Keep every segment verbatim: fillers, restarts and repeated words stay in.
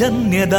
ಜನ್ಯದ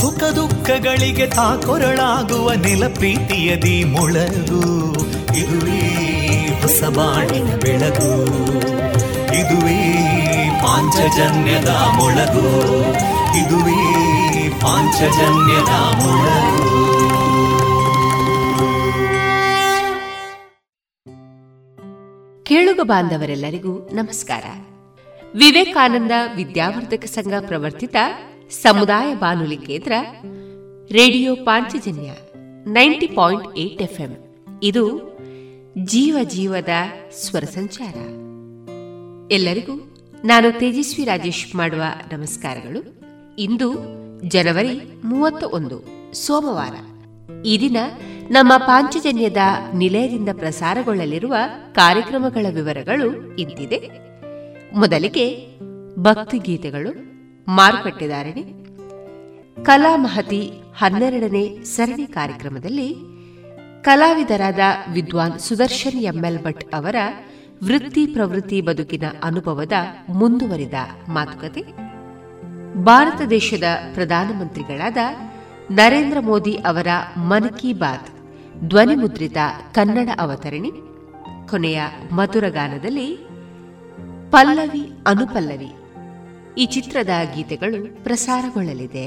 ಸುಖ ದುಃಖಗಳಿಗೆ ತಾಕೊರಳಾಗುವ ನೆಲಪ್ರೀತಿಯದಿ ಮೊಳಗು ಇದುವೇ ಹೊಸಬಾಣಿನ ಬೆಳಗು, ಇದುವೇ ಪಾಂಚಜನ್ಯದ ಮೊಳಗು, ಇದುವೇ ಪಾಂಚಜನ್ಯದ ಮೊಳಗು. ಕೇಳುಗ ಬಾಂಧವರೆಲ್ಲರಿಗೂ ನಮಸ್ಕಾರ. ವಿವೇಕಾನಂದ ವಿದ್ಯಾವರ್ಧಕ ಸಂಘ ಪ್ರವರ್ತಿತ ಸಮುದಾಯ ಬಾನುಲಿ ಕೇಂದ್ರ radio Panchajanya ninety point eight FM, ಇದು ಜೀವ ಜೀವದ ಸ್ವರ ಸಂಚಾರ. ಎಲ್ಲರಿಗೂ ನಾನು ತೇಜಸ್ವಿ ರಾಜೇಶ್ ಮಾಡುವ ನಮಸ್ಕಾರಗಳು. ಇಂದು ಜನವರಿ ಮೂವತ್ತ ಒಂದು ಸೋಮವಾರ. ಈ ದಿನ ನಮ್ಮ ಪಾಂಚಜನ್ಯದ ನಿಲಯದಿಂದ ಪ್ರಸಾರಗೊಳ್ಳಲಿರುವ ಕಾರ್ಯಕ್ರಮಗಳ ವಿವರಗಳು ಇಂತಿದೆ. ಮೊದಲಿಗೆ ಭಕ್ತಿಗೀತೆಗಳು, ಮಾರುಕಟ್ಟೆದಾರಣೆ, ಕಲಾ ಮಹತಿ ಹನ್ನೆರಡನೇ ಸರಣಿ ಕಾರ್ಯಕ್ರಮದಲ್ಲಿ ಕಲಾವಿದರಾದ ವಿದ್ವಾನ್ ಸುದರ್ಶನ್ ಎಂಎಲ್ ಭಟ್ ಅವರ ವೃತ್ತಿ ಪ್ರವೃತ್ತಿ ಬದುಕಿನ ಅನುಭವದ ಮುಂದುವರಿದ ಮಾತುಕತೆ, ಭಾರತ ದೇಶದ ಪ್ರಧಾನಮಂತ್ರಿಗಳಾದ ನರೇಂದ್ರ ಮೋದಿ ಅವರ ಮನ್ ಕಿ ಬಾತ್ ಧ್ವನಿಮುದ್ರಿತ ಕನ್ನಡ ಅವತರಣೆ, ಕೊನೆಯ ಮಧುರಗಾನದಲ್ಲಿ ಪಲ್ಲವಿ ಅನುಪಲ್ಲವಿ ಈ ಚಿತ್ರದ ಗೀತೆಗಳು ಪ್ರಸಾರಗೊಳ್ಳಲಿದೆ.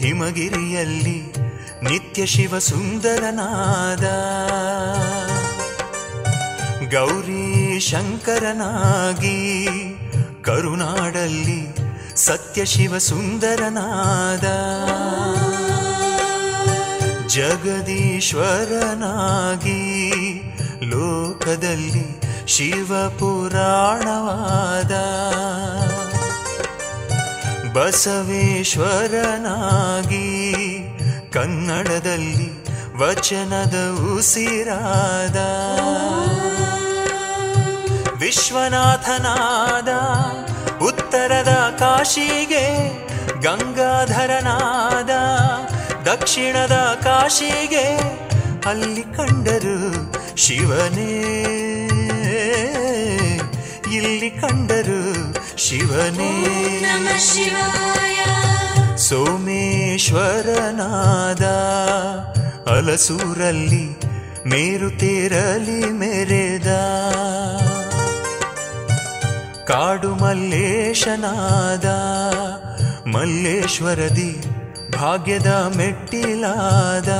ಹಿಮಗಿರಿಯಲ್ಲಿ ನಿತ್ಯ ಶಿವ ಸುಂದರನಾದ ಗೌರಿ ಶಂಕರನಾಗಿ, ಕರುನಾಡಲ್ಲಿ ಸತ್ಯ ಶಿವ ಸುಂದರನಾದ ಜಗದೀಶ್ವರನಾಗಿ, ಲೋಕದಲ್ಲಿ ಶಿವಪುರಾಣವಾದ ಬಸವೇಶ್ವರನಾಗಿ, ಕನ್ನಡದಲ್ಲಿ ವಚನದ ಉಸಿರಾದ ವಿಶ್ವನಾಥನಾದ, ಉತ್ತರದ ಕಾಶಿಗೆ ಗಂಗಾಧರನಾದ, ದಕ್ಷಿಣದ ಕಾಶಿಗೆ ಅಲ್ಲಿ ಕಂಡರು ಶಿವನೇ, ಇಲ್ಲಿ ಕಂಡರು ಶಿವನೇ. ಸೋಮೇಶ್ವರನಾದ ಅಲಸೂರಲ್ಲಿ ಮೇರು ತೇರಲಿ ಮೆರೆದ ಕಾಡು ಮಲ್ಲೇಶನಾದ, ಮಲ್ಲೇಶ್ವರದಿ ಭಾಗ್ಯದ ಮೆಟ್ಟಿಲಾದ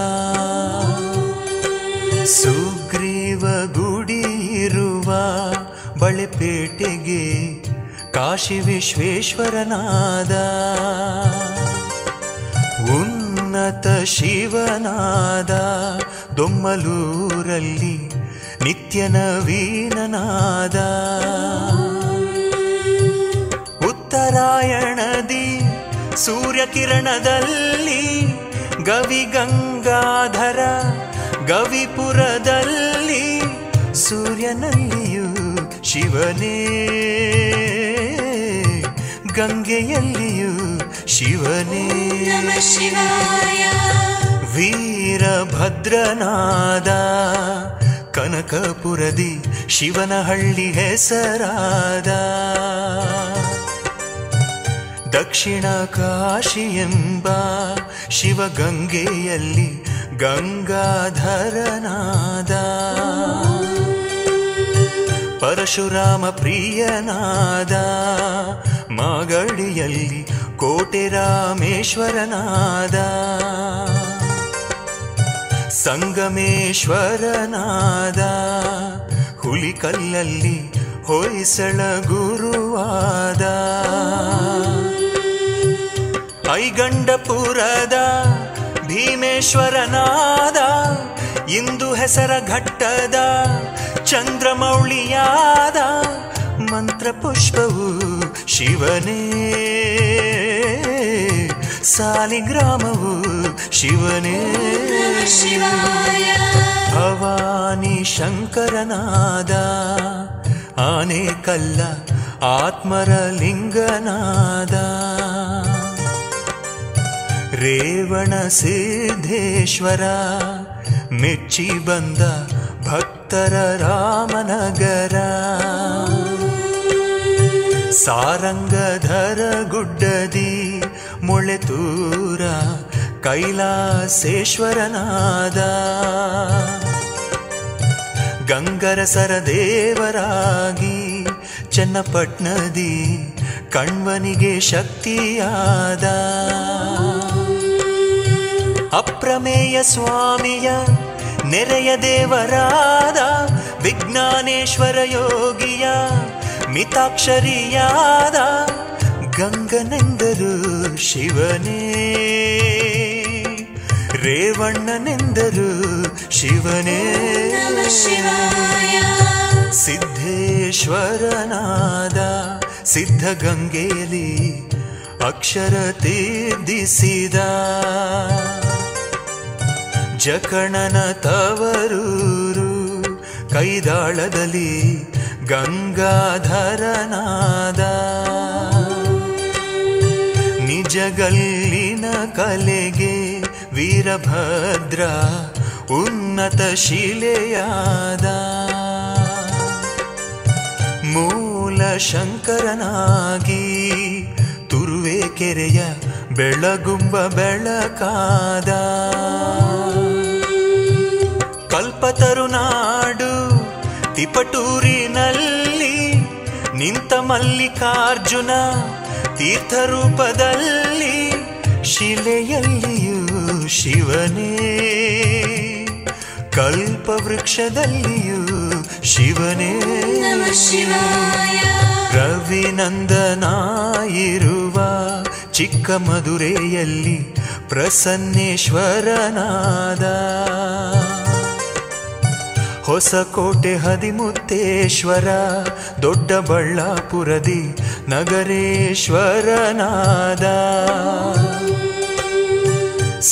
ಸುಗ್ರೀವ ಗುಡಿಯಿರುವ ಬಳೆಪೇಟೆಗೆ ಕಾಶಿ ವಿಶ್ವೇಶ್ವರನಾದ ಉನ್ನತ ಶಿವನಾದ ದೊಮ್ಮಲೂರಲ್ಲಿ ನಿತ್ಯ ನವೀನನಾದ ಉತ್ತರಾಯಣದಿ ಸೂರ್ಯಕಿರಣದಲ್ಲಿ ಗವಿಗಂಗಾಧರ ಗವಿಪುರದಲ್ಲಿ ಸೂರ್ಯನಲ್ಲಿಯೂ ಶಿವನೇ ಗಂಗೆಯಲ್ಲಿಯೂ ಶಿವನೇ ವೀರಭದ್ರನಾದ ಕನಕಪುರದಿ ಶಿವನಹಳ್ಳಿ ಹೆಸರಾದ ದಕ್ಷಿಣ ಕಾಶಿಯೆಂಬ ಶಿವಗಂಗೆಯಲ್ಲಿ ಗಂಗಾಧರನಾದ ಪರಶುರಾಮ ಪ್ರಿಯನಾದ ಮಾಗಡಿಯಲ್ಲಿ ಕೋಟೆ ರಾಮೇಶ್ವರನಾದ ಸಂಗಮೇಶ್ವರನಾದ ಹುಲಿಕಲ್ಲಲ್ಲಿ ಹೊಯ್ಸಳ ಗುರುವಾದ ಐಗಂಡಪುರದ ಭೀಮೇಶ್ವರನಾದ ಇಂದು ಹೆಸರ ಘಟ್ಟದ ಚಂದ್ರಮೌಳಿಯಾದ ಮಂತ್ರಪುಷ್ಪವು ಶಿವನೇ ಸಾಲಿಗ್ರಾಮವು ಶಿವನೇ ಭವಾನಿ ಶಂಕರನಾದ ಆನೇಕಲ್ಲ ಆತ್ಮರ ಲಿಂಗನಾದ ರೇವಣ ಸಿದ್ದೇಶ್ವರ ಮೆಚ್ಚಿ ಬಂದ ಭಕ್ತರ ರಾಮನಗರ ಸಾರಂಗಧರ ಗುಡ್ಡದಿ ಮೊಳೆತೂರ ಕೈಲಾಸೇಶ್ವರನಾದ ಗಂಗರಸರ ದೇವರಾಗಿ ಚನ್ನಪಟ್ಟಣದಿ ಕಣ್ವನಿಗೆ ಶಕ್ತಿಯಾದ ಅಪ್ರಮೇಯ ಸ್ವಾಮಿಯ ನೆರೆಯ ದೇವರಾದ ವಿಜ್ಞಾನೇಶ್ವರ ಯೋಗಿಯ ಮಿತಾಕ್ಷರಿಯಾದ ಗಂಗನೆಂದರು ಶಿವನೇ ರೇವಣ್ಣನೆಂದರು ಶಿವನೇ ಸಿದ್ಧೇಶ್ವರನಾದ ಸಿದ್ಧಗಂಗೆಯಲ್ಲಿ ಅಕ್ಷರ ತೀರ್ಧಿಸಿದ ಜಕಣನ ತವರೂರು ಕೈದಾಳದಲ್ಲಿ ಗಂಗಾಧರನಾದ ನಿಜಗಲ್ಲಿನ ಕಲೆಗೆ ವೀರಭದ್ರ ಉನ್ನತ ಶಿಲೆಯಾದ ಮೂಲ ಶಂಕರನಾಗಿ ತುರುವೇಕೆರೆಯ ಬೆಳಗುಂಬ ಬೆಳಕಾದ ಕಲ್ಪತರುನಾಡು ತಿಪಟೂರಿನಲ್ಲಿ ನಿಂತ ಮಲ್ಲಿಕಾರ್ಜುನ ತೀರ್ಥರೂಪದಲ್ಲಿ ಶಿಲೆಯಲ್ಲಿಯೂ ಶಿವನೇ ಕಲ್ಪವೃಕ್ಷದಲ್ಲಿಯೂ ಶಿವನೇ ರವಿನಂದನಾಯಿರುವ ಚಿಕ್ಕಮದುರೆಯಲ್ಲಿ ಪ್ರಸನ್ನೇಶ್ವರನಾದ ಹೊಸಕೋಟೆ ಹದಿಮುತ್ತೇಶ್ವರ ದೊಡ್ಡಬಳ್ಳಾಪುರದಿ ನಗರೇಶ್ವರನಾದ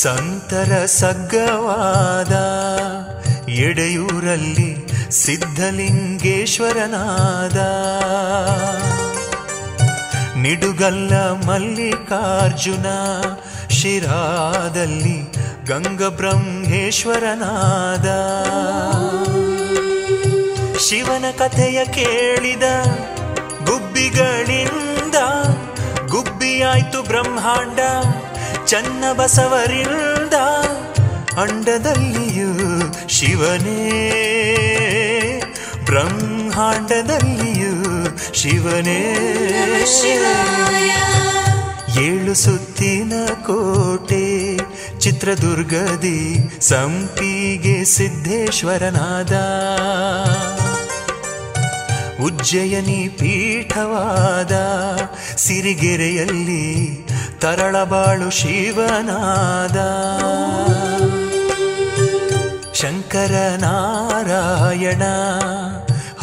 ಸಂತರ ಸಗ್ಗವಾದ ಎಡೆಯೂರಲ್ಲಿ ಸಿದ್ಧಲಿಂಗೇಶ್ವರನಾದ ನಿಡುಗಲ್ಲ ಮಲ್ಲಿಕಾರ್ಜುನ ಶಿರಾದಲ್ಲಿ ಗಂಗಬ್ರಹ್ಮೇಶ್ವರನಾದ ಶಿವನ ಕಥೆಯ ಕೇಳಿದ ಗುಬ್ಬಿಗಳಿಂದ ಗುಬ್ಬಿಯಾಯ್ತು ಬ್ರಹ್ಮಾಂಡ ಚನ್ನ ಬಸವರಿಂದ ಅಂಡದಲ್ಲಿಯೂ ಶಿವನೇ ಬ್ರಹ್ಮಾಂಡದಲ್ಲಿಯೂ ಶಿವನೇ ಏಳು ಸುತ್ತಿನ ಕೋಟೆ ಚಿತ್ರದುರ್ಗದಿ ಸಂಪಿಗೆ ಸಿದ್ಧೇಶ್ವರನಾದ ಉಜ್ಜಯನಿ ಪೀಠವಾದ ಸಿರಿಗೆರೆಯಲ್ಲಿ ತರಳಬಾಳು ಶಿವನಾದ ಶಂಕರನಾರಾಯಣ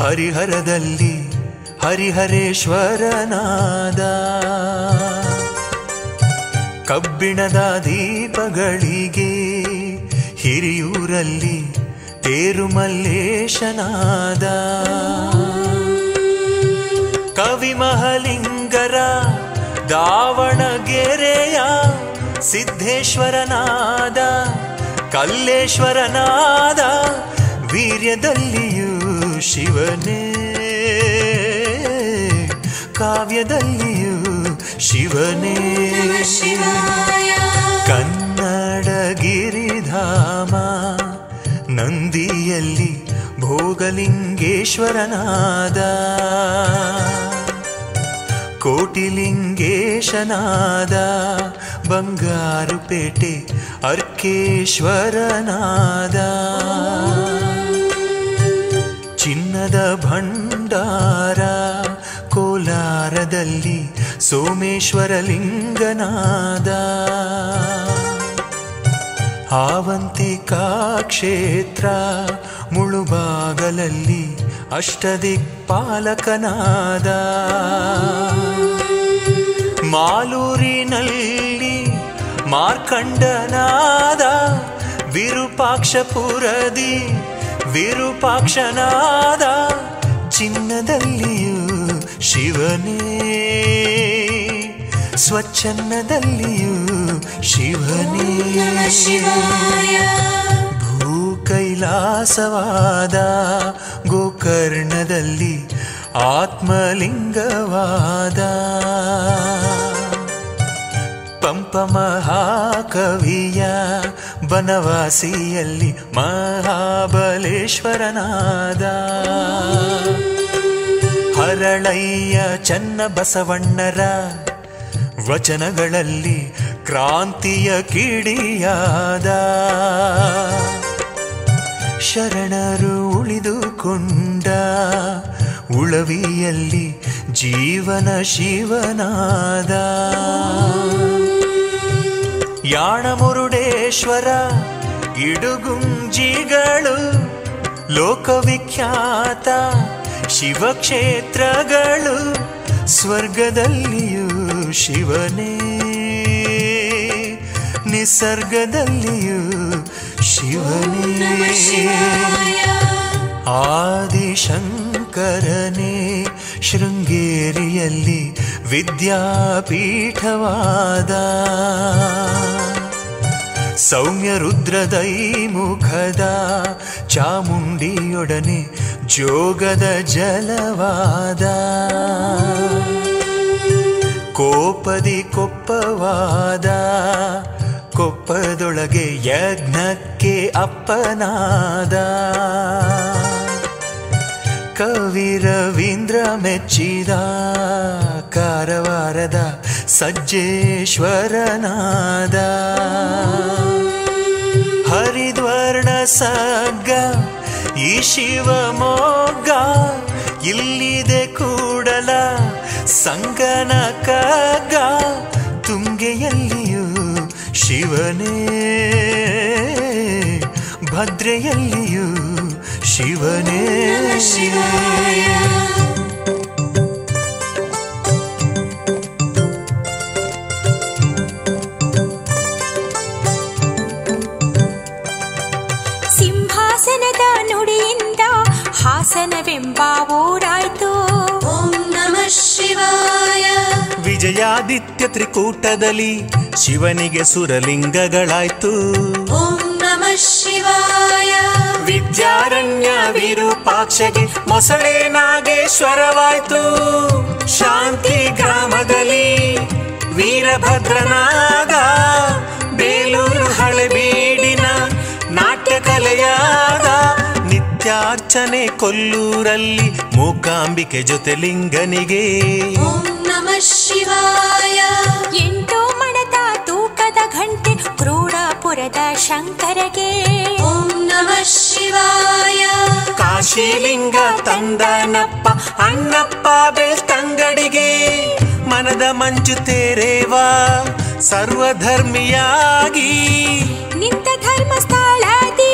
ಹರಿಹರದಲ್ಲಿ ಹರಿಹರೇಶ್ವರನಾದ ಕಬ್ಬಿಣದ ದೀಪಗಳಿಗೆ ಹಿರಿಯೂರಲ್ಲಿ ತೇರುಮಲ್ಲೇಶನಾದ ಕವಿಮಹಲಿಂಗರ ದಾವಣಗೆರೆಯ ಸಿದ್ಧೇಶ್ವರನಾದ ಕಲ್ಲೇಶ್ವರನಾದ ವೀರ್ಯದಲ್ಲಿಯೂ ಶಿವನೇ ಕಾವ್ಯದಲ್ಲಿಯೂ ಶಿವನೇ ಕನ್ನಡಗಿರಿಧಾಮ ನಂದಿಯಲ್ಲಿ ಭೋಗಲಿಂಗೇಶ್ವರನಾದ ಕೋಟಿಲಿಂಗೇಶನಾದ ಬಂಗಾರುಪೇಟೆ ಅರ್ಕೇಶ್ವರನಾದ ಚಿನ್ನದ ಭಂಡಾರ ಕೋಲಾರದಲ್ಲಿ ಸೋಮೇಶ್ವರಲಿಂಗನಾದ ಆವಂತಿಕಾ ಕ್ಷೇತ್ರ ಮುಳುಬಾಗಲಲ್ಲಿ ಅಷ್ಟದಿಕ್ಪಾಲಕನಾದ ಮಾಲೂರಿನಲ್ಲಿ ಮಾರ್ಕಂಡನಾದ ವಿರೂಪಾಕ್ಷಪುರದಿ ವಿರೂಪಾಕ್ಷನಾದ ಚಿನ್ನದಲ್ಲಿಯೂ ಶಿವನೇ ಸ್ವಚ್ಛನ್ನದಲ್ಲಿಯೂ ಶಿವನೇ ಭೂ ಕೈಲಾಸವಾದ ಗೋಕರ್ಣದಲ್ಲಿ ಆತ್ಮಲಿಂಗವಾದ ಪಂಪ ಮಹಾಕವಿಯ ಬನವಾಸಿಯಲ್ಲಿ ಮಹಾಬಲೇಶ್ವರನಾದ ಹರಳಯ್ಯ ಚನ್ನಬಸವಣ್ಣರ ವಚನಗಳಲ್ಲಿ ಕ್ರಾಂತಿಯ ಕಿಡಿಯಾದ ಶರಣರು ಉಳಿದುಕೊಂಡ ಉಳವಿಯಲ್ಲಿ ಜೀವನ ಶಿವನಾದ ಯಾಣಮುರುಡೇಶ್ವರ ಇಡುಗುಂಜಿಗಳು ಲೋಕವಿಖ್ಯಾತ ಶಿವಕ್ಷೇತ್ರಗಳು ಸ್ವರ್ಗದಲ್ಲಿಯೂ ಶಿವನೇ ನಿಸರ್ಗದಲ್ಲಿಯೂ ಶಿವನೇ ಆದಿಶಂಕರನೇ ಶೃಂಗೇರಿಯಲ್ಲಿ ವಿದ್ಯಾಪೀಠವಾದ ಸೌಮ್ಯ ರುದ್ರದೈ ಮುಖದ ಚಾಮುಂಡಿಯೊಡನೆ ಜೋಗದ ಜಲವಾದ ಕೋಪದಿ ಕೊಪ್ಪವಾದ ಕೊಪ್ಪದೊಳಗೆ ಯಜ್ಞಕ್ಕೆ ಅಪ್ಪನಾದ ಕವಿ ರವೀಂದ್ರ ಮೆಚ್ಚಿದ ಕಾರವಾರದ ಸಜ್ಜೇಶ್ವರನಾದ ಹರಿದ್ವರ್ಣ ಸಗ್ಗ ಈ ಶಿವಮೊಗ್ಗ ಇಲ್ಲಿದೆ ಕೂಡಲ ಸಂಗನ ಕಗ್ಗ ತುಂಗೆಯಲ್ಲಿಯೂ ಶಿವನೇ ಭದ್ರೆಯಲ್ಲಿಯೂ ಶಿವನೇ ಶಿವ ವೆಂಬಾವೂರಾಯ್ತು ಓಂ ನಮಃ ಶಿವಾಯ ವಿಜಯಾದಿತ್ಯ ತ್ರಿಕೂಟದಲ್ಲಿ ಶಿವನಿಗೆ ಸುರಲಿಂಗಗಳಾಯ್ತು ಓಂ ನಮಃ ಶಿವಾಯ ವಿದ್ಯಾರಣ್ಯ ವಿರೂಪಾಕ್ಷಗೆ ಮೊಸಳೆ ನಾಗೇಶ್ವರವಾಯ್ತು ಶಾಂತಿ ಗ್ರಾಮದಲ್ಲಿ ವೀರಭದ್ರನಾಗ ಬೇಲೂರು ಹಳೆಬೀಡಿನ ನಾಟ್ಯಕಲೆಯಾದ ನಿತ್ಯಾರ್ಚನೆ ಕೊಲ್ಲೂರಲ್ಲಿ ಮೂಕಾಂಬಿಕೆ ಜೊತೆ ಲಿಂಗನಿಗೆ ಓಂ ನಮಃ ಶಿವಾಯ ಎಂಟು ಮಣದ ತೂಕದ ಘಂಟೆ ಕ್ರೂಡಾಪುರ ಶಾರದಾ ಶಂಕರಗೆ ಓಂ ನಮಃ ಶಿವಾಯ. ಕಾಶಿಲಿಂಗ ತಂದನಪ್ಪ ಅಣ್ಣಪ್ಪ ಬೆಳ್ತಂಗಡಿಗೆ ಮನದ ಮಂಜು ತೆರೆವಾ ಸರ್ವಧರ್ಮಿಯಾಗಿ ನಿಂತ ಧರ್ಮಸ್ಥಳದಿ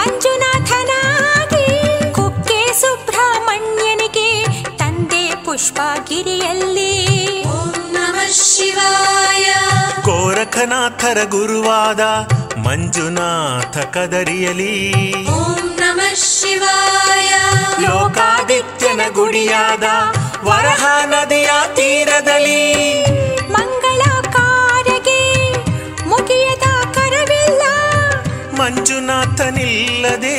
ಮಂಜುನಾಥನಾಗಿ ಕುಕ್ಕೆ ಸುಬ್ರಹ್ಮಣ್ಯನಿಗೆ ತಂದೆ ಪುಷ್ಪಗಿರಿಯಲ್ಲಿ ಶಿವಾಯ. ಗೋರಖನಾಥರ ಗುರುವಾದ ಮಂಜುನಾಥ ಕದರಿಯಲಿ ಓಂ ನಮಃ ಶಿವಾಯ. ಲೋಕಾದಿತ್ಯನ ಗುಡಿಯಾದ ವರಹ ನದಿಯ ತೀರದಲ್ಲಿ ಮಂಗಳ ಕಾರ್ಯಕ್ಕೆ ಮುಗಿಯದ ಕರವಿಲ್ಲ, ಮಂಜುನಾಥನಿಲ್ಲದೆ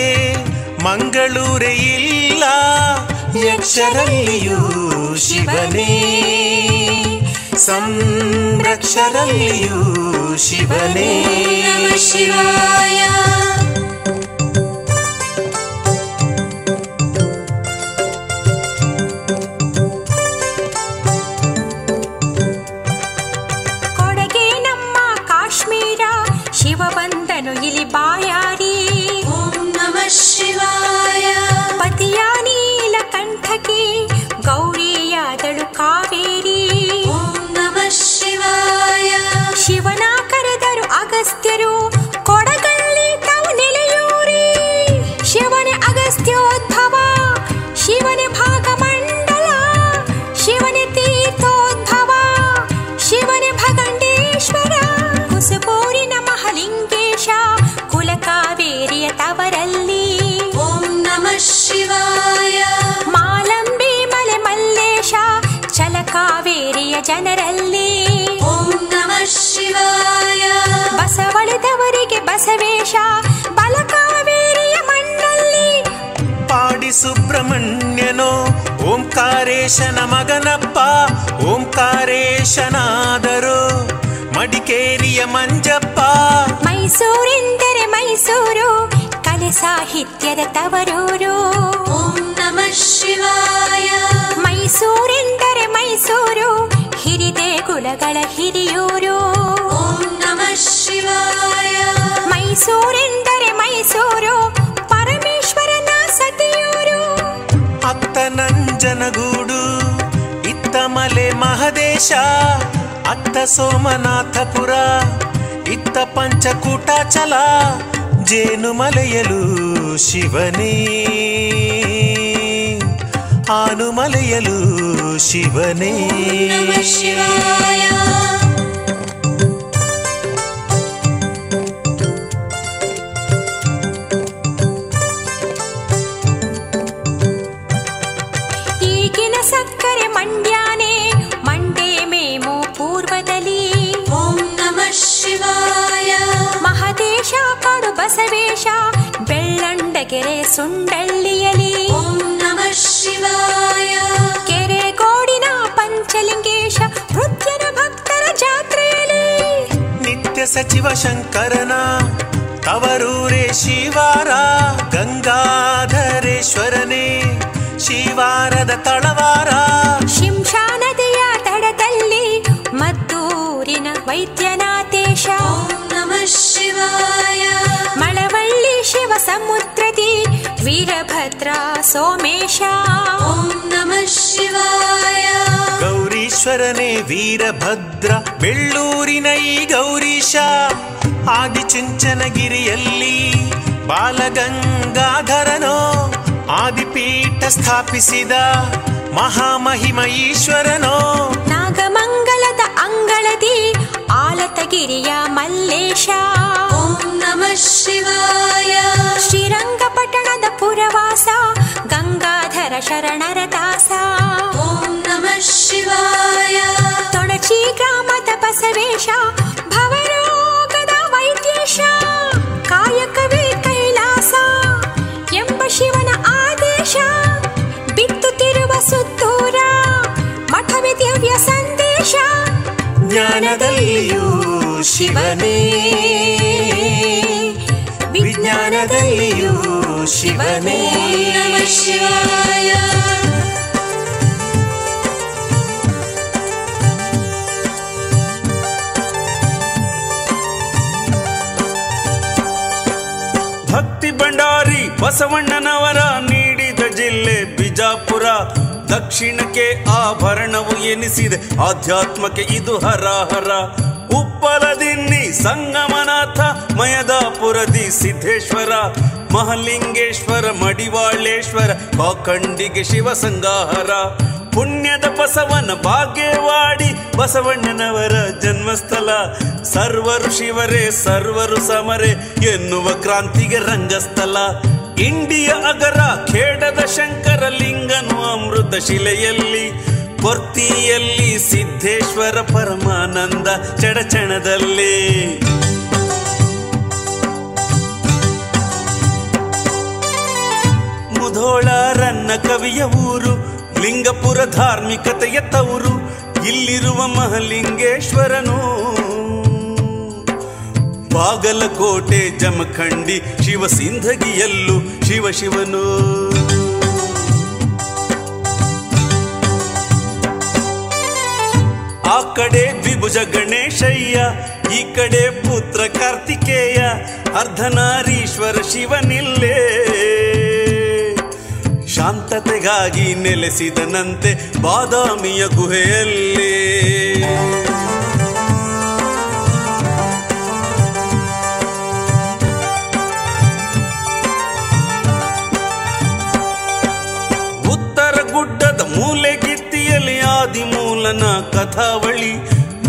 ಮಂಗಳೂರೇ ಇಲ್ಲ. ಯಕ್ಷರಲ್ಲಿಯೂ ಶಿವನೇ, ಸಂರಕ್ಷರಲ್ಲಿಯೂ ಶಿವನೇ. ನಮಃ ಶಿವಾಯ. ಕೊಡಗೆ ನಮ್ಮ ಕಾಶ್ಮೀರ, ಶಿವ ಬಂದನು ಇಲ್ಲಿ ಬಾಯಾರಿ ಓಂ ನಮಃ ಶಿವಾಯ. ಪತಿಯ ನೀಲ ಕಂಠಕ್ಕೆ ಗೌರಿಯಾದಳು ಕಾವೇರಿ ಶಿವಾಯ. ಶಿವನ ಕರೆದರು ಅಗಸ್ತ್ಯರು, ಕೊಡಗಲ್ಲಿ ತಾವು ನೆಲೆಯೂರಿ. ಶಿವನೇ ಅಗಸ್ತ್ಯೋದ್ಭವ, ಶಿವನೇ ಭಾಗಮಂಡಲ, ಶಿವನೇ ತೀರ್ಥೋದ್ಭವ, ಶಿವನೇ ಭಗಂಡೇಶ್ವರ. ಕುಸುಪೂರಿನ ಮಹಾಲಿಂಗೇಶ, ಕುಲಕಾವೇರಿಯ ತವರಲ್ಲಿ ಓಂ ನಮಃ ಶಿವಾಯ. ಮಾಲಂಬಿ ಮಲೆ ಮಲ್ಲೇಶ, ಚಲಕಾವೇರಿಯ ಜನರಲ್ಲಿ ಶಿವಾಯ. ಬಸವಳಿದವರಿಗೆ ಬಸವೇಶ, ಬಲಕಾವೇರಿಯ ಮಣ್ಣಲ್ಲಿ ಪಾಡಿ ಸುಬ್ರಹ್ಮಣ್ಯನೋ ಓಂಕಾರೇಶನ ಮಗನಪ್ಪ. ಓಂಕಾರೇಶನಾದರೂ ಮಡಿಕೇರಿಯ ಮಂಜಪ್ಪ. ಮೈಸೂರೆಂದರೆ ಮೈಸೂರು, ಕಲೆ ಸಾಹಿತ್ಯದ ತವರೂರು ಓಂ ನಮಃ ಶಿವಾಯ. ಮೈಸೂರೆಂದರೆ ಮೈಸೂರು, ಹಿರಿದೇ ಕುಲಗಳ ಹಿರಿಯೂರು ಓಂ ನಮಃ ಶಿವಾಯ. ಮೈಸೂರೆಂದರೆ ಮೈಸೂರು, ಪರಮೇಶ್ವರನ ಸತಿಯೂರು. ಅತ್ತ ನಂಜನಗೂಡು, ಇತ್ತ ಮಲೆ ಮಹದೇಶ, ಅತ್ತ ಸೋಮನಾಥಪುರ, ಇತ್ತ ಪಂಚಕೂಟಾಚಲ. ಜೇನು ಮಲೆಯಲು ಶಿವನೇ, ಆನು ಮಲೆಯಲು ಶಿವನೇ. ನಮಃ ಶಿವಾಯ. ಈಗಿನ ಸಕ್ಕರೆ ಮಂಡ್ಯಾನೆ, ಮಂಡೇ ಮೇಮು ಪೂರ್ವದಲ್ಲಿ ಓಂ ನಮಃ ಶಿವಾಯ. ಮಹದೇಶ ಕಾಡು ಬಸವೇಶ, ಬೆಳ್ಳಂಡಗೆರೆ ಸುಂಡಳ್ಳಿಯಲಿ ಓಂ ನಮಃ ಶಿವಾಯ. ಕೆರೆ ಗೋಡಿನ ಪಂಚಲಿಂಗೇಶ, ವೃತ್ಯನ ಭಕ್ತರ ಜಾತ್ರೆಯಲ್ಲಿ ನಿತ್ಯ ಸಚಿವ ಶಂಕರನ ತವರೂರೇ ಶಿವಾರ. ಗಂಗಾಧರೇಶ್ವರನೇ, ಶಿವಾರದ ತಳವಾರ. ಶಿಂಷಾ ನದಿಯ ದಡದಲ್ಲಿ ಮದ್ದೂರಿನ ವೈದ್ಯನಾಥೇಶ ನಮಃ ಶಿವಾಯ. ಮಳವಳ್ಳಿ ಶಿವ ಸಮುದ್ರದಿ ವೀರಭದ್ರ ಸೋಮೇಶ ಓಂ ನಮಃ ಶಿವಾಯ. ಗೌರೀಶ್ವರನೇ ವೀರಭದ್ರ, ಬೆಳ್ಳೂರಿನ ಈ ಗೌರೀಶ. ಆದಿಚುಂಚನಗಿರಿಯಲ್ಲಿ ಬಾಲಗಂಗಾಧರನೋ ಆದಿಪೀಠ ಸ್ಥಾಪಿಸಿದ ಮಹಾಮಹಿಮ ಈಶ್ವರನೋ. ನಾಗಮಂಗಲದ ಅಂಗಳದಿ ಆಲತಗಿರಿಯ ಮಲ್ಲೇಶ ಓಂ ನಮಃ ಶಿವಾಯ. ಶ್ರೀರಂಗಪಟ್ಟಣದ ಪುರವಾಸ, ಗಂಗಾಧರ ಶರಣರ ದಾಸ ಓಂ ನಮಃ ಶಿವಾಯ. ತೊಣಚಿ ಗ್ರಾಮದ ಬಸವೇಶ, ಭವರೋಗದ ವೈದ್ಯೇಶ. ಕಾಯಕವೇ ಕೈಲಾಸ ಎಂಬ ಶಿವನ ಆದೇಶ. ಬಿತ್ತುತ್ತಿರುವ ಸುತ್ತೂರ, ಮಠವೇ ದಿವ್ಯ ಸಂದೇಶ. ಜ್ಞಾನದಲ್ಲಿಯೂ ಶಿವನೇ, ವಿಜ್ಞಾನದಲ್ಲಿಯೂ ಶಿವನೇ. ನಮಃ ಶಿವಾಯ. ಭಕ್ತಿ ಭಂಡಾರಿ ಬಸವಣ್ಣನವರ ನೀಡಿದ ಜಿಲ್ಲೆ ಬಿಜಾಪುರ, ದಕ್ಷಿಣಕ್ಕೆ ಆಭರಣವು ಎನಿಸಿದೆ ಆಧ್ಯಾತ್ಮಕ್ಕೆ ಇದು ಹರಹರ. ಉಪ್ಪಲದಿನ್ನಿ ಸಂಗಮನಾಥ, ಮಯದಾಪುರದಿ ಸಿದ್ದೇಶ್ವರ, ಮಹಲಿಂಗೇಶ್ವರ ಮಡಿವಾಳೇಶ್ವರ, ಕಾಕಂಡಿಗೆ ಶಿವಸಂಗಾಹರ. ಪುಣ್ಯದ ಬಸವನ ಭಾಗ್ಯವಾಡಿ ಬಸವಣ್ಣನವರ ಜನ್ಮಸ್ಥಳ, ಸರ್ವರು ಶಿವರೇ ಸರ್ವರು ಸಮರೇ ಎನ್ನುವ ಕ್ರಾಂತಿಗೆ ರಂಗಸ್ಥಳ. ಇಂಡಿಯ ಅಗರ ಖೇಡದ ಶಂಕರ ಲಿಂಗನು ಅಮೃತ ಶಿಲೆಯಲ್ಲಿ, ಕೊರ್ತಿಯಲ್ಲಿ ಸಿದ್ದೇಶ್ವರ ಪರಮಾನಂದ ಚಡಚಣದಲ್ಲಿ. ಮುಧೋಳ ರನ್ನ ಕವಿಯ ಊರು, ಲಿಂಗಪುರ ಧಾರ್ಮಿಕತೆಯ ತವರು, ಇಲ್ಲಿರುವ ಮಹಲಿಂಗೇಶ್ವರನು. ಬಾಗಲಕೋಟೆ ಜಮಖಂಡಿ ಶಿವಸಿಂಧಗಿಯಲ್ಲೂ ಶಿವಶಿವನು. ಆ ಕಡೆ ದ್ವಿಭುಜ ಗಣೇಶಯ್ಯ, ಈ ಕಡೆ ಪುತ್ರ ಕಾರ್ತಿಕೇಯ, ಅರ್ಧನಾರೀಶ್ವರ ಶಿವನಿಲ್ಲೇ. ಶಾಂತತೆಗಾಗಿ ನೆಲೆಸಿದನಂತೆ ಬಾದಾಮಿಯ ಗುಹೆಯಲ್ಲಿ. ಉತ್ತರ ಗುಡ್ಡದ ಮೂಲೆಗಿತ್ತಿಯಲ್ಲಿ ಆದಿಮೂಲನ ಕಥಾವಳಿ,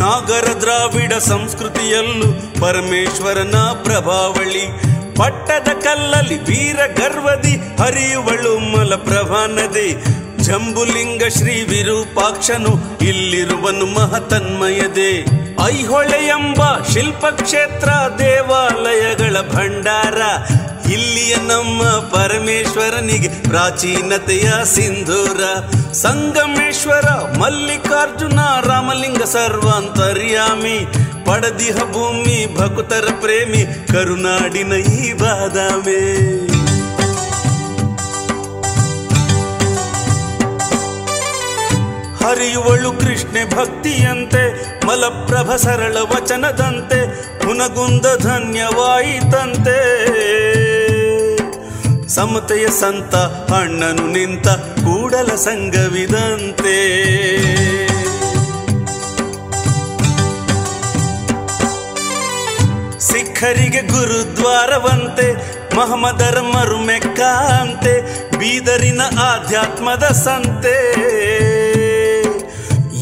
ನಾಗರ ದ್ರಾವಿಡ ಸಂಸ್ಕೃತಿಯಲ್ಲೂ ಪರಮೇಶ್ವರನ ಪ್ರಭಾವಳಿ. ಪಟ್ಟದ ಕಲ್ಲಲ್ಲಿ ವೀರ ಗರ್ವದಿ ಹರಿಯುವಳು ಮಲಪ್ರಭಾ ನದಿ, ಜಂಬುಲಿಂಗ ಶ್ರೀ ವಿರೂಪಾಕ್ಷನು ಇಲ್ಲಿರುವನು ಮಹತನ್ಮಯದೆ. ಐಹೊಳೆ ಎಂಬ ಶಿಲ್ಪಕ್ಷೇತ್ರ ದೇವಾಲಯಗಳ ಭಂಡಾರ, ಇಲ್ಲಿಯ ನಮ್ಮ ಪರಮೇಶ್ವರನಿಗೆ ಪ್ರಾಚೀನತೆಯ ಸಿಂಧೂರ. ಸಂಗಮೇಶ್ವರ ಮಲ್ಲಿಕಾರ್ಜುನ ರಾಮಲಿಂಗ ಸರ್ವಾಂತರ್ಯಾಮಿ, ಪಡದಿಹ ಭೂಮಿ ಭಕ್ತರ ಪ್ರೇಮಿ ಕರುನಾಡಿನ ಈ ಬಾದಾಮೆ. ಹರಿಯುವಳು ಕೃಷ್ಣೆ ಭಕ್ತಿಯಂತೆ, ಮಲಪ್ರಭ ಸರಳ ವಚನದಂತೆ, ಹುನಗುಂದ ಧನ್ಯವಾಯಿತಂತೆ. ಸಮತೆಯ ಸಂತ ಅಣ್ಣನು ನಿಂತ ಕೂಡಲ ಸಂಗವಿದಂತೆ. ಸಿಖ್ಖರಿಗೆ ಗುರುದ್ವಾರವಂತೆ, ಮಹಮ್ಮದರ ಮರುಮೆಕ್ಕ ಅಂತೆ, ಬೀದರಿನ ಆಧ್ಯಾತ್ಮದ ಸಂತೆ.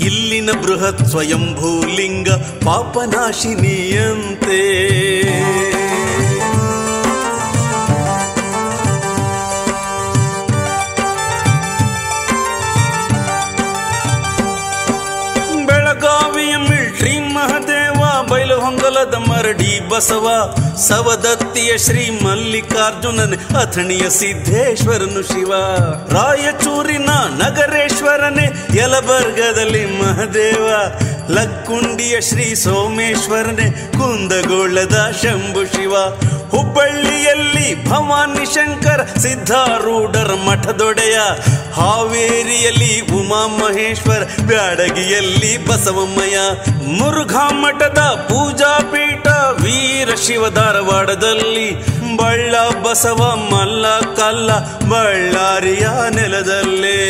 ಇಲ್ಲಿನ ಬೃಹತ್ ಸ್ವಯಂಭೂಲಿಂಗ ಪಾಪನಾಶಿನಿಯಂತೆ. ಬೆಳಗಾವಿಯ ಮಿಲ್ಟ್ರಿ ಮಹದೇವ, ಬೈಲಹೊಂಗಲದ ಮರಡಿ ಬಸವ, ಸವದತ್ತಿಯ ಶ್ರೀ ಮಲ್ಲಿಕಾರ್ಜುನನ್, ಅಥಣಿಯ ಸಿದ್ದೇಶ್ವರನು ಶಿವ. ರಾಯಚೂರಿನ ನಗರೇಶ್ವರನೇ, ಯಲಬರ್ಗದಲ್ಲಿ ಮಹದೇವ, ಲಕ್ಕುಂಡಿಯ ಶ್ರೀ ಸೋಮೇಶ್ವರನೇ, ಕುಂದಗೋಳದ ಶಂಭು ಶಿವ. ಹುಬ್ಬಳ್ಳಿಯಲ್ಲಿ ಭವಾನಿ ಶಂಕರ ಸಿದ್ಧಾರೂಢರ ಮಠದೊಡೆಯ, ಹಾವೇರಿಯಲ್ಲಿ ಉಮಾ ಮಹೇಶ್ವರ, ಬ್ಯಾಡಗಿಯಲ್ಲಿ ಬಸವಮ್ಮಯ್ಯ. ಮುರುಘಾ ಮಠದ ಪೂಜಾಪೀಠ ವೀರಶಿವ ಧಾರವಾಡದಲ್ಲಿ, ಬಳ್ಳ ಬಸವ ಮಲ್ಲ ಕಲ್ಲ ಬಳ್ಳಾರಿಯ ನೆಲದಲ್ಲೇ.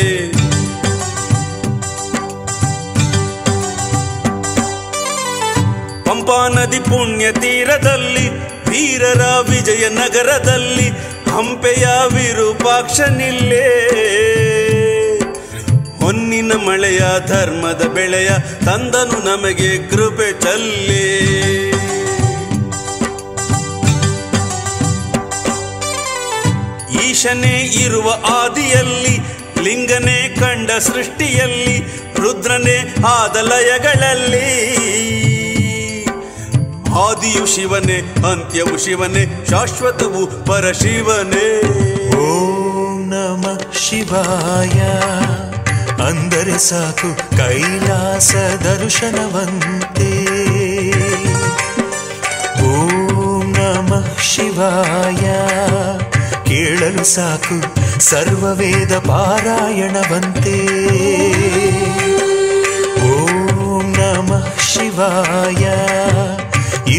ಪಂಪಾ ನದಿ ಪುಣ್ಯ ತೀರದಲ್ಲಿ, ವೀರರ ವಿಜಯ ನಗರದಲ್ಲಿ, ಹಂಪೆಯ ವಿರೂಪಾಕ್ಷನಿಲ್ಲೇ. ಹೊನ್ನಿನ ಮಳೆಯ ಧರ್ಮದ ಬೆಳೆಯ ತಂದನು ನಮಗೆ ಕೃಪೆ ಚಲ್ಲಿ. ಈಶನೇ ಇರುವ ಆದಿಯಲ್ಲಿ, ಲಿಂಗನೇ ಕಂಡ ಸೃಷ್ಟಿಯಲ್ಲಿ, ರುದ್ರನೇ ಆದ ಲಯಗಳಲ್ಲಿ. ಆದಿಯು ಶಿವನೇ, ಅಂತ್ಯವು ಶಿವನೇ, ಶಾಶ್ವತವು ಪರಶಿವನೇ. ಓಂ ನಮಃ ಶಿವಾಯ ಅಂದರೆ ಸಾಕು ಕೈಲಾಸ ದರ್ಶನವಂತೆ. ಓಂ ನಮಃ ಶಿವಾಯ ಕೇಳಲು ಸಾಕು ಸರ್ವವೇದ ಪಾರಾಯಣವಂತೆ. ಓಂ ನಮಃ ಶಿವಾಯ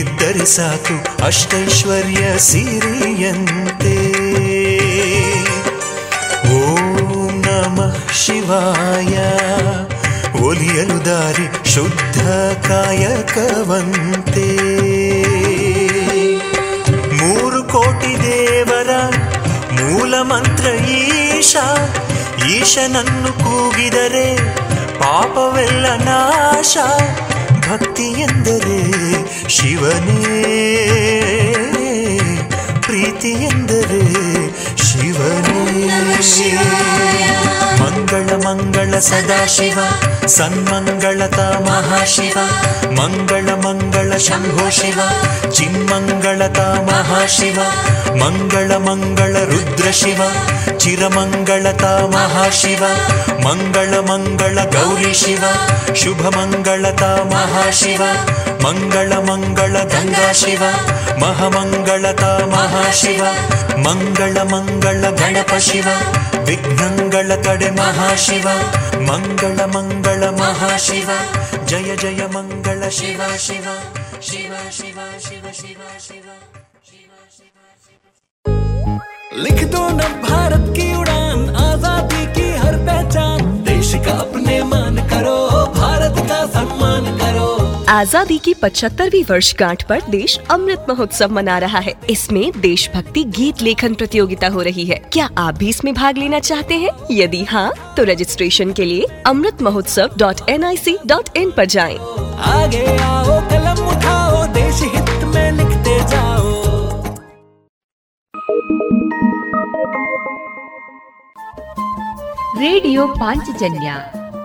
ಇದ್ದರೆ ಸಾಕು ಅಷ್ಟೈಶ್ವರ್ಯ ಸಿರಿಯಂತೆ. ಓಂ ನಮಃ ಶಿವಾಯ ಒಲಿಯಲು ದಾರಿ ಶುದ್ಧ ಕಾಯಕವಂತೆ. ಮೂರು ಕೋಟಿ ದೇವರ ಮೂಲ ಮಂತ್ರ ಈಶ, ಈಶನನ್ನು ಕೂಗಿದರೆ ಪಾಪವೆಲ್ಲ ನಾಶ. ಭಕ್ತಿ ಎಂದರೆ ಶಿವನೇ, ಪ್ರೀತಿ ಎಂದರೆ ಶಿವನೇ. ಮಂಗಳ ಮಂಗಳ ಸದಾಶಿವ, ಸನ್ಮಂಗಳತ ಮಹಾಶಿವ. ಮಂಗಳ ಮಂಗಳ ಶಂಭೋ ಶಿವ, ಚಿನ್ಮಂಗಳತ ಮಹಾಶಿವ. ಮಂಗಳ ಮಂಗಳ ರುದ್ರಶಿವ, ಚಿರಮಂಗಳತ ಮಹಾಶಿವ. ಮಂಗಳ ಮಂಗಳ ಗೌರಿ ಶಿವ, ಶುಭ ಮಂಗಳತ ಮಹಾಶಿವ. ಮಂಗಳ ಮಂಗಳ ಗಂಗಾ ಶಿವ, ಮಹಾಮಂಗಳತ ಮಹಾಶಿವ. ಮಂಗಳ ಮಂಗಳ ಗಣಪ ಶಿವ, ವಿಘ್ನಗಳ ತಡೆ ಮಹಾಶಿವ. ಮಂಗಳ ಮಂಗಳ ಮಹಾಶಿವ, ಜಯ ಜಯ ಮಂಗಳ ಶಿವ ಶಿವ ಶಿವ ಶಿವ ಶಿವ ಶಿವ ಶಿವ ಶಿವ ಶಿವ ಶಿವ. लिख दो न भारत की उड़ान, आजादी की हर पहचान. देश का अपने मान करो, भारत का सम्मान करो. आजादी की पचहत्तरवीं वर्षगांठ पर देश अमृत महोत्सव मना रहा है. इसमें देशभक्ति गीत लेखन प्रतियोगिता हो रही है. क्या आप भी इसमें भाग लेना चाहते हैं? यदि हाँ, तो रजिस्ट्रेशन के लिए Amrit Mahotsav dot N I C dot in पर जाएं. आगे आओ, कलम उठाओ, देश हित में लिखते जाओ. ರೇಡಿಯೋ ಪಾಂಚಜನ್ಯ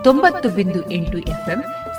ತೊಂಬತ್ತು ಬಿಂದು ಎಂಟು ಎಫ್ಎಂ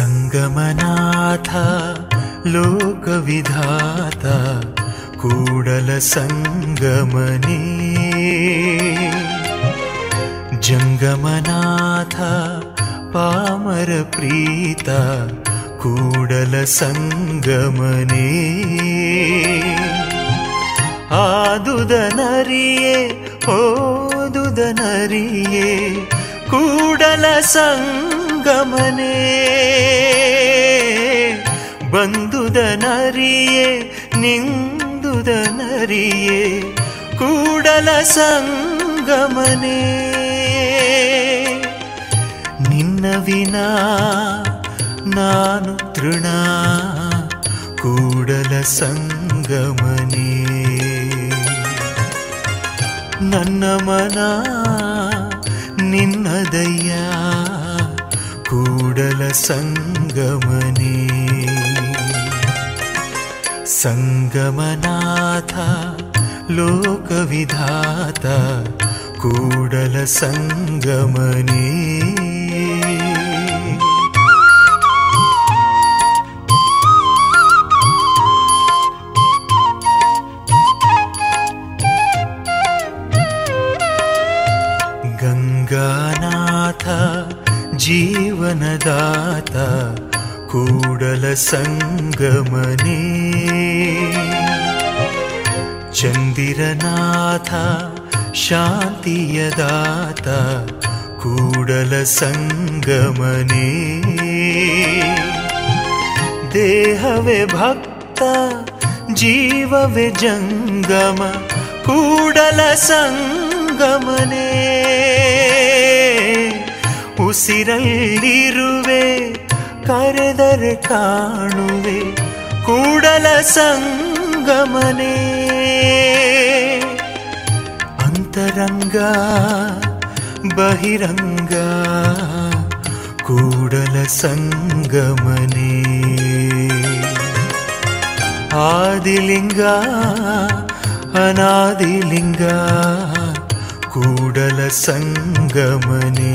ಸಂಗಮನಾಥ ಲೋಕವಿಧಾತ ಕೂಡಲ ಸಂಗಮನೇ. ಜಂಗಮನಾಥ ಪಾಮರ ಪ್ರೀತ ಕೂಡಲ ಸಂಗಮನೇ. ಆದುದನರಿಯೇ ಓದುದನರಿಯೇ ಕೂಡಲ ಸಂಗಮನೇ. ಬಂದುದನರಿಯೇ ನಿಂದುದನರಿಯೇ ಕೂಡಲ ಸಂಗಮನೇ. ನಿನ್ನ ವಿನಾ ನಾನು ತೃಣ ಕೂಡಲ ಸಂಗಮನೇ. ನನ್ನ ಮನ ನಿನ್ನದಯ್ಯ ಕೂಡಲ ಸಂಗಮನೇ. ಸಂಗಮನಾಥ ಲೋಕವಿಧಾತ ಕೂಡಲ ಸಂಗಮನೇ. ಗಂಗಾನಾಥ ಜೀವನದಾತ ಕೂಡಲ ಸಂಗಮನೇ. ಚಂದಿರನಾಥ ಶಾಂತಿಯ ದಾತ ಕೂಡಲ ಸಂಗಮನೇ. ದೇಹವೇ ಭಕ್ತ ಜೀವವೇ ಜಂಗಮ ಕೂಡಲ ಸಂಗಮನೇ. ಉಸಿರಲ್ಲಿರುವೆ ಕರೆದರೆ ಕಾಣುವೆ ಕೂಡಲ ಸಂಗಮನೇ. ಅಂತರಂಗ ಬಹಿರಂಗ ಕೂಡಲ ಸಂಗಮನೇ. ಆದಿಲಿಂಗ ಅನಾದಿಲಿಂಗ ಕೂಡಲ ಸಂಗಮನೇ.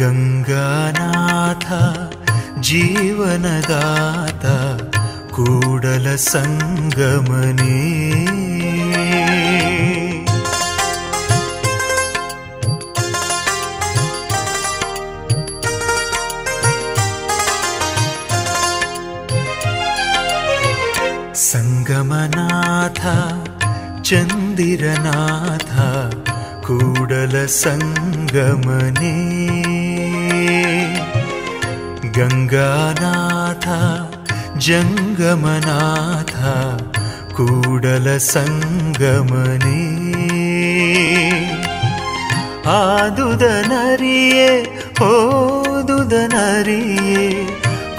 ಗಂಗಾನಾಥ ಜೀವನದಾತ ಕೂಡಲ ಸಂಗಮನೇ, ಸಂಗಮನಾಥ ಚಂದಿರನಾಥ ಕೂಡಲ ಸಂಗಮನೇ, ಗಂಗಾನಾಥ ಜಂಗಮನಾಥ ಕೂಡಲ ಸಂಗಮನೇ, ಆದುದನರಿಯೇ ಓದುದನರಿಯೇ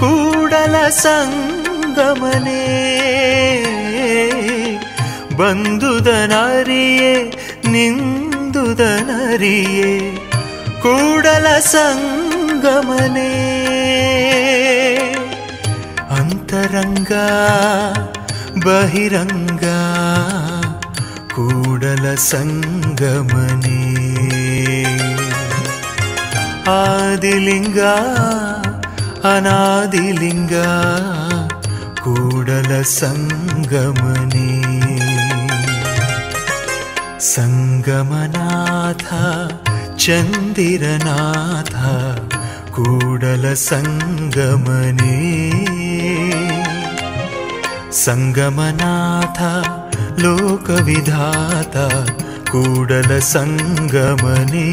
ಕೂಡಲ ಸಂಗಮನೇ, ಬಂದುದನರಿಯೇ ನಿಂದುದನರಿಯೇ ಕೂಡಲ ಸಂಗಮನೇ, ಅಂತರಂಗ ಬಹಿರಂಗ ಕೂಡಲ ಸಂಗಮನೇ, ಆದಿಲಿಂಗ ಅನಾದಿಲಿಂಗ ಕೂಡಲ ಸಂಗಮನೇ, ಸಂಗಮನಾಥ ಚಂದಿರನಾಥ ಕೂಡಲ ಸಂಗಮನೇ, ಸಂಗಮನಾಥ ಲೋಕವಿಧಾತ ಕೂಡಲ ಸಂಗಮನೇ,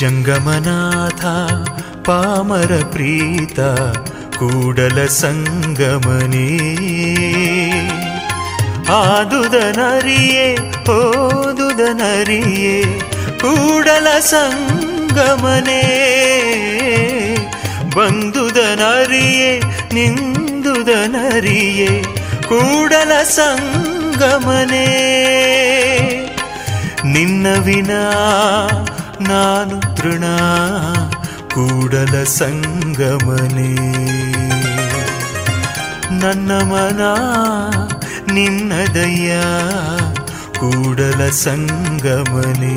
ಜಂಗಮನಾಥ ಪಾಮರ ಪ್ರೀತ ಕೂಡಲ ಸಂಗಮನೇ, ಆದುದನರಿಯೇ ಓದುದನರಿಯೇ ಕೂಡಲ ಸಂಗಮನೇ, ಬಂದುದನರಿಯೇ ನಿಂದುದನರಿಯೇ ಕೂಡಲ ಸಂಗಮನೇ, ನಿನ್ನ ವಿನಾ ನಾನು ತೃಣ ಕೂಡಲ ಸಂಗಮನೇ, ನನ್ನ ಮನ ನಿನ್ನದಯ್ಯ ಕೂಡಲ ಸಂಗಮನೇ,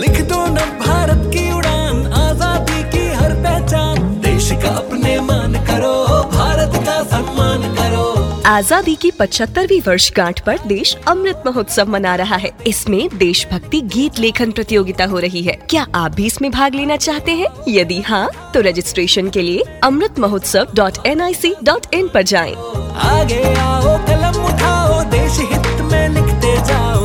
लिख दो न भारत की उड़ान, आजादी की हर पहचान, देश का अपने मान करो, भारत का सम्मान करो. आजादी की पचहत्तरवीं वर्षगांठ पर देश अमृत महोत्सव मना रहा है. इसमें देशभक्ति गीत लेखन प्रतियोगिता हो रही है. क्या आप भी इसमें भाग लेना चाहते हैं? यदि हाँ, तो रजिस्ट्रेशन के लिए Amrit Mahotsav dot N I C dot in पर जाएं. आगे आओ, कलम उठाओ, देश हित में लिखते जाओ.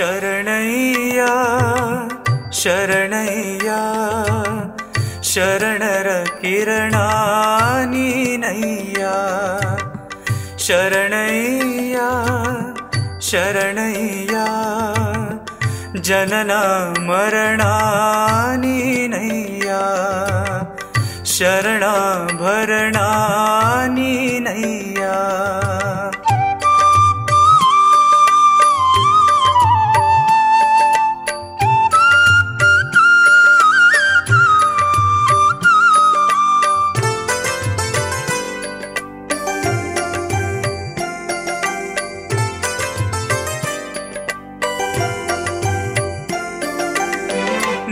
ಶರಣಯ್ಯ ಶರಣಯ್ಯ ಶರಣರ ಕಿರಣ ನೀನಯ್ಯ, ಶರಣಯ್ಯ ಶರಣಯ್ಯ ಜನನ ಮರಣ ನೀನಯ್ಯ, ಶರಣ ಭರಣ ನೀನಯ್ಯ.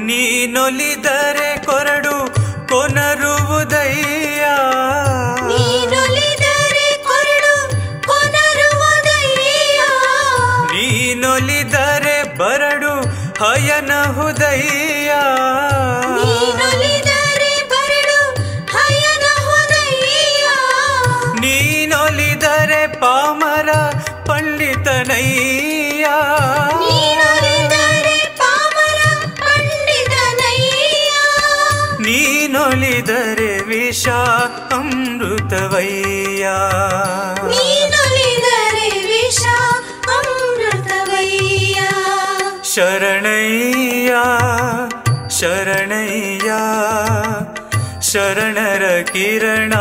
ನೀನೊಲಿದರೆ ಕೊರಡು ಕೊನರುವುದಯ್ಯ, ಪಾಮರ ಪಂಡಿತನಯ್ಯ ನೀನೊಲಿದರೆ ವಿಷ ಅಮೃತವಯ್ಯ ಶರಣಯ್ಯ ಶರಣಯ್ಯ ಶರಣರ ಕಿರಣ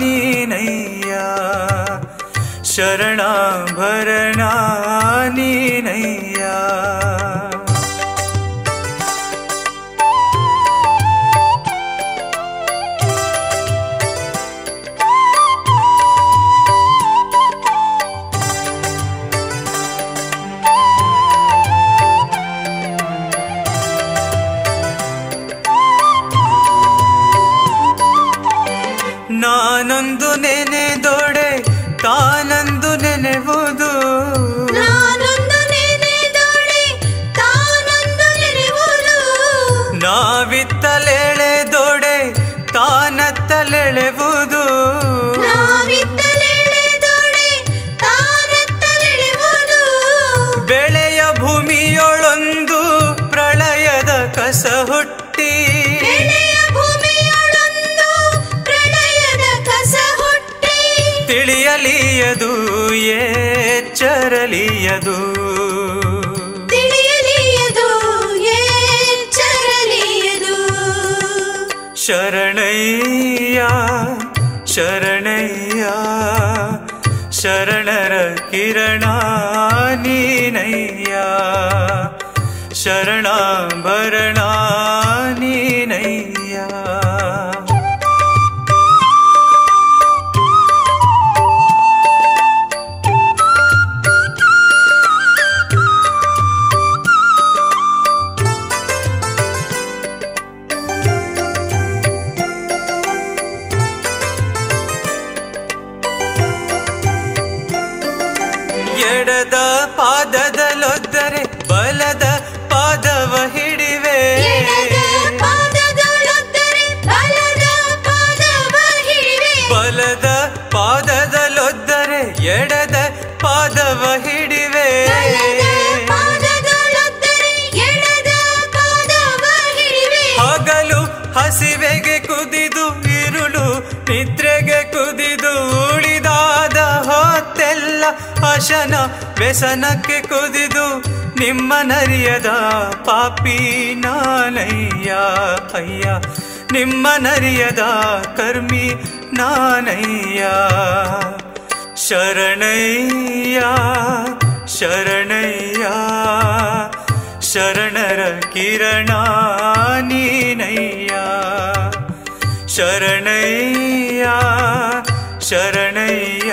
ನೀನಯ್ಯ ಶರಣಾಭರಣ ನೀನಯ್ಯ ನಾನೊಂದು ನೆನೆದೊಡೆ ತಾನೊಂದು ನೆನೆವುದು ನಾವಿತ್ತಲೆಳೆದೊಡೆ ತಾನತ್ತಲೆಳೆವುದು ಬೆಳೆಯ ಭೂಮಿಯೊಳೊಂದು ಪ್ರಳಯದ ಕಸ ಹುಟ್ಟಿ ತಿಳಿಯಲಿಯದು ಏಚ್ಚರಲಿಯದು ತಿಳಿಯಲಿಯದು ಏಚ್ಚರಲಿಯದು ಶರಣಯ್ಯ ಶರಣಯ್ಯ ಶರಣರ ಕಿರಣ ನೀನಯ್ಯ ಶರಣಾಭರಣ ನೀನಯ್ಯ ಎಡದ ಪಾದದಲ್ಲೊದ್ದರೆ ಬಲದ ಪಾದವ ಹಿಡಿವೆ ಬಲದ ಪಾದದಲ್ಲೊದ್ದರೆ ಎಡದ ಪಾದವ ಹಿಡಿವೆ ಹಗಲು ಹಸಿವೆಗೆ ಕುದಿದು ಇರುಳು ನಿದ್ರೆಗೆ ಕುದಿದು ಉಳಿದಾದ ಹೊತ್ತೆಲ್ಲ ಅಶನ ವ್ಯಸನಕ್ಕೆ ಕುದಿದು ನಿಮ್ಮ ನರಿಯದ ಪಾಪಿ ನಾನಯ್ಯ ಅಯ್ಯ ನಿಮ್ಮ ನರಿಯದ ಕರ್ಮಿ ನಾನಯ್ಯ ಶರಣಯ್ಯ ಶರಣಯ್ಯ ಶರಣರ ಕಿರಣ ನೀನಯ್ಯ ಶರಣಯ್ಯ ಶರಣಯ್ಯ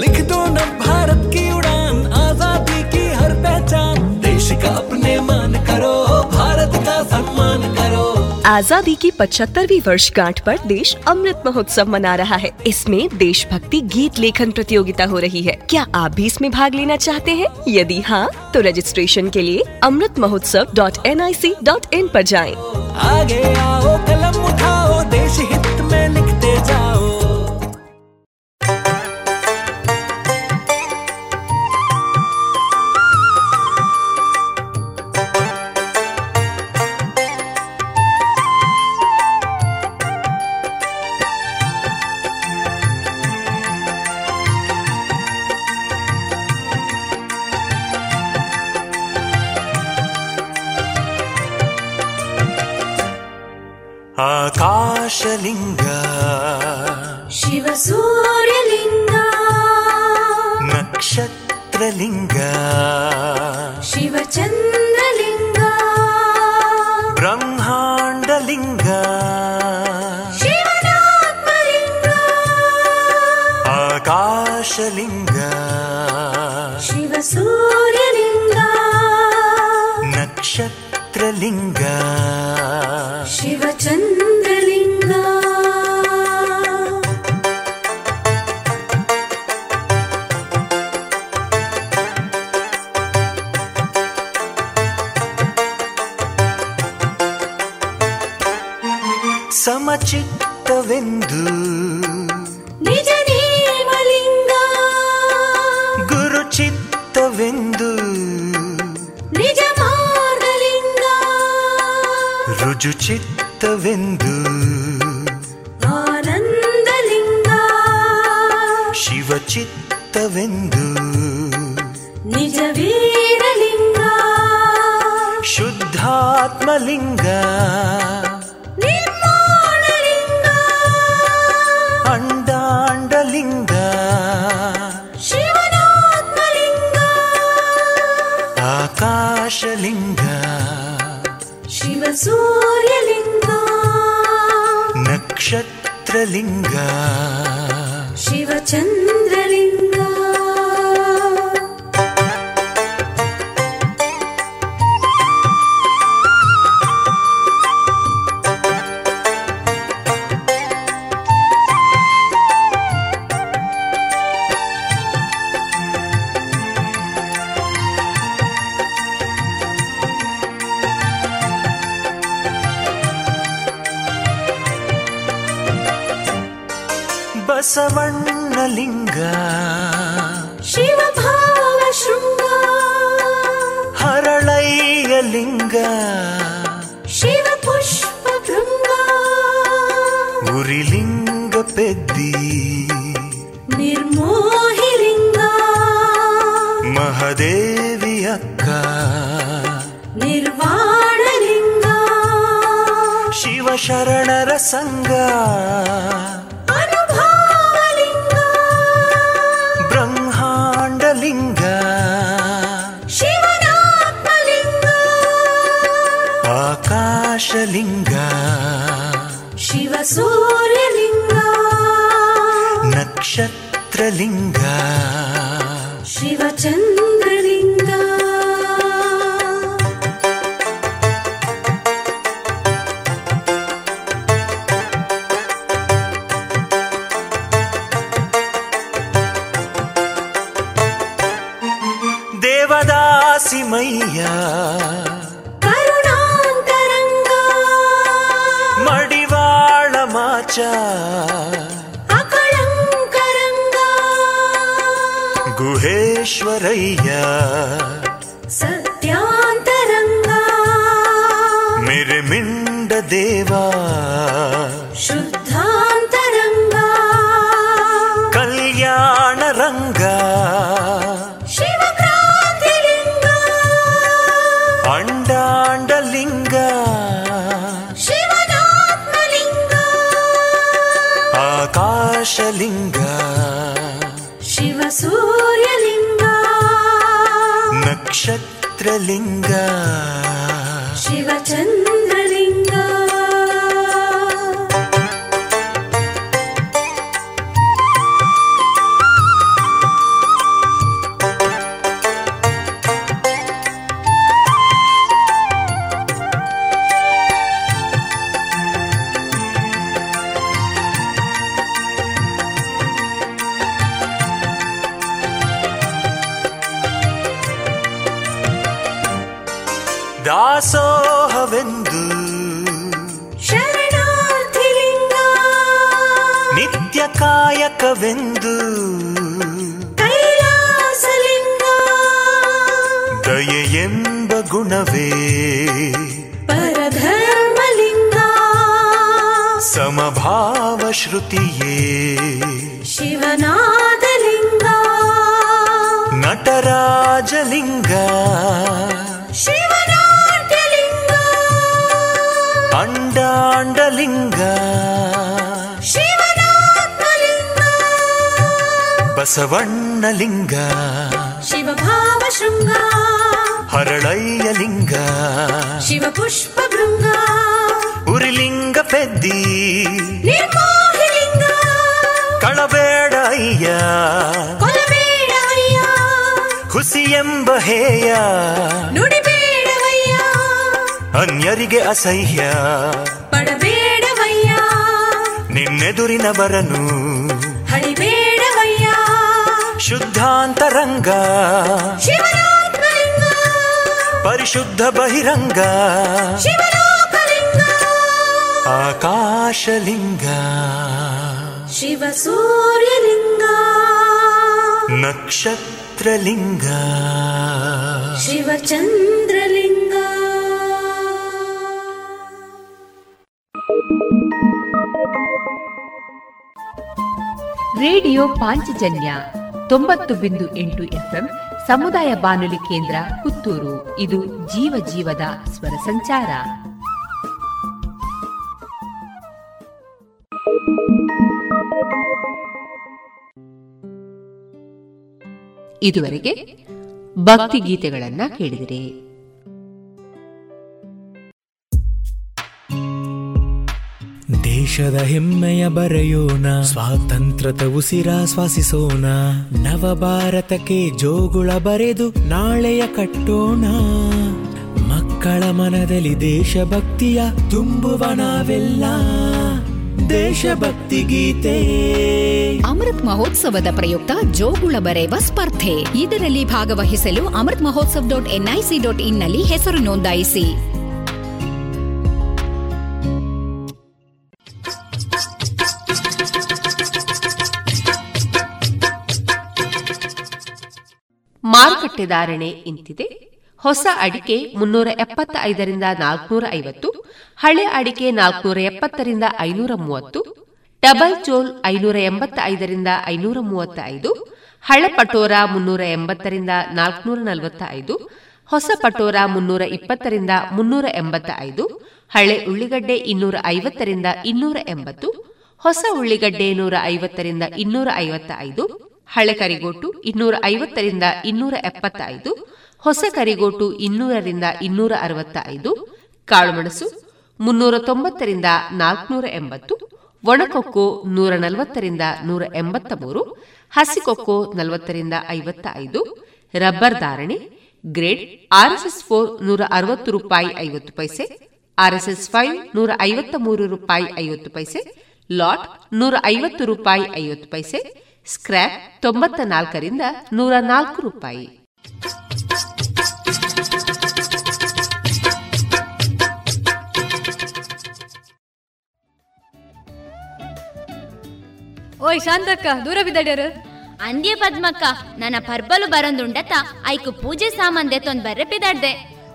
लिख दो न भारत की उड़ान, आजादी की हर पहचान, देश का अपने मान करो, भारत का सम्मान करो. आजादी की पचहत्तरवीं वर्षगांठ पर देश अमृत महोत्सव मना रहा है. इसमें देशभक्ति गीत लेखन प्रतियोगिता हो रही है. क्या आप भी इसमें भाग लेना चाहते हैं? यदि हाँ, तो रजिस्ट्रेशन के लिए Amrit Mahotsav dot N I C dot in पर जाएं. आगे आओ, कलम उठाओ, देश हित में लिखते जाओ. ಆಕಾಶಲಿಂಗ ಶಿವಸೂರ್ಯಲಿಂಗ ನಕ್ಷತ್ರಲಿಂಗ ಶಿವಚಂದ್ರಲಿಂಗ ಬ್ರಹ್ಮಾಂಡಲಿಂಗ ಶಿವನಾಮ ಶಲಿಂಗ ಶಿವ ಸೂರ್ಯಲಿಂಗ ನಕ್ಷತ್ರಲಿಂಗ ಶಿವಚಂದ್ರಲಿಂಗ. ಸಮಚಿತ್ತವೆಂದು ನಿಜ ಲಿಂಗ ಗುರುಚಿತ್ತವೆಂದು ನಿಜ ಮಾರ್ಗಲಿಂಗ ರುಜುಚಿತ್ತವೆಂದು ಆನಂದಲಿಂಗ ಶಿವಚಿತ್ತವೆಂದು ನಿಜ ವೀರಲಿಂಗ ಶುದ್ಧಾತ್ಮಲಿಂಗ ಅಂಡಾಂಡಲಿಂಗ ಶಿವನಾತ್ಮಲಿಂಗ ಆಕಾಶಲಿಂಗ ಶಿವ ಸೂರ್ಯಲಿಂಗ ನಕ್ಷತ್ರಲಿಂಗ ಶಿವಚಂದ್ರಲಿಂಗ. ಬಸವಣ್ಣಲಿಂಗ ಶಿವಭಾವಶೃಂಗ ಹರಳಯ್ಯಲಿಂಗ ಶಿವಪುಷ್ಪಭೃಂಗ ಉರಿಲಿಂಗ ಪೆದ್ದಿ ನಿರ್ಮೋಹಿಲಿಂಗ ಮಹಾದೇವಿಯಕ್ಕ ನಿರ್ವಾಣಲಿಂಗ ಶಿವಶರಣರ ಸಂಘ ಲಿಂಗ ಶಿವನಾತ್ಮಲಿಂಗ ಆಕಾಶಲಿಂಗ ಶಿವ ಸೂರ್ಯಲಿಂಗ ನಕ್ಷತ್ರಲಿಂಗ ಶಿವಚಂದ್ರಲಿಂಗ. ಸಿಮಯ್ಯ ಕರುಣಾಂತರಂಗ ಮಡಿವಾಳ ಮಾಚ ಅಕಳಂಕರಂಗ ಗುಹೇಶ್ವರಯ್ಯ ಸತ್ಯಾಂತರಂಗ ಮಿರಿಮಿಂಡ ದೇವ ಶುದ್ಧಾಂತರಂಗ ಕಲ್ಯಾಣರಂಗ ಅಂಡಾಂಡಲಿಂಗ ಶಿವನಾತ್ಮಲಿಂಗ ಆಕಾಶಲಿಂಗ ಶಿವ ಸೂರ್ಯಲಿಂಗ ನಕ್ಷತ್ರಲಿಂಗ ಶಿವಚಂದ್ರಲಿಂಗ. ದಾಸೋಹವೆಂದು ಶರಣಾರ್ಥಿಲಿಂಗ ನಿತ್ಯ ಕಾಯಕವೆಂದು ಕೈಲಾಸಲಿಂಗ ದಯೆಯೆಂಬ ಗುಣವೇ ಪರಧರ್ಮಲಿಂಗ ಸಮಭಾವ ಶ್ರುತಿಯೇ ಶಿವನಾದಲಿಂಗ ನಟರಾಜಲಿಂಗ ಅಂಡಾಂಡಲಿಂಗ ಶಿವನಾತ್ಮಲಿಂಗ ಬಸವಣ್ಣಲಿಂಗ ಶಿವಭಾವಶೃಂಗ ಹರಳಯ್ಯಲಿಂಗ ಶಿವಪುಷ್ಪಭೃಂಗ ಉರಿಲಿಂಗ ಪೆದ್ದಿ ನಿರ್ಮೋಹಿಲಿಂಗ ಕಳಬೇಡಯ್ಯ ಖುಷಿ ಎಂಬ ಹೇಯ ನುಡಿಬೇಡವಯ್ಯ, ಅನ್ಯರಿಗೆ ಅಸಹ್ಯ ಪಡಬೇಡವಯ್ಯ, ನಿನ್ನೆದುರಿನ ಬರನು ಹರಿಬೇಡವಯ್ಯ. ಶುದ್ಧಾಂತರಂಗ ಶಿವರಾತ್ಮಲಿಂಗ, ಪರಿಶುದ್ಧ ಬಹಿರಂಗ ಶಿವಲೋಕಲಿಂಗ, ಆಕಾಶಲಿಂಗ ಶಿವಸೂರ್ಯಲಿಂಗ, ನಕ್ಷತ್ರಲಿಂಗ ಶಿವಚಂದ್ರಲಿಂಗ. ರೇಡಿಯೋ ಪಾಂಚಜನ್ಯ ತೊಂಬತ್ತು ಬಿಂದು ಎಂಟು ಎಫ್ಎಂ ಸಮುದಾಯ ಬಾನುಲಿ ಕೇಂದ್ರ ಪುತ್ತೂರು. ಇದು ಜೀವ ಜೀವದ ಸ್ವರ ಸಂಚಾರ. ಇದುವರೆಗೆ ಭಕ್ತಿ ಗೀತೆಗಳನ್ನ ಕೇಳಿದಿರಿ. ದೇಶದ ಹೆಮ್ಮೆಯ ಬರೆಯೋಣ, ಸ್ವಾತಂತ್ರ್ಯದ ಉಸಿರಾಶ್ವಾಸಿಸೋಣ, ನವ ಭಾರತಕ್ಕೆ ಜೋಗುಳ ಬರೆದು ನಾಳೆಯ ಕಟ್ಟೋಣ. ಮಕ್ಕಳ ಮನದಲ್ಲಿ ದೇಶಭಕ್ತಿಯ ತುಂಬುವ ನಾವೆಲ್ಲ ದೇಶಭಕ್ತಿ ಗೀತೆ. ಅಮೃತ್ ಮಹೋತ್ಸವದ ಪ್ರಯುಕ್ತ ಜೋಗುಳ ಬರೆಯುವ ಸ್ಪರ್ಧೆ, ಇದರಲ್ಲಿ ಭಾಗವಹಿಸಲು Amrit Mahotsav dot NIC dot ಇನ್ನಲ್ಲಿ ಹೆಸರು ನೋಂದಾಯಿಸಿ. ಮಾರುಕಟ್ಟೆ ಧಾರಣೆ ಇಂತಿದೆ. ಹೊಸ ಅಡಿಕೆ ಮುನ್ನೂರ ಎಪ್ಪತ್ತ ಐದರಿಂದ ನಾಲ್ಕುನೂರ ಐವತ್ತು, ಹಳೆ ಅಡಿಕೆ ನಾಲ್ಕುನೂರ ಎಪ್ಪತ್ತರಿಂದ ಐನೂರ ಮೂವತ್ತು, ಡಬಲ್ ಚೋಲ್ ಐನೂರ ಎಂಬತ್ತ ಐದರಿಂದ ಐನೂರ ಮೂವತ್ತ ಐದು, ಹಳೆ ಪಟೋರ ಮುನ್ನೂರ ಎಂಬತ್ತರಿಂದ ನಾಲ್ಕುನೂರ ನಲವತ್ತ ಐದು, ಹೊಸ ಪಟೋರ ಮುನ್ನೂರ ಇಪ್ಪತ್ತರಿಂದ ಮುನ್ನೂರ ಎಂಬತ್ತ ಐದು, ಹಳೆ ಉಳ್ಳಿಗಡ್ಡೆ ಇನ್ನೂರ ಐವತ್ತರಿಂದ ಇನ್ನೂರ ಎಂಬತ್ತು, ಹೊಸ ಉಳ್ಳಿಗಡ್ಡೆ ನೂರ ಐವತ್ತರಿಂದ ಇನ್ನೂರ ಐವತ್ತ ಐದು, ಹಳೆ ಕರಿಗೋಟು ಇನ್ನೂರ ಐವತ್ತರಿಂದ ಇನ್ನೂರ ಎಪ್ಪತ್ತ ಐದು, ಹೊಸ ಕರಿಗೋಟು ಇನ್ನೂರರಿಂದ ಇನ್ನೂರ ಅರವತ್ತ ಐದು, ಕಾಳುಮೆಣಸು ಮುನ್ನೂರ ತೊಂಬತ್ತರಿಂದ ನಾಲ್ಕುನೂರ ಎಂಬತ್ತು, ಒಣಕೊಕ್ಕೋ ನೂರ ನಲವತ್ತರಿಂದ ನೂರ ಎಂಬತ್ತ ಮೂರು, ಹಸಿಕೊಕ್ಕೋ ನಲವತ್ತರಿಂದ ಐವತ್ತ ಐದು. ರಬ್ಬರ್ ಧಾರಣೆ ಗ್ರೇಡ್ ಆರ್ಎಸ್ಎಸ್ ಫೋರ್ ನೂರ ಅರವತ್ತು ರೂಪಾಯಿ ಐವತ್ತು ಪೈಸೆ, ಆರ್ಎಸ್ಎಸ್ ಫೈವ್ ನೂರ ಐವತ್ತ ಮೂರು ರೂಪಾಯಿ ಐವತ್ತು ಪೈಸೆ, ಲಾಟ್ ನೂರ ಐವತ್ತು ರೂಪಾಯಿ ಐವತ್ತು ಪೈಸೆ, ಸ್ಕ್ರ್ಯಾಪ್ ತೊಂಬತ್ತ ನಾಲ್ಕರಿಂದ ನೂರ ನಾಲ್ಕು ರೂಪಾಯಿ. ಓಯ್ ಶಾಂತಕ್ಕ, ದೂರ ಬಿದ್ದಾಡ್ಯಾರ ಅಂದ್ಯ ಪದ್ಮಕ್ಕ, ನನ್ನ ಪರ್ಬಲು ಬರಂದುಂಡತ ಐಕು ಪೂಜೆ ಸಾಮಾನ್ ದೆತ್ತೊಂದ್ ಬರ್ರೆ ಬಿದ್ದಾಡ್ದೆ.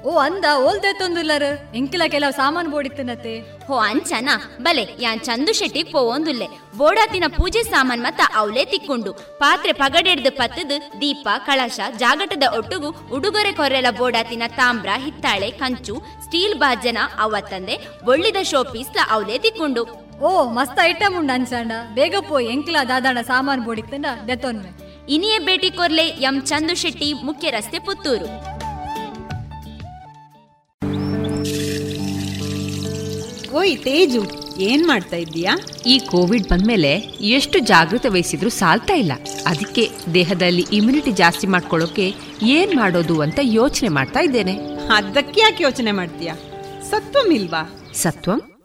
ಓ ಅಂದ ಓಲ್ ದೆತ್ತೊಂದುಲ್ಲರು ಇಂಕಿಲ ಕೆಲವು ಸಾಮಾನು ಬೋಡಿತ್ತನತೆ. ಹೋ ಅಂಚನ ಬಲೆ ಯಾನ್ ಚಂದು ಶೆಟ್ಟಿಗ್ ಪೋವೊಂದುಲ್ಲೆ ಬೋಡಾತಿನ ಪೂಜೆ ಸಾಮಾನ್ ಮತ್ತ ಅವಲೇ ತಿಕ್ಕೊಂಡು ಪಾತ್ರೆ ಪಗಡೆಡ್ದು ಪತ್ತದು ದೀಪ ಕಳಶ ಜಾಗಟದ ಒಟ್ಟುಗು ಉಡುಗೊರೆ ಕೊರೆಲ ಬೋಡಾತಿನ ತಾಮ್ರ ಹಿತ್ತಾಳೆ ಕಂಚು ಸ್ಟೀಲ್ ಭಾಜನ ಅವತ್ತಂದೆ ಒಳ್ಳಿದ ಶೋಪೀಸ್ಲ ಅವಲೇ ತಿಕ್ಕೊಂಡು. ಓ ಮಸ್ತ ಐಟಮ್ ಉಂಡು ಅಂಚಂಡ, ಬೇಗ ಪೋಯ್ ಎಂಕ್ಲ ದಾದಾಣ ಸಾಮಾನು ಬೋಡಿತ್ತಂಡ ದೆತ್ತೊನ್ಮೆ. ಇನಿಯೇ ಭೇಟಿ ಕೊರ್ಲೆ ಎಂ ಚಂದು ಶೆಟ್ಟಿ, ಮುಖ್ಯ ರಸ್ತೆ, ಪುತ್ತೂರು. ಓಯ್ ತೇಜು, ಏನ್ ಮಾಡ್ತಾ ಇದ್ದೀಯಾ? ಈ ಕೋವಿಡ್ ಬಂದ್ಮೇಲೆ ಎಷ್ಟು ಜಾಗೃತಿ ವಹಿಸಿದ್ರು ಸಾಲ್ತಾ ಇಲ್ಲ. ಅದಕ್ಕೆ ದೇಹದಲ್ಲಿ ಇಮ್ಯುನಿಟಿ ಜಾಸ್ತಿ ಮಾಡ್ಕೊಳ್ಳೋಕೆ ಏನ್ ಮಾಡೋದು ಅಂತ ಯೋಚನೆ ಮಾಡ್ತಾ ಇದ್ದೇನೆ. ಅದಕ್ಕೆ ಯಾಕೆ ಯೋಚನೆ ಮಾಡ್ತೀಯಾ? ಸತ್ವಂ ಇಲ್ವಾ? ಸತ್ವಂ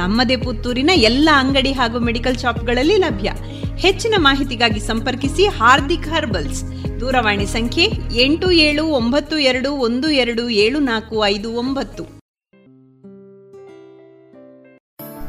ನಮ್ಮದೇ ಪುತ್ತೂರಿನ ಎಲ್ಲ ಅಂಗಡಿ ಹಾಗೂ ಮೆಡಿಕಲ್ ಶಾಪ್ಗಳಲ್ಲಿ ಲಭ್ಯ. ಹೆಚ್ಚಿನ ಮಾಹಿತಿಗಾಗಿ ಸಂಪರ್ಕಿಸಿ ಹಾರ್ದಿಕ್ ಹರ್ಬಲ್ಸ್. ದೂರವಾಣಿ ಸಂಖ್ಯೆ ಎಂಟು ಏಳು ಒಂಬತ್ತು ಎರಡು ಒಂದು ಎರಡು ಏಳು ನಾಲ್ಕು ಐದು ಒಂಬತ್ತು.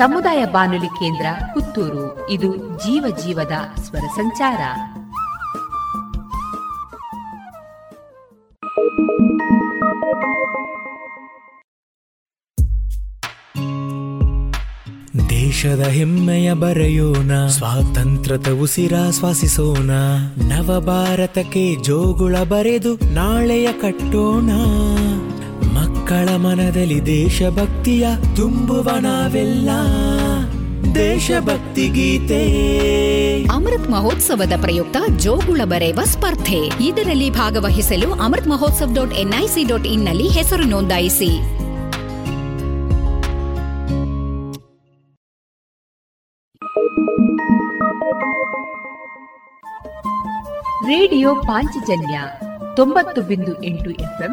ಸಮುದಾಯ ಬಾನುಲಿ ಕೇಂದ್ರ ಪುತ್ತೂರು. ಇದು ಜೀವ ಜೀವದ ಸ್ವರ ಸಂಚಾರ. ದೇಶದ ಹೆಮ್ಮೆಯ ಬರೆಯೋಣ, ಸ್ವಾತಂತ್ರ್ಯದ ಉಸಿರಾಶ್ವಾಸಿಸೋಣ, ನವ ಭಾರತಕ್ಕೆ ಜೋಗುಳ ಬರೆದು ನಾಳೆಯ ಕಟ್ಟೋಣ. ಮಕ್ಕಳ ಮನದಲ್ಲಿ ದೇಶಭಕ್ತಿಯ ತುಂಬುವ ನಾವೆಲ್ಲ ದೇಶಭಕ್ತಿ ಗೀತೆ. ಅಮೃತ್ ಮಹೋತ್ಸವದ ಪ್ರಯುಕ್ತ ಜೋಗುಳ ಬರೆಯುವ ಸ್ಪರ್ಧೆ, ಇದರಲ್ಲಿ ಭಾಗವಹಿಸಲು Amrit Mahotsav dot NIC dot ಇನ್ನಲ್ಲಿ ಹೆಸರು ನೋಂದಾಯಿಸಿ. ರೇಡಿಯೋ ಪಾಂಚಜನ್ಯ ತೊಂಬತ್ತು ಬಿಂದು ಎಂಟು ಎಫ್ಎಂ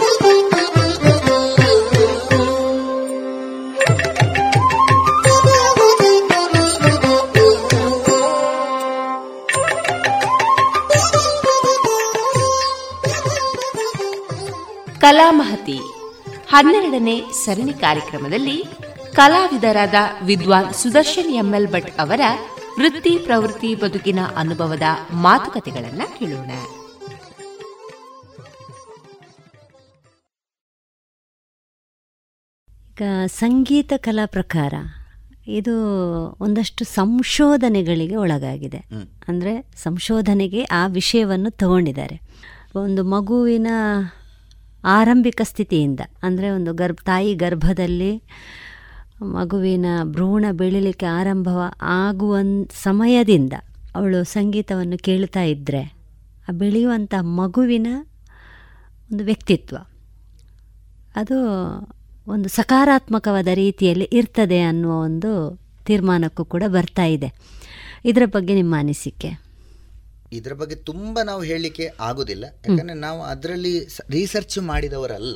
ಕಲಾಮಹತಿ ಹನ್ನೆರಡನೇ ಸರಣಿ ಕಾರ್ಯಕ್ರಮದಲ್ಲಿ ಕಲಾವಿದರಾದ ವಿದ್ವಾನ್ ಸುದರ್ಶನ್ ಎಂಎಲ್ ಭಟ್ ಅವರ ವೃತ್ತಿ ಪ್ರವೃತ್ತಿ ಬದುಕಿನ ಅನುಭವದ ಮಾತುಕತೆಗಳನ್ನು ಕೇಳೋಣ. ಈಗ ಸಂಗೀತ ಕಲಾ ಪ್ರಕಾರ ಇದು ಒಂದಷ್ಟು ಸಂಶೋಧನೆಗಳಿಗೆ ಒಳಗಾಗಿದೆ. ಅಂದರೆ ಸಂಶೋಧನೆಗೆ ಆ ವಿಷಯವನ್ನು ತಗೊಂಡಿದ್ದಾರೆ. ಒಂದು ಮಗುವಿನ ಆರಂಭಿಕ ಸ್ಥಿತಿಯಿಂದ, ಅಂದರೆ ಒಂದು ಗರ್ಭ ತಾಯಿ ಗರ್ಭದಲ್ಲಿ ಮಗುವಿನ ಭ್ರೂಣ ಬೆಳೀಲಿಕ್ಕೆ ಆರಂಭ ಆಗುವ ಸಮಯದಿಂದ ಅವಳು ಸಂಗೀತವನ್ನು ಕೇಳ್ತಾ ಇದ್ದರೆ ಆ ಬೆಳೆಯುವಂಥ ಮಗುವಿನ ಒಂದು ವ್ಯಕ್ತಿತ್ವ ಅದು ಒಂದು ಸಕಾರಾತ್ಮಕವಾದ ರೀತಿಯಲ್ಲಿ ಇರ್ತದೆ ಅನ್ನುವ ಒಂದು ತೀರ್ಮಾನಕ್ಕೂ ಕೂಡ ಬರ್ತಾ ಇದೆ. ಇದರ ಬಗ್ಗೆ ನಿಮ್ಮ ಅನಿಸಿಕೆ? ಇದರ ಬಗ್ಗೆ ತುಂಬ ನಾವು ಹೇಳಲಿಕ್ಕೆ ಆಗೋದಿಲ್ಲ, ಯಾಕಂದರೆ ನಾವು ಅದರಲ್ಲಿ ರಿಸರ್ಚ್ ಮಾಡಿದವರಲ್ಲ.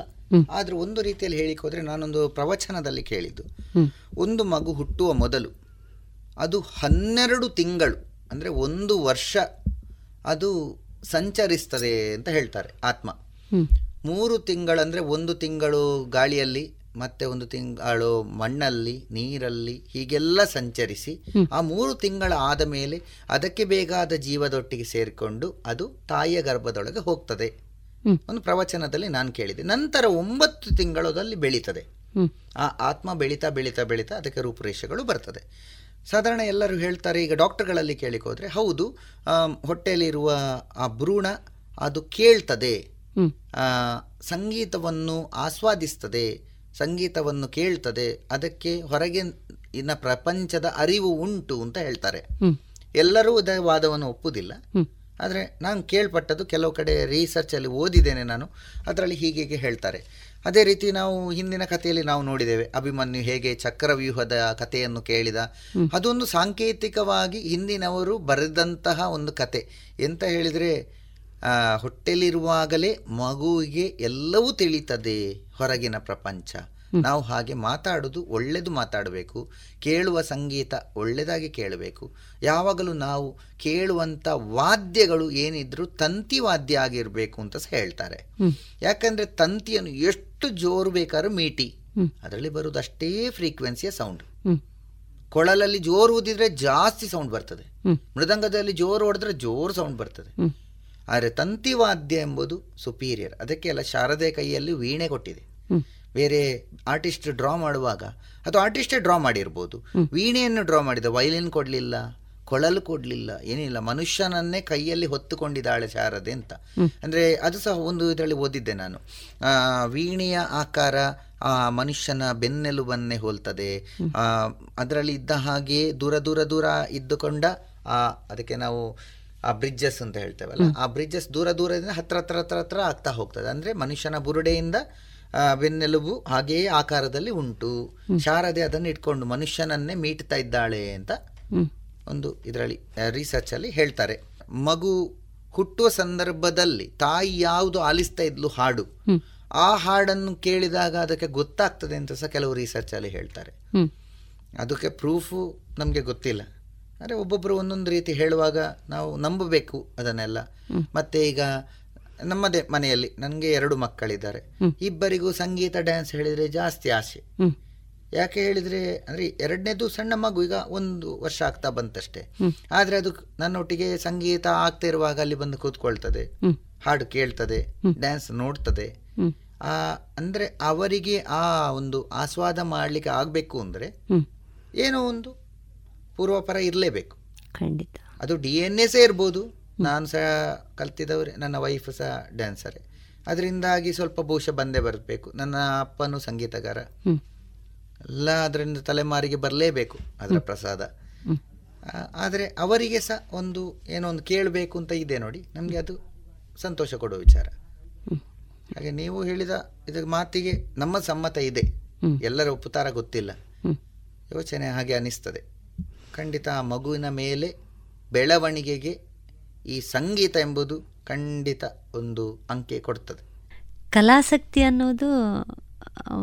ಆದ್ರೆ ಒಂದು ರೀತಿಯಲ್ಲಿ ಹೇಳಿಕ್ಕೆ ಹೋದ್ರೆ, ನಾನೊಂದು ಪ್ರವಚನದಲ್ಲಿ ಕೇಳಿದ್ದು, ಒಂದು ಮಗು ಹುಟ್ಟುವ ಮೊದಲು ಅದು ಹನ್ನೆರಡು ತಿಂಗಳು ಅಂದ್ರೆ ಒಂದು ವರ್ಷ ಅದು ಸಂಚರಿಸ್ತದೆ ಅಂತ ಹೇಳ್ತಾರೆ. ಆತ್ಮ ಮೂರು ತಿಂಗಳಂದ್ರೆ ಒಂದು ತಿಂಗಳು ಗಾಳಿಯಲ್ಲಿ, ಮತ್ತೆ ಒಂದು ತಿಂಗಳು ಮಣ್ಣಲ್ಲಿ, ನೀರಲ್ಲಿ, ಹೀಗೆಲ್ಲ ಸಂಚರಿಸಿ ಆ ಮೂರು ತಿಂಗಳ ಆದ ಮೇಲೆ ಅದಕ್ಕೆ ಬೇಕಾದ ಜೀವದೊಟ್ಟಿಗೆ ಸೇರಿಕೊಂಡು ಅದು ತಾಯಿಯ ಗರ್ಭದೊಳಗೆ ಹೋಗ್ತದೆ. ಒಂದು ಪ್ರವಚನದಲ್ಲಿ ನಾನು ಕೇಳಿದೆ. ನಂತರ ಒಂಬತ್ತು ತಿಂಗಳಲ್ಲಿ ಬೆಳೀತದೆ. ಆ ಆತ್ಮ ಬೆಳೀತಾ ಬೆಳೀತಾ ಬೆಳೀತಾ ಅದಕ್ಕೆ ರೂಪುರೇಷೆಗಳು ಬರ್ತದೆ. ಸಾಧಾರಣ ಎಲ್ಲರೂ ಹೇಳ್ತಾರೆ, ಈಗ ಡಾಕ್ಟರ್ಗಳಲ್ಲಿ ಕೇಳಿಕೋದ್ರೆ, ಹೌದು ಹೊಟ್ಟೆಯಲ್ಲಿರುವ ಆ ಭ್ರೂಣ ಅದು ಕೇಳ್ತದೆ, ಸಂಗೀತವನ್ನು ಆಸ್ವಾದಿಸ್ತದೆ, ಸಂಗೀತವನ್ನು ಕೇಳ್ತದೆ, ಅದಕ್ಕೆ ಹೊರಗೆ ಇನ್ನ ಪ್ರಪಂಚದ ಅರಿವು ಉಂಟು ಅಂತ ಹೇಳ್ತಾರೆ. ಎಲ್ಲರೂ ಇದರ ವಾದವನ್ನು ಒಪ್ಪುವುದಿಲ್ಲ. ಆದರೆ ನಾನು ಕೇಳ್ಪಟ್ಟದ್ದು, ಕೆಲವು ಕಡೆ ರಿಸರ್ಚಲ್ಲಿ ಓದಿದ್ದೇನೆ ನಾನು, ಅದರಲ್ಲಿ ಹೀಗೆ ಹೇಳ್ತಾರೆ. ಅದೇ ರೀತಿ ನಾವು ಹಿಂದಿನ ಕಥೆಯಲ್ಲಿ ನಾವು ನೋಡಿದ್ದೇವೆ, ಅಭಿಮನ್ಯು ಹೇಗೆ ಚಕ್ರವ್ಯೂಹದ ಕಥೆಯನ್ನು ಕೇಳಿದ. ಅದೊಂದು ಸಾಂಕೇತಿಕವಾಗಿ ಹಿಂದಿನವರು ಬರೆದಂತಹ ಒಂದು ಕತೆ. ಎಂತ ಹೇಳಿದರೆ, ಹೊಟ್ಟೆಲಿರುವಾಗಲೇ ಮಗುವಿಗೆ ಎಲ್ಲವೂ ತಿಳಿತದೆ ಹೊರಗಿನ ಪ್ರಪಂಚ, ನಾವು ಹಾಗೆ ಮಾತಾಡೋದು ಒಳ್ಳೆಯದು ಮಾತಾಡಬೇಕು, ಕೇಳುವ ಸಂಗೀತ ಒಳ್ಳೆಯದಾಗಿ ಕೇಳಬೇಕು. ಯಾವಾಗಲೂ ನಾವು ಕೇಳುವಂಥ ವಾದ್ಯಗಳು ಏನಿದ್ರೂ ತಂತಿ ವಾದ್ಯ ಆಗಿರಬೇಕು ಅಂತ ಹೇಳ್ತಾರೆ. ಯಾಕಂದರೆ ತಂತಿಯನ್ನು ಎಷ್ಟು ಜೋರು ಬೇಕಾದ್ರೂ ಮೀಟಿ, ಅದರಲ್ಲಿ ಬರೋದಷ್ಟೇ ಫ್ರೀಕ್ವೆನ್ಸಿಯ ಸೌಂಡ್. ಕೊಳಲಲ್ಲಿ ಜೋರು ಊದಿದ್ರೆ ಜಾಸ್ತಿ ಸೌಂಡ್ ಬರ್ತದೆ, ಮೃದಂಗದಲ್ಲಿ ಜೋರು ಹೊಡೆದ್ರೆ ಜೋರು ಸೌಂಡ್ ಬರ್ತದೆ. ಆದರೆ ತಂತಿವಾದ್ಯ ಎಂಬುದು ಸುಪೀರಿಯರ್. ಅದಕ್ಕೆ ಎಲ್ಲ ಶಾರದೆ ಕೈಯಲ್ಲಿ ವೀಣೆ ಕೊಟ್ಟಿದೆ. ಬೇರೆ ಆರ್ಟಿಸ್ಟ್ ಡ್ರಾ ಮಾಡುವಾಗ ಅಥವಾ ಆರ್ಟಿಸ್ಟೇ ಡ್ರಾ ಮಾಡಿರ್ಬೋದು, ವೀಣೆಯನ್ನು ಡ್ರಾ ಮಾಡಿದ, ವೈಲಿನ್ ಕೊಡಲಿಲ್ಲ, ಕೊಳಲು ಕೊಡಲಿಲ್ಲ, ಏನಿಲ್ಲ, ಮನುಷ್ಯನನ್ನೇ ಕೈಯಲ್ಲಿ ಹೊತ್ತುಕೊಂಡಿದ್ದಾಳೆ ಶಾರದೆ ಅಂತ. ಅಂದರೆ ಅದು ಸಹ ಒಂದು ಇದರಲ್ಲಿ ಓದಿದ್ದೆ ನಾನು, ವೀಣೆಯ ಆಕಾರ ಆ ಮನುಷ್ಯನ ಬೆನ್ನೆಲುಬನ್ನೇ ಹೋಲ್ತದೆ. ಅದರಲ್ಲಿ ಇದ್ದ ಹಾಗೆ ದೂರ ದೂರ ದೂರ ಇದ್ದುಕೊಂಡ ಆ ಅದಕ್ಕೆ ನಾವು ಆ ಬ್ರಿಡ್ಜಸ್ ಅಂತ ಹೇಳ್ತೇವಲ್ಲ, ಆ ಬ್ರಿಡ್ಜಸ್ ದೂರ ದೂರದಿಂದ ಹತ್ರ ಹತ್ರ ಹತ್ರ ಹತ್ರ ಆಗ್ತಾ ಹೋಗ್ತದೆ. ಅಂದರೆ ಮನುಷ್ಯನ ಬುರುಡೆಯಿಂದ ಬೆನ್ನೆಲುಬು ಹಾಗೆಯೇ ಆಕಾರದಲ್ಲಿ ಉಂಟು. ಶಾರದೆ ಅದನ್ನು ಇಟ್ಕೊಂಡು ಮನುಷ್ಯನನ್ನೇ ಮೀಟ್ತಾ ಇದ್ದಾಳೆ ಅಂತ ಒಂದು ಇದರಲ್ಲಿ ರಿಸರ್ಚಲ್ಲಿ ಹೇಳ್ತಾರೆ. ಮಗು ಹುಟ್ಟುವ ಸಂದರ್ಭದಲ್ಲಿ ತಾಯಿ ಯಾವುದು ಆಲಿಸ್ತಾ ಇದ್ಲು ಹಾಡು, ಆ ಹಾಡನ್ನು ಕೇಳಿದಾಗ ಅದಕ್ಕೆ ಗೊತ್ತಾಗ್ತದೆ ಅಂತ ಸಹ ಕೆಲವು ರಿಸರ್ಚಲ್ಲಿ ಹೇಳ್ತಾರೆ. ಅದಕ್ಕೆ ಪ್ರೂಫು ನಮಗೆ ಗೊತ್ತಿಲ್ಲ, ಅಂದರೆ ಒಬ್ಬೊಬ್ಬರು ಒಂದೊಂದು ರೀತಿ ಹೇಳುವಾಗ ನಾವು ನಂಬಬೇಕು ಅದನ್ನೆಲ್ಲ. ಮತ್ತು ಈಗ ನಮ್ಮದೇ ಮನೆಯಲ್ಲಿ ನನಗೆ ಎರಡು ಮಕ್ಕಳಿದ್ದಾರೆ, ಇಬ್ಬರಿಗೂ ಸಂಗೀತ ಡ್ಯಾನ್ಸ್ ಹೇಳಿದರೆ ಜಾಸ್ತಿ ಆಸೆ. ಯಾಕೆ ಹೇಳಿದರೆ ಅಂದರೆ ಎರಡನೇದು ಸಣ್ಣ ಮಗು, ಈಗ ಒಂದು ವರ್ಷ ಆಗ್ತಾ ಬಂತಷ್ಟೇ. ಆದರೆ ಅದು ನನ್ನೊಟ್ಟಿಗೆ ಸಂಗೀತ ಆಗ್ತಾ ಇರುವಾಗ ಅಲ್ಲಿ ಬಂದು ಕೂತ್ಕೊಳ್ತದೆ, ಹಾಡು ಕೇಳ್ತದೆ, ಡ್ಯಾನ್ಸ್ ನೋಡ್ತದೆ. ಆ ಅಂದರೆ ಅವರಿಗೆ ಆ ಒಂದು ಆಸ್ವಾದ ಮಾಡಲಿಕ್ಕೆ ಆಗಬೇಕು ಅಂದರೆ ಏನೋ ಒಂದು ಪೂರ್ವಾಪರ ಇರಲೇಬೇಕು. ಖಂಡಿತ ಅದು ಡಿ ಎನ್ ಎ ಸೇ ಇರ್ಬೋದು. ನಾನು ಸಹ ಕಲ್ತಿದ್ದವರೇ, ನನ್ನ ವೈಫ್ ಸಹ ಡ್ಯಾನ್ಸರೇ. ಅದರಿಂದಾಗಿ ಸ್ವಲ್ಪ ಬಹುಶಃ ಬಂದೇ ಬರಬೇಕು. ನನ್ನ ಅಪ್ಪನೂ ಸಂಗೀತಗಾರ, ಎಲ್ಲ ಅದರಿಂದ ತಲೆಮಾರಿಗೆ ಬರಲೇಬೇಕು ಅದರ ಪ್ರಸಾದ. ಆದರೆ ಅವರಿಗೆ ಸಹ ಒಂದು ಏನೋ ಒಂದು ಕೇಳಬೇಕು ಅಂತ ಇದೆ ನೋಡಿ, ನಮಗೆ ಅದು ಸಂತೋಷ ಕೊಡುವ ವಿಚಾರ. ಹಾಗೆ ನೀವು ಹೇಳಿದ ಇದ್ರ ಮಾತಿಗೆ ನಮ್ಮ ಸಮ್ಮತ ಇದೆ, ಎಲ್ಲರ ಉಪತಾರ ಗೊತ್ತಿಲ್ಲ, ಯೋಚನೆ ಹಾಗೆ ಅನ್ನಿಸ್ತದೆ. ಖಂಡಿತ ಆ ಮಗುವಿನ ಮೇಲೆ ಬೆಳವಣಿಗೆಗೆ ಈ ಸಂಗೀತ ಎಂಬುದು ಖಂಡಿತ ಒಂದು ಅಂಕೆ ಕೊಡ್ತದೆ. ಕಲಾಸಕ್ತಿ ಅನ್ನೋದು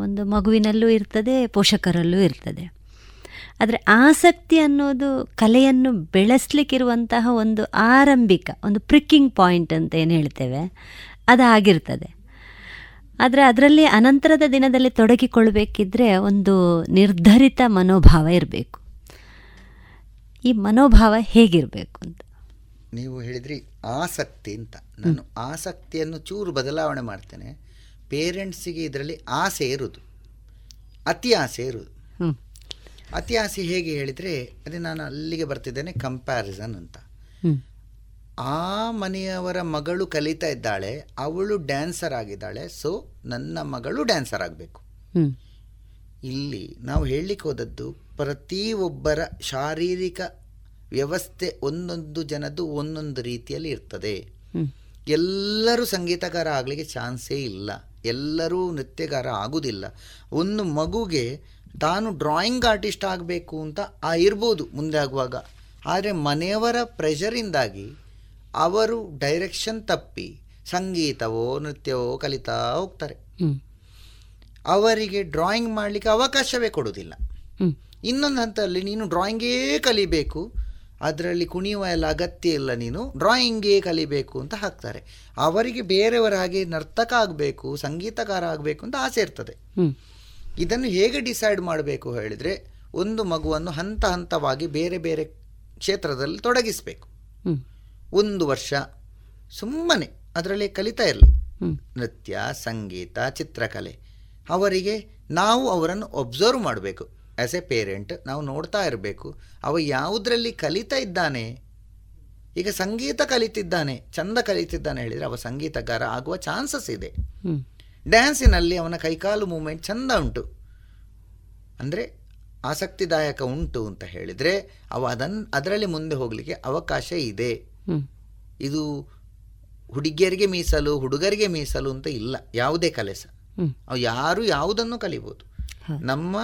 ಒಂದು ಮಗುವಿನಲ್ಲೂ ಇರ್ತದೆ, ಪೋಷಕರಲ್ಲೂ ಇರ್ತದೆ. ಆದರೆ ಆಸಕ್ತಿ ಅನ್ನೋದು ಕಲೆಯನ್ನು ಬೆಳೆಸಲಿಕ್ಕಿರುವಂತಹ ಒಂದು ಆರಂಭಿಕ ಒಂದು ಪ್ರಿಕ್ಕಿಂಗ್ ಪಾಯಿಂಟ್ ಅಂತ ಏನು ಹೇಳ್ತೇವೆ, ಅದಾಗಿರ್ತದೆ. ಆದರೆ ಅದರಲ್ಲಿ ಅನಂತರದ ದಿನದಲ್ಲಿ ತೊಡಗಿಕೊಳ್ಬೇಕಿದ್ರೆ ಒಂದು ನಿರ್ಧರಿತ ಮನೋಭಾವ ಇರಬೇಕು. ಈ ಮನೋಭಾವ ಹೇಗಿರಬೇಕು ಅಂತ ನೀವು ಹೇಳಿದ್ರಿ, ಆಸಕ್ತಿ ಅಂತ. ನಾನು ಆಸಕ್ತಿಯನ್ನು ಚೂರು ಬದಲಾವಣೆ ಮಾಡ್ತೇನೆ. ಪೇರೆಂಟ್ಸಿಗೆ ಇದರಲ್ಲಿ ಆಸೆ ಇರುವುದು, ಅತಿ ಆಸೆ ಇರುವುದು. ಅತಿ ಆಸೆ ಹೇಗೆ ಹೇಳಿದರೆ, ಅದೇ ನಾನು ಅಲ್ಲಿಗೆ ಬರ್ತಿದ್ದೇನೆ, ಕಂಪ್ಯಾರಿಸನ್ ಅಂತ. ಆ ಮನೆಯವರ ಮಗಳು ಕಲಿತಾ ಇದ್ದಾಳೆ, ಅವಳು ಡ್ಯಾನ್ಸರ್ ಆಗಿದ್ದಾಳೆ, ಸೊ ನನ್ನ ಮಗಳು ಡ್ಯಾನ್ಸರ್ ಆಗಬೇಕು. ಇಲ್ಲಿ ನಾವು ಹೇಳಲಿಕ್ಕೆ ಹೋದದ್ದು ಪ್ರತಿಯೊಬ್ಬರ ಶಾರೀರಿಕ ವ್ಯವಸ್ಥೆ ಒಂದೊಂದು ಜನದ್ದು ಒಂದೊಂದು ರೀತಿಯಲ್ಲಿ ಇರ್ತದೆ. ಎಲ್ಲರೂ ಸಂಗೀತಗಾರ ಆಗಲಿಕ್ಕೆ ಚಾನ್ಸೇ ಇಲ್ಲ, ಎಲ್ಲರೂ ನೃತ್ಯಗಾರ ಆಗುವುದಿಲ್ಲ. ಒಂದು ಮಗುಗೆ ತಾನು ಡ್ರಾಯಿಂಗ್ ಆರ್ಟಿಸ್ಟ್ ಆಗಬೇಕು ಅಂತ ಆ ಇರ್ಬೋದು ಮುಂದೆ ಆಗುವಾಗ, ಆದರೆ ಮನೆಯವರ ಪ್ರೆಷರಿಂದಾಗಿ ಅವರು ಡೈರೆಕ್ಷನ್ ತಪ್ಪಿ ಸಂಗೀತವೋ ನೃತ್ಯವೋ ಕಲಿತಾ ಹೋಗ್ತಾರೆ. ಅವರಿಗೆ ಡ್ರಾಯಿಂಗ್ ಮಾಡಲಿಕ್ಕೆ ಅವಕಾಶವೇ ಕೊಡೋದಿಲ್ಲ. ಇನ್ನೊಂದು ಹಂತದಲ್ಲಿ ನೀನು ಡ್ರಾಯಿಂಗೇ ಕಲಿಬೇಕು, ಅದರಲ್ಲಿ ಕುಣಿಯುವ ಎಲ್ಲ ಅಗತ್ಯ ಇಲ್ಲ, ನೀನು ಡ್ರಾಯಿಂಗೇ ಕಲಿಬೇಕು ಅಂತ ಹಾಕ್ತಾರೆ. ಅವರಿಗೆ ಬೇರೆಯವರ ಹಾಗೆ ನರ್ತಕ ಆಗಬೇಕು, ಸಂಗೀತಕಾರ ಆಗಬೇಕು ಅಂತ ಆಸೆ ಇರ್ತದೆ. ಇದನ್ನು ಹೇಗೆ ಡಿಸೈಡ್ ಮಾಡಬೇಕು ಹೇಳಿದರೆ, ಒಂದು ಮಗುವನ್ನು ಹಂತ ಹಂತವಾಗಿ ಬೇರೆ ಬೇರೆ ಕ್ಷೇತ್ರದಲ್ಲಿ ತೊಡಗಿಸಬೇಕು. ಒಂದು ವರ್ಷ ಸುಮ್ಮನೆ ಅದರಲ್ಲಿ ಕಲಿತಾ ಇರಲಿ, ನೃತ್ಯ, ಸಂಗೀತ, ಚಿತ್ರಕಲೆ. ಅವರಿಗೆ ನಾವು ಅವರನ್ನು ಒಬ್ಸರ್ವ್ ಮಾಡಬೇಕು ಆ್ಯಸ್ ಎ ಪೇರೆಂಟ್. ನಾವು ನೋಡ್ತಾ ಇರಬೇಕು ಅವ ಯಾವುದರಲ್ಲಿ ಕಲಿತಾ ಇದ್ದಾನೆ. ಈಗ ಸಂಗೀತ ಕಲಿತಿದ್ದಾನೆ, ಚಂದ ಕಲಿತಿದ್ದಾನೆ ಹೇಳಿದರೆ ಅವ ಸಂಗೀತಗಾರ ಆಗುವ ಚಾನ್ಸಸ್ ಇದೆ. ಡ್ಯಾನ್ಸಿನಲ್ಲಿ ಅವನ ಕೈಕಾಲು ಮೂಮೆಂಟ್ ಚಂದ ಉಂಟು ಅಂದರೆ ಆಸಕ್ತಿದಾಯಕ ಉಂಟು ಅಂತ ಹೇಳಿದರೆ ಅವ ಅದನ್ನು ಅದರಲ್ಲಿ ಮುಂದೆ ಹೋಗಲಿಕ್ಕೆ ಅವಕಾಶ ಇದೆ. ಇದು ಹುಡುಗಿಯರಿಗೆ ಮೀಸಲು, ಹುಡುಗರಿಗೆ ಮೀಸಲು ಅಂತ ಇಲ್ಲ. ಯಾವುದೇ ಕಲೆ ಸಹ ಅವು ಯಾರು ಯಾವುದನ್ನು ಕಲಿಬೋದು. ನಮ್ಮ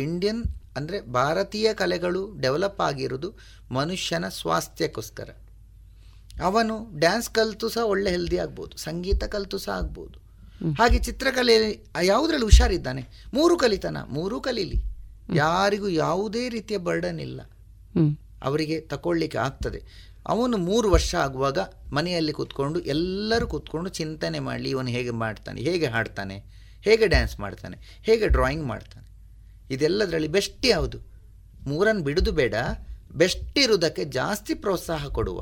ಇಂಡಿಯನ್ ಅಂದರೆ ಭಾರತೀಯ ಕಲೆಗಳು ಡೆವಲಪ್ ಆಗಿರೋದು ಮನುಷ್ಯನ ಸ್ವಾಸ್ಥ್ಯಕ್ಕೋಸ್ಕರ. ಅವನು ಡ್ಯಾನ್ಸ್ ಕಲಿತು ಸಹ ಒಳ್ಳೆ ಹೆಲ್ದಿ ಆಗ್ಬೋದು, ಸಂಗೀತ ಕಲಿತು ಸಹ ಆಗ್ಬೋದು. ಹಾಗೆ ಚಿತ್ರಕಲೆಯಲ್ಲಿ ಯಾವುದ್ರಲ್ಲಿ ಹುಷಾರಿದ್ದಾನೆ ಮೂರು ಕಲಿತನ, ಮೂರೂ ಕಲೀಲಿ, ಯಾರಿಗೂ ಯಾವುದೇ ರೀತಿಯ ಬರ್ಡನ್ ಇಲ್ಲ, ಅವರಿಗೆ ತಗೊಳ್ಳಿಕ್ಕೆ ಆಗ್ತದೆ. ಅವನು ಮೂರು ವರ್ಷ ಆಗುವಾಗ ಮನೆಯಲ್ಲಿ ಕೂತ್ಕೊಂಡು ಎಲ್ಲರೂ ಕೂತ್ಕೊಂಡು ಚಿಂತನೆ ಮಾಡಲಿ, ಇವನು ಹೇಗೆ ಮಾಡ್ತಾನೆ, ಹೇಗೆ ಹಾಡ್ತಾನೆ, ಹೇಗೆ ಡ್ಯಾನ್ಸ್ ಮಾಡ್ತಾನೆ, ಹೇಗೆ ಡ್ರಾಯಿಂಗ್ ಮಾಡ್ತಾನೆ, ಇದೆಲ್ಲದರಲ್ಲಿ ಬೆಸ್ಟ್ ಯಾವುದು. ಮೂರನ್ನು ಬಿಡೋದು ಬೇಡ, ಬೆಸ್ಟ್ ಇರುವುದಕ್ಕೆ ಜಾಸ್ತಿ ಪ್ರೋತ್ಸಾಹ ಕೊಡುವ.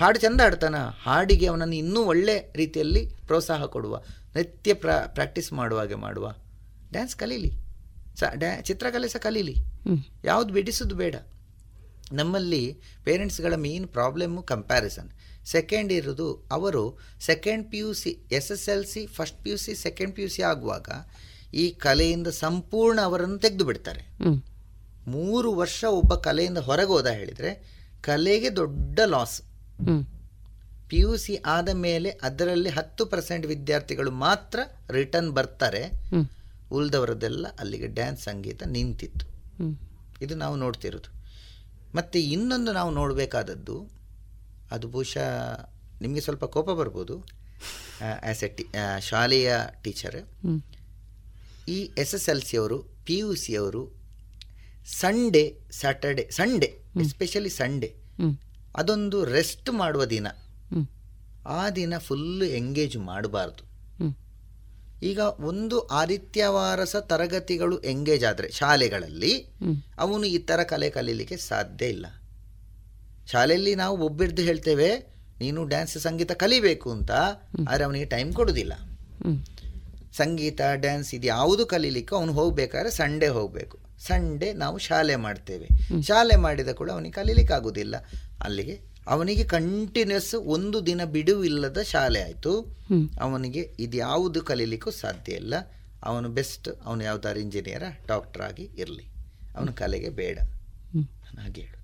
ಹಾಡು ಚೆಂದ ಹಾಡ್ತಾನ, ಹಾಡಿಗೆ ಅವನನ್ನು ಇನ್ನೂ ಒಳ್ಳೆ ರೀತಿಯಲ್ಲಿ ಪ್ರೋತ್ಸಾಹ ಕೊಡುವ, ನೃತ್ಯ ಪ್ರಾ ಪ್ರಾಕ್ಟೀಸ್ ಮಾಡುವಾಗೆ ಮಾಡುವ, ಡ್ಯಾನ್ಸ್ ಕಲೀಲಿ, ಸ ಡ್ಯಾ ಚಿತ್ರಕಲೆ ಸಹ ಕಲೀಲಿ, ಯಾವುದು ಬಿಡಿಸೋದು ಬೇಡ. ನಮ್ಮಲ್ಲಿ ಪೇರೆಂಟ್ಸ್ಗಳ ಮೇನ್ ಪ್ರಾಬ್ಲಮ್ಮು ಕಂಪ್ಯಾರಿಸನ್. ಸೆಕೆಂಡ್ ಇರೋದು ಅವರು second P U C, S S L C, first P U C, second P U C ಆಗುವಾಗ ಈ ಕಲೆಯಿಂದ ಸಂಪೂರ್ಣ ಅವರನ್ನು ತೆಗೆದು ಬಿಡ್ತಾರೆ. ಮೂರು ವರ್ಷ ಒಬ್ಬ ಕಲೆಯಿಂದ ಹೊರಗೆ ಹೋದ ಹೇಳಿದರೆ ಕಲೆಗೆ ದೊಡ್ಡ ಲಾಸ್. ಪಿ ಯು ಸಿ ಆದ ಮೇಲೆ ಅದರಲ್ಲಿ ಹತ್ತು ಪರ್ಸೆಂಟ್ ವಿದ್ಯಾರ್ಥಿಗಳು ಮಾತ್ರ ರಿಟರ್ನ್ ಬರ್ತಾರೆ, ಉಳಿದವರದೆಲ್ಲ ಅಲ್ಲಿಗೆ ಡ್ಯಾನ್ಸ್ ಸಂಗೀತ ನಿಂತಿತ್ತು. ಇದು ನಾವು ನೋಡ್ತಿರೋದು. ಮತ್ತು ಇನ್ನೊಂದು ನಾವು ನೋಡಬೇಕಾದದ್ದು, ಅದು ಬಹುಶಃ ನಿಮಗೆ ಸ್ವಲ್ಪ ಕೋಪ ಬರ್ಬೋದು ಆ್ಯಸ್ ಎ ಟಿ ಶಾಲೆಯ ಟೀಚರ್, ಈ ಎಸ್ ಎಸ್ ಎಲ್ ಸಿಯವರು ಪಿ ಯು ಸಿಯವರು Sunday Saturday Sunday especially Sunday ಅದೊಂದು ರೆಸ್ಟ್ ಮಾಡುವ ದಿನ, ಆ ದಿನ ಫುಲ್ಲು ಎಂಗೇಜ್ ಮಾಡಬಾರ್ದು. ಈಗ ಒಂದು ಆದಿತ್ಯವಾರ ಸಹ ತರಗತಿಗಳು ಎಂಗೇಜ್ ಆದರೆ ಶಾಲೆಗಳಲ್ಲಿ ಅವನು ಈ ಥರ ಕಲೆ ಕಲೀಲಿಕ್ಕೆ ಸಾಧ್ಯ ಇಲ್ಲ. ಶಾಲೆಯಲ್ಲಿ ನಾವು ಒಬ್ಬಿಡ್ದು ಹೇಳ್ತೇವೆ ನೀನು ಡ್ಯಾನ್ಸ್ ಸಂಗೀತ ಕಲಿಬೇಕು ಅಂತ, ಆದರೆ ಅವನಿಗೆ ಟೈಮ್ ಕೊಡೋದಿಲ್ಲ. ಸಂಗೀತ ಡ್ಯಾನ್ಸ್ ಇದು ಯಾವುದು ಕಲೀಲಿಕ್ಕೂ ಅವನು ಹೋಗ್ಬೇಕಾದ್ರೆ ಸಂಡೇ ಹೋಗಬೇಕು. ಸಂಡೇ ನಾವು ಶಾಲೆ ಮಾಡ್ತೇವೆ, ಶಾಲೆ ಮಾಡಿದ ಕೂಡ ಅವನಿಗೆ ಕಲೀಲಿಕ್ಕೆ ಆಗೋದಿಲ್ಲ. ಅಲ್ಲಿಗೆ ಅವನಿಗೆ ಕಂಟಿನ್ಯೂಸ್ ಒಂದು ದಿನ ಬಿಡುವಿಲ್ಲದ ಶಾಲೆ ಆಯಿತು, ಅವನಿಗೆ ಇದು ಯಾವುದು ಕಲೀಲಿಕ್ಕೂ ಸಾಧ್ಯ ಇಲ್ಲ. ಅವನು ಬೆಸ್ಟ್ ಅವನು ಯಾವ್ದಾದ್ರು ಇಂಜಿನಿಯರ ಡಾಕ್ಟರ್ ಆಗಿ ಇರಲಿ, ಅವನ ಕಲೆಗೆ ಬೇಡ ನಾನು ಹಾಗೆ ಹೇಳು.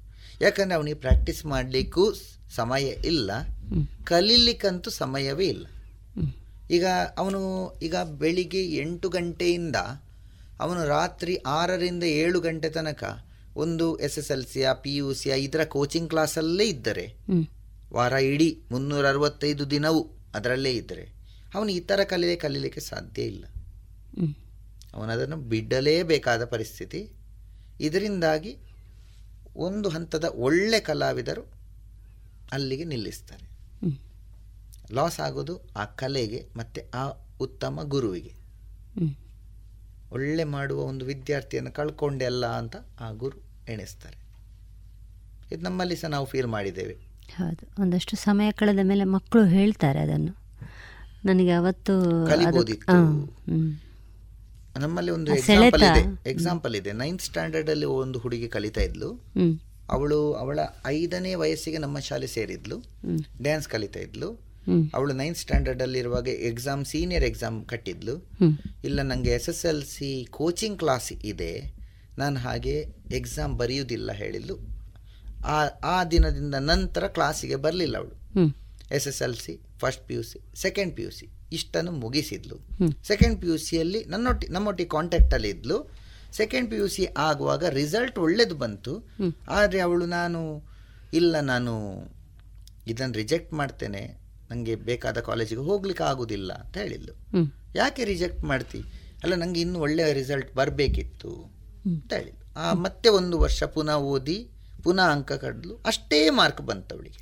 ಯಾಕಂದರೆ ಅವನಿಗೆ ಪ್ರಾಕ್ಟೀಸ್ ಮಾಡಲಿಕ್ಕೂ ಸಮಯ ಇಲ್ಲ, ಕಲೀಲಿಕ್ಕಂತೂ ಸಮಯವೇ ಇಲ್ಲ. ಈಗ ಅವನು ಈಗ ಬೆಳಿಗ್ಗೆ ಎಂಟು ಗಂಟೆಯಿಂದ ಅವನು ರಾತ್ರಿ ಆರರಿಂದ ಏಳು ಗಂಟೆ ತನಕ ಒಂದು ಎಸ್ ಎಸ್ ಎಲ್ ಸಿಯ ಪಿ ಯು ಸಿಯ ಇದರ ಕೋಚಿಂಗ್ ಕ್ಲಾಸಲ್ಲೇ ಇದ್ದರೆ, ವಾರ ಇಡೀ ಮುನ್ನೂರ ಅರವತ್ತೈದು ದಿನವೂ ಅದರಲ್ಲೇ ಇದ್ದರೆ ಅವನು ಈ ಥರ ಕಲೆ ಕಲೀಲಿಕ್ಕೆ ಸಾಧ್ಯ ಇಲ್ಲ. ಅವನದನ್ನು ಬಿಡಲೇಬೇಕಾದ ಪರಿಸ್ಥಿತಿ. ಇದರಿಂದಾಗಿ ಒಂದು ಹಂತದ ಒಳ್ಳೆ ಕಲಾವಿದರು ಅಲ್ಲಿಗೆ ನಿಲ್ಲಿಸ್ತಾರೆ. ಲಾಸ್ ಆಗೋದು ಆ ಕಲೆಗೆ ಮತ್ತು ಆ ಉತ್ತಮ ಗುರುವಿಗೆ. ಒಳ್ಳೆ ಮಾಡುವ ಒಂದು ವಿದ್ಯಾರ್ಥಿಯನ್ನು ಕಳ್ಕೊಂಡೆಲ್ಲ ಅಂತ ಆ ಗುರು ಎಣಿಸ್ತಾರೆ. ಇದು ನಮ್ಮಲ್ಲಿ ಸಹ ನಾವು ಫೀಲ್ ಮಾಡಿದ್ದೇವೆ. ಹೌದು, ಒಂದಷ್ಟು ಸಮಯ ಕಳೆದ ಮೇಲೆ ಮಕ್ಕಳು ಹೇಳ್ತಾರೆ ಅದನ್ನು, ನನಗೆ ಅವತ್ತು ಕಲಿಬೋದಿತ್ತು. ನಮ್ಮಲ್ಲಿ ಒಂದು ಎಕ್ಸಾಂಪಲ್ ಇದೆ ಎಕ್ಸಾಂಪಲ್ ಇದೆ ನೈನ್ತ್ ಸ್ಟ್ಯಾಂಡರ್ಡ್ ಅಲ್ಲಿ ಒಂದು ಹುಡುಗಿ ಕಲಿತಾ ಇದ್ಲು. ಅವಳು ಅವಳ ಐದನೇ ವಯಸ್ಸಿಗೆ ನಮ್ಮ ಶಾಲೆ ಸೇರಿದ್ಲು, ಡ್ಯಾನ್ಸ್ ಕಲಿತಾ ಇದ್ಲು. ಅವಳು ನೈನ್ತ್ ಸ್ಟ್ಯಾಂಡರ್ಡ್ ಅಲ್ಲಿ ಇರುವಾಗ ಎಕ್ಸಾಮ್ ಸೀನಿಯರ್ ಎಕ್ಸಾಮ್ ಕಟ್ಟಿದ್ಲು. ಇಲ್ಲ ನನಗೆ S S L C coaching class ಇದೆ, ನಾನು ಹಾಗೆ ಎಕ್ಸಾಮ್ ಬರೆಯುವುದಿಲ್ಲ ಹೇಳಿದ್ಲು. ಆ ಆ ದಿನದಿಂದ ನಂತರ ಕ್ಲಾಸಿಗೆ ಬರಲಿಲ್ಲ ಅವಳು. S S L C, first P U C, second P U C ಇಷ್ಟನ್ನು ಮುಗಿಸಿದ್ಲು. ಸೆಕೆಂಡ್ ಪಿ ಯು ಸಿಯಲ್ಲಿ ನನ್ನೊಟ್ಟಿ ನಮ್ಮೊಟ್ಟಿಗೆ ಕಾಂಟ್ಯಾಕ್ಟಲ್ಲಿ ಇದ್ಲು. ಸೆಕೆಂಡ್ ಪಿ ಯು ಸಿ ಆಗುವಾಗ ರಿಸಲ್ಟ್ ಒಳ್ಳೇದು ಬಂತು. ಆದರೆ ಅವಳು ನಾನು ಇಲ್ಲ ನಾನು ಇದನ್ನು ರಿಜೆಕ್ಟ್ ಮಾಡ್ತೇನೆ, ನನಗೆ ಬೇಕಾದ ಕಾಲೇಜಿಗೆ ಹೋಗ್ಲಿಕ್ಕೆ ಆಗೋದಿಲ್ಲ ಅಂತ ಹೇಳಿದ್ಲು. ಯಾಕೆ ರಿಜೆಕ್ಟ್ ಮಾಡ್ತಿ, ಅಲ್ಲ ನನಗೆ ಇನ್ನೂ ಒಳ್ಳೆಯ ರಿಸಲ್ಟ್ ಬರಬೇಕಿತ್ತು ಅಂತ ಹೇಳಿದ್ಲು. ಆ ಮತ್ತೆ ಒಂದು ವರ್ಷ ಪುನಃ ಓದಿ ಪುನಃ ಅಂಕ ಕಡ್ಲು, ಅಷ್ಟೇ ಮಾರ್ಕ್ ಬಂತು ಅವಳಿಗೆ.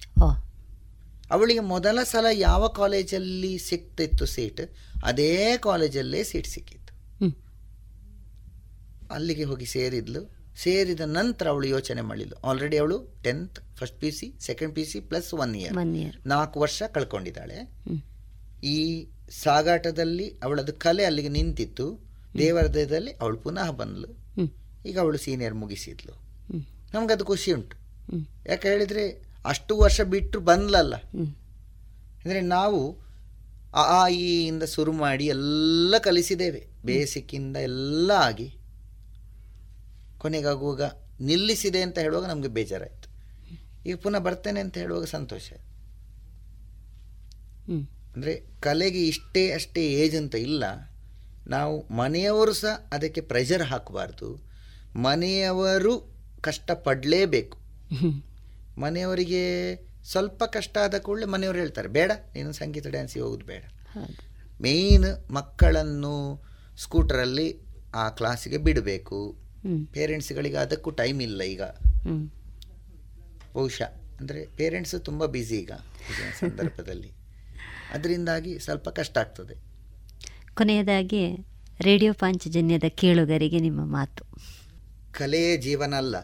ಅವಳಿಗೆ ಮೊದಲ ಸಲ ಯಾವ ಕಾಲೇಜಲ್ಲಿ ಸಿಕ್ತಿತ್ತು ಸೀಟ್ ಅದೇ ಕಾಲೇಜಲ್ಲೇ ಸೀಟ್ ಸಿಕ್ಕಿತ್ತು. ಅಲ್ಲಿಗೆ ಹೋಗಿ ಸೇರಿದ್ಲು. ಸೇರಿದ ನಂತರ ಅವಳು ಯೋಚನೆ ಮಾಡಿದ್ಲು. ಆಲ್ರೆಡಿ ಅವಳು tenth, first P U C, second P U C plus one year ನಾಲ್ಕು ವರ್ಷ ಕಳ್ಕೊಂಡಿದ್ದಾಳೆ. ಈ ಸಾಗಾಟದಲ್ಲಿ ಅವಳದು ಕಲೆ ಅಲ್ಲಿಗೆ ನಿಂತಿತ್ತು. ದೇವರದಲ್ಲಿ ಅವಳು ಪುನಃ ಬಂದ್ಲು. ಈಗ ಅವಳು ಸೀನಿಯರ್ ಮುಗಿಸಿದ್ಲು. ನಮಗದು ಖುಷಿ ಉಂಟು. ಯಾಕೆ ಹೇಳಿದರೆ ಅಷ್ಟು ವರ್ಷ ಬಿಟ್ಟರು ಬಂದ್ಲಲ್ಲ. ಅಂದರೆ ನಾವು ಆ ಇಯಿಂದ ಶುರು ಮಾಡಿ ಎಲ್ಲ ಕಲಿಸಿದ್ದೇವೆ, ಬೇಸಿಕ್ಕಿಂದ ಎಲ್ಲ ಆಗಿ ಕೊನೆಗಾಗುವಾಗ ನಿಲ್ಲಿಸಿದೆ ಅಂತ ಹೇಳುವಾಗ ನಮಗೆ ಬೇಜಾರಾಯಿತು. ಈಗ ಪುನಃ ಬರ್ತೇನೆ ಅಂತ ಹೇಳುವಾಗ ಸಂತೋಷ ಆಯಿತು. ಅಂದರೆ ಕಲೆಗೆ ಇಷ್ಟೇ ಅಷ್ಟೇ ಏಜ್ ಅಂತ ಇಲ್ಲ. ನಾವು ಮನೆಯವರು ಸಹ ಅದಕ್ಕೆ ಪ್ರೆಷರ್ ಹಾಕಬಾರ್ದು. ಮನೆಯವರು ಕಷ್ಟಪಡಲೇಬೇಕು. ಮನೆಯವರಿಗೆ ಸ್ವಲ್ಪ ಕಷ್ಟ ಆದ ಕೂಡಲೇ ಮನೆಯವರು ಹೇಳ್ತಾರೆ ಬೇಡ ನೀನು ಸಂಗೀತ ಡ್ಯಾನ್ಸಿಗೆ ಹೋಗೋದು ಬೇಡ. ಮೇನ್ ಮಕ್ಕಳನ್ನು ಸ್ಕೂಟರಲ್ಲಿ ಆ ಕ್ಲಾಸಿಗೆ ಬಿಡಬೇಕು. ಪೇರೆಂಟ್ಸ್ಗಳಿಗೆ ಅದಕ್ಕೂ ಟೈಮ್ ಇಲ್ಲ ಈಗ, ಬಹುಶಃ ಅಂದರೆ ಪೇರೆಂಟ್ಸ್ ತುಂಬ ಬ್ಯುಸಿ ಈಗ ಈಗಿನ ಸಂದರ್ಭದಲ್ಲಿ, ಅದರಿಂದಾಗಿ ಸ್ವಲ್ಪ ಕಷ್ಟ ಆಗ್ತದೆ. ಕೊನೆಯದಾಗಿ ರೇಡಿಯೋ ಪಾಂಚಜನ್ಯದ ಕೇಳುಗರಿಗೆ ನಿಮ್ಮ ಮಾತು. ಕಲೆಯೇ ಜೀವನ ಅಲ್ಲ,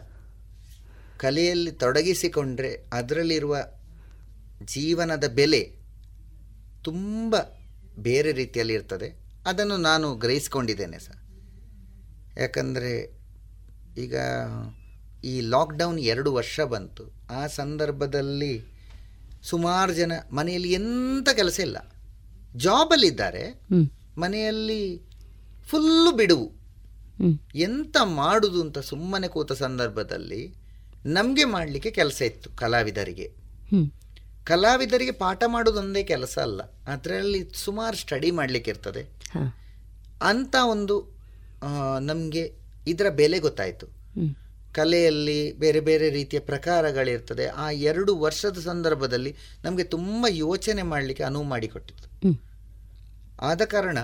ಕಲೆಯಲ್ಲಿ ತೊಡಗಿಸಿಕೊಂಡ್ರೆ ಅದರಲ್ಲಿರುವ ಜೀವನದ ಬೆಲೆ ತುಂಬ ಬೇರೆ ರೀತಿಯಲ್ಲಿ ಇರ್ತದೆ. ಅದನ್ನು ನಾನು ಗ್ರಹಿಸ್ಕೊಂಡಿದ್ದೇನೆ ಸರ್. ಯಾಕಂದರೆ ಈಗ ಈ ಲಾಕ್ಡೌನ್ ಎರಡು ವರ್ಷ ಬಂತು. ಆ ಸಂದರ್ಭದಲ್ಲಿ ಸುಮಾರು ಜನ ಮನೆಯಲ್ಲಿ ಎಂಥ ಕೆಲಸ ಇಲ್ಲ, ಜಾಬಲ್ಲಿದ್ದಾರೆ, ಮನೆಯಲ್ಲಿ ಫುಲ್ಲು ಬಿಡುವು, ಎಂಥ ಮಾಡುವುದು ಅಂತ ಸುಮ್ಮನೆ ಕೂತ ಸಂದರ್ಭದಲ್ಲಿ ನಮಗೆ ಮಾಡಲಿಕ್ಕೆ ಕೆಲಸ ಇತ್ತು. ಕಲಾವಿದರಿಗೆ ಕಲಾವಿದರಿಗೆ ಪಾಠ ಮಾಡೋದೊಂದೇ ಕೆಲಸ ಅಲ್ಲ, ಅದರಲ್ಲಿ ಸುಮಾರು ಸ್ಟಡಿ ಮಾಡಲಿಕ್ಕೆ ಇರ್ತದೆ. ಅಂಥ ಒಂದು ನಮಗೆ ಇದರ ಬೆಲೆ ಗೊತ್ತಾಯಿತು. ಕಲೆಯಲ್ಲಿ ಬೇರೆ ಬೇರೆ ರೀತಿಯ ಪ್ರಕಾರಗಳಿರ್ತದೆ. ಆ ಎರಡು ವರ್ಷದ ಸಂದರ್ಭದಲ್ಲಿ ನಮಗೆ ತುಂಬ ಯೋಚನೆ ಮಾಡಲಿಕ್ಕೆ ಅನುವು ಮಾಡಿಕೊಟ್ಟಿತ್ತು. ಆದ ಕಾರಣ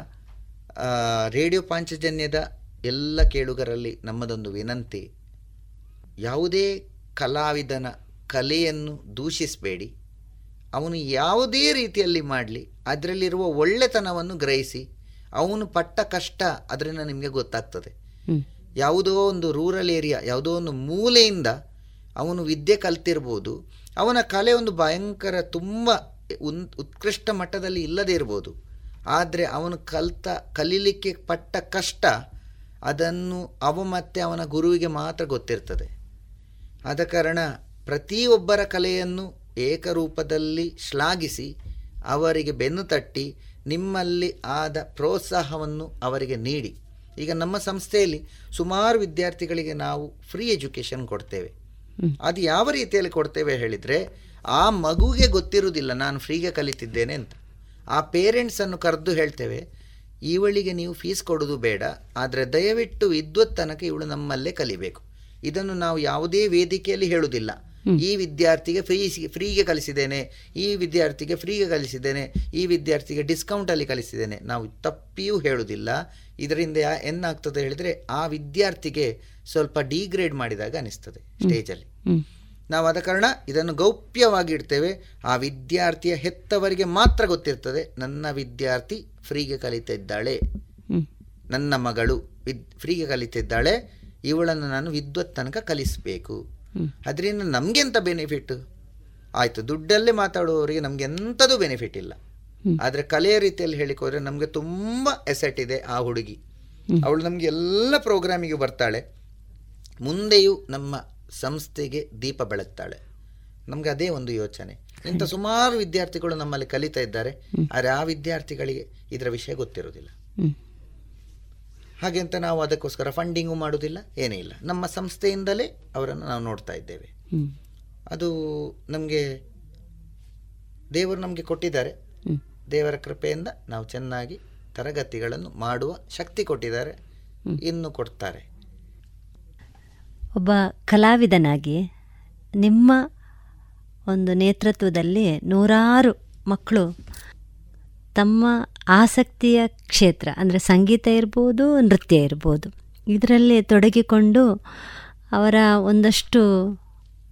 ರೇಡಿಯೋ ಪಾಂಚಜನ್ಯದ ಎಲ್ಲ ಕೇಳುಗರಲ್ಲಿ ನಮ್ಮದೊಂದು ವಿನಂತಿ, ಯಾವುದೇ ಕಲಾವಿದನ ಕಲೆಯನ್ನು ದೂಷಿಸಬೇಡಿ. ಅವನು ಯಾವುದೇ ರೀತಿಯಲ್ಲಿ ಮಾಡಲಿ, ಅದರಲ್ಲಿರುವ ಒಳ್ಳೆತನವನ್ನು ಗ್ರಹಿಸಿ. ಅವನು ಪಟ್ಟ ಕಷ್ಟ ಅದರಿಂದ ನಿಮಗೆ ಗೊತ್ತಾಗ್ತದೆ. ಯಾವುದೋ ಒಂದು ರೂರಲ್ ಏರಿಯಾ, ಯಾವುದೋ ಒಂದು ಮೂಲೆಯಿಂದ ಅವನು ವಿದ್ಯೆ ಕಲ್ತಿರ್ಬೋದು, ಅವನ ಕಲೆ ಒಂದು ಭಯಂಕರ ತುಂಬ ಉನ್ ಉತ್ಕೃಷ್ಟ ಮಟ್ಟದಲ್ಲಿ ಇಲ್ಲದೇ ಇರ್ಬೋದು. ಆದರೆ ಅವನು ಕಲ್ತ ಕಲೀಲಿಕ್ಕೆ ಪಟ್ಟ ಕಷ್ಟ ಅದನ್ನು ಅವ ಮತ್ತು ಅವನ ಗುರುವಿಗೆ ಮಾತ್ರ ಗೊತ್ತಿರ್ತದೆ. ಆದ ಕಾರಣ ಪ್ರತಿಯೊಬ್ಬರ ಕಲೆಯನ್ನು ಏಕರೂಪದಲ್ಲಿ ಶ್ಲಾಘಿಸಿ, ಅವರಿಗೆ ಬೆನ್ನು ತಟ್ಟಿ ನಿಮ್ಮಲ್ಲಿ ಆದ ಪ್ರೋತ್ಸಾಹವನ್ನು ಅವರಿಗೆ ನೀಡಿ. ಈಗ ನಮ್ಮ ಸಂಸ್ಥೆಯಲ್ಲಿ ಸುಮಾರು ವಿದ್ಯಾರ್ಥಿಗಳಿಗೆ ನಾವು ಫ್ರೀ ಎಜುಕೇಷನ್ ಕೊಡ್ತೇವೆ. ಅದು ಯಾವ ರೀತಿಯಲ್ಲಿ ಕೊಡ್ತೇವೆ ಹೇಳಿದರೆ, ಆ ಮಗುಗೆ ಗೊತ್ತಿರುವುದಿಲ್ಲ ನಾನು ಫ್ರೀಗೆ ಕಲಿತಿದ್ದೇನೆ ಅಂತ. ಆ ಪೇರೆಂಟ್ಸನ್ನು ಕರೆದು ಹೇಳ್ತೇವೆ, ಇವಳಿಗೆ ನೀವು ಫೀಸ್ ಕೊಡೋದು ಬೇಡ, ಆದರೆ ದಯವಿಟ್ಟು ವಿದ್ವತ್ ತನಕ ಇವಳು ನಮ್ಮಲ್ಲೇ ಕಲಿಬೇಕು. ಇದನ್ನು ನಾವು ಯಾವುದೇ ವೇದಿಕೆಯಲ್ಲಿ ಹೇಳುವುದಿಲ್ಲ. ಈ ವಿದ್ಯಾರ್ಥಿಗೆ ಫ್ರೀ ಫ್ರೀಗೆ ಕಲಿಸಿದ್ದೇನೆ, ಈ ವಿದ್ಯಾರ್ಥಿಗೆ ಫ್ರೀಗೆ ಕಲಿಸಿದ್ದೇನೆ, ಈ ವಿದ್ಯಾರ್ಥಿಗೆ ಡಿಸ್ಕೌಂಟಲ್ಲಿ ಕಲಿಸಿದ್ದೇನೆ, ನಾವು ತಪ್ಪಿಯೂ ಹೇಳುವುದಿಲ್ಲ. ಇದರಿಂದ ಏನಾಗ್ತದೆ ಹೇಳಿದರೆ, ಆ ವಿದ್ಯಾರ್ಥಿಗೆ ಸ್ವಲ್ಪ ಡಿಗ್ರೇಡ್ ಮಾಡಿದಾಗ ಅನಿಸ್ತದೆ ಸ್ಟೇಜಲ್ಲಿ. ನಾವು ಆದ ಕಾರಣ ಇದನ್ನು ಗೌಪ್ಯವಾಗಿ ಇಡ್ತೇವೆ. ಆ ವಿದ್ಯಾರ್ಥಿಯ ಹೆತ್ತವರಿಗೆ ಮಾತ್ರ ಗೊತ್ತಿರ್ತದೆ, ನನ್ನ ವಿದ್ಯಾರ್ಥಿ ಫ್ರೀಗೆ ಕಲಿತಿದ್ದಾಳೆ, ನನ್ನ ಮಗಳು ವಿದ್ ಫ್ರೀಗೆ ಕಲಿತಿದ್ದಾಳೆ, ಇವಳನ್ನು ನಾನು ವಿದ್ವತ್ ತನಕ ಕಲಿಸಬೇಕು. ಅದರಿಂದ ನಮಗೆಂಥ ಬೆನಿಫಿಟ್ ಆಯಿತು? ದುಡ್ಡಲ್ಲೇ ಮಾತಾಡುವವರಿಗೆ ನಮಗೆ ಎಂಥದೂ ಬೆನಿಫಿಟ್ ಇಲ್ಲ. ಆದರೆ ಕಲೆಯ ರೀತಿಯಲ್ಲಿ ಹೇಳಿಕೋದ್ರೆ ನಮಗೆ ತುಂಬ ಎಸೆಟ್ ಇದೆ. ಆ ಹುಡುಗಿ ಅವಳು ನಮಗೆ ಎಲ್ಲ ಪ್ರೋಗ್ರಾಮಿಗೆ ಬರ್ತಾಳೆ, ಮುಂದೆಯೂ ನಮ್ಮ ಸಂಸ್ಥೆಗೆ ದೀಪ ಬೆಳಗ್ತಾಳೆ. ನಮಗೆ ಅದೇ ಒಂದು ಯೋಚನೆ. ಇಂಥ ಸುಮಾರು ವಿದ್ಯಾರ್ಥಿಗಳು ನಮ್ಮಲ್ಲಿ ಕಲಿತಾ ಇದ್ದಾರೆ, ಆದರೆ ಆ ವಿದ್ಯಾರ್ಥಿಗಳಿಗೆ ಇದರ ವಿಷಯ ಗೊತ್ತಿರೋದಿಲ್ಲ. ಹಾಗೆ ಅಂತ ನಾವು ಅದಕ್ಕೋಸ್ಕರ ಫಂಡಿಂಗು ಮಾಡೋದಿಲ್ಲ, ಏನೇ ಇಲ್ಲ. ನಮ್ಮ ಸಂಸ್ಥೆಯಿಂದಲೇ ಅವರನ್ನು ನಾವು ನೋಡ್ತಾ ಇದ್ದೇವೆ. ಅದು ನಮಗೆ ದೇವರು ನಮಗೆ ಕೊಟ್ಟಿದ್ದಾರೆ. ದೇವರ ಕೃಪೆಯಿಂದ ನಾವು ಚೆನ್ನಾಗಿ ತರಗತಿಗಳನ್ನು ಮಾಡುವ ಶಕ್ತಿ ಕೊಟ್ಟಿದ್ದಾರೆ, ಇನ್ನೂ ಕೊಡ್ತಾರೆ. ಒಬ್ಬ ಕಲಾವಿದನಾಗಿ ನಿಮ್ಮ ಒಂದು ನೇತೃತ್ವದಲ್ಲಿ ನೂರಾರು ಮಕ್ಕಳು ತಮ್ಮ ಆಸಕ್ತಿಯ ಕ್ಷೇತ್ರ ಅಂದರೆ ಸಂಗೀತ ಇರ್ಬೋದು, ನೃತ್ಯ ಇರ್ಬೋದು, ಇದರಲ್ಲಿ ತೊಡಗಿಕೊಂಡು ಅವರ ಒಂದಷ್ಟು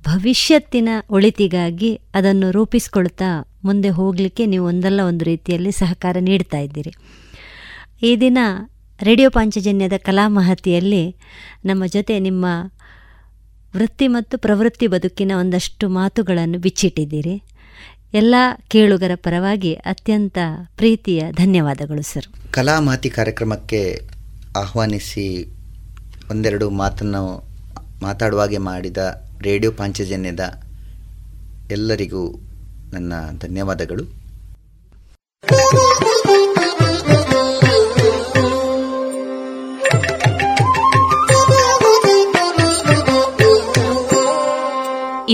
ಭವಿಷ್ಯತ್ತಿನ ಒಳಿತಿಗಾಗಿ ಅದನ್ನು ರೂಪಿಸ್ಕೊಳ್ತಾ ಮುಂದೆ ಹೋಗಲಿಕ್ಕೆ ನೀವು ಒಂದಲ್ಲ ಒಂದು ರೀತಿಯಲ್ಲಿ ಸಹಕಾರ ನೀಡ್ತಾ ಇದ್ದೀರಿ. ಈ ದಿನ ರೇಡಿಯೋ ಪಾಂಚಜನ್ಯದ ಕಲಾಮಹತಿಯಲ್ಲಿ ನಮ್ಮ ಜೊತೆ ನಿಮ್ಮ ವೃತ್ತಿ ಮತ್ತು ಪ್ರವೃತ್ತಿ ಬದುಕಿನ ಒಂದಷ್ಟು ಮಾತುಗಳನ್ನು ಬಿಚ್ಚಿಟ್ಟಿದ್ದೀರಿ. ಎಲ್ಲ ಕೇಳುಗರ ಪರವಾಗಿ ಅತ್ಯಂತ ಪ್ರೀತಿಯ ಧನ್ಯವಾದಗಳು ಸರ್. ಕಲಾಮಹತಿ ಕಾರ್ಯಕ್ರಮಕ್ಕೆ ಆಹ್ವಾನಿಸಿ ಒಂದೆರಡು ಮಾತನ್ನು ಮಾತಾಡುವಾಗೆ ಮಾಡಿದ ರೇಡಿಯೋ ಪಾಂಚಜನ್ಯದ ಎಲ್ಲರಿಗೂ ನನ್ನ ಧನ್ಯವಾದಗಳು.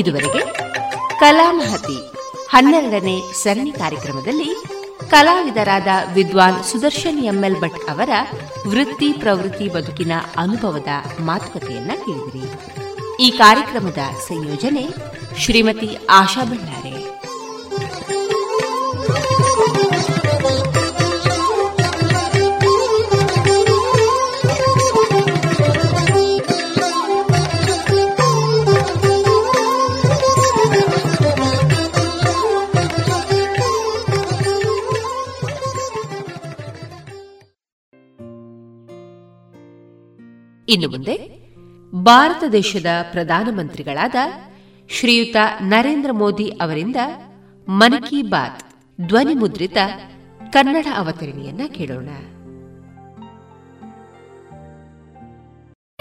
ಇದುವರೆಗೆ ಕಲಾಮಹತಿ ಹನ್ನೆರಡನೇ ಸರಣಿ ಕಾರ್ಯಕ್ರಮದಲ್ಲಿ ಕಲಾವಿದರಾದ ವಿದ್ವಾನ್ ಸುದರ್ಶನ್ ಎಂಎಲ್ ಭಟ್ ಅವರ ವೃತ್ತಿ ಪ್ರವೃತ್ತಿ ಬದುಕಿನ ಅನುಭವದ ಮಾತುಕತೆಯನ್ನ ಕೇಳಿದಿರಿ. ಈ ಕಾರ್ಯಕ್ರಮದ ಸಂಯೋಜನೆ ಶ್ರೀಮತಿ ಆಶಾ ಭಂಡಾರೆ. ಇನ್ನು ಮುಂದೆ ಭಾರತ ದೇಶದ ಪ್ರಧಾನಮಂತ್ರಿಗಳಾದ ಶ್ರೀಯುತ ನರೇಂದ್ರ ಮೋದಿ ಅವರಿಂದ ಮನ್ ಕಿ ಬಾತ್ ಧ್ವನಿ ಮುದ್ರಿತ ಕನ್ನಡ ಅವತರಣಿಯನ್ನ ಕೇಳೋಣ.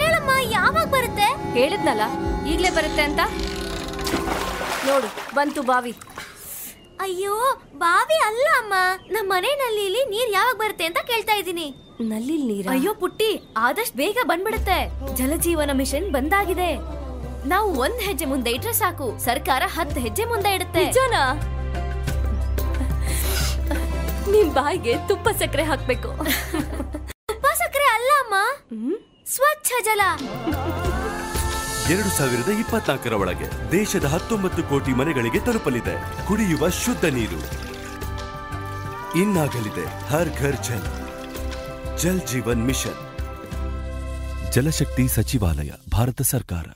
ಹೇಳಮ್ಮ, ಯಾವಾಗ ಬರುತ್ತೆ? ಹೇಳಿದ್ನಲ್ಲ, ಈಗಲೇ ಬರುತ್ತೆ ಅಂತ. ನೋಡು, ಬಂತು ಬಾವಿ. ಅಯ್ಯೋ, ಬಾವಿ ಅಲ್ಲ ಅಮ್ಮ, ನಮ್ಮ ಮನೆ ನಲ್ಲಿ ನೀರ್ ಯಾವಾಗ ಬರುತ್ತೆ ಅಂತ ಕೇಳ್ತಾ ಇದ್ದೀನಿ. ನಲ್ಲಿ ನೀರ? ಅಯ್ಯೋ ಪುಟ್ಟಿ, ಆದಷ್ಟು ಬೇಗ ಬಂದ್ಬಿಡುತ್ತೆ. ಜಲಜೀವನ ಮಿಷನ್ ಬಂದಾಗಿದೆ. ನಾವು ಒಂದ್ ಹೆಜ್ಜೆ ಮುಂದೆ ಇಟ್ರೆ ಸಾಕು, ಸರ್ಕಾರ ಹತ್ತು ಹೆಜ್ಜೆ ಮುಂದೆ ಇಡುತ್ತೆ. ನಿಜನಾ? ನಿಮ್ ಬಾಯಿಗೆ ತುಪ್ಪ ಸಕ್ಕರೆ ಹಾಕ್ಬೇಕು. ತುಪ್ಪ ಸಕ್ಕರೆ ಅಲ್ಲ ಅಮ್ಮ, ಸ್ವಚ್ಛ ಜಲ. ಎರಡು ಸಾವಿರದ ಇಪ್ಪತ್ನಾಲ್ಕರ ಒಳಗೆ ದೇಶದ ಹತ್ತೊಂಬತ್ತು ಕೋಟಿ ಮನೆಗಳಿಗೆ ತಲುಪಲಿದೆ ಕುಡಿಯುವ ಶುದ್ಧ ನೀರು. ಇನ್ನಾಗಲಿದೆ ಹರ್ ಘರ್ ಜಲ್. ಜಲ್ ಜೀವನ್ ಮಿಷನ್, ಜಲಶಕ್ತಿ ಸಚಿವಾಲಯ, ಭಾರತ ಸರ್ಕಾರ.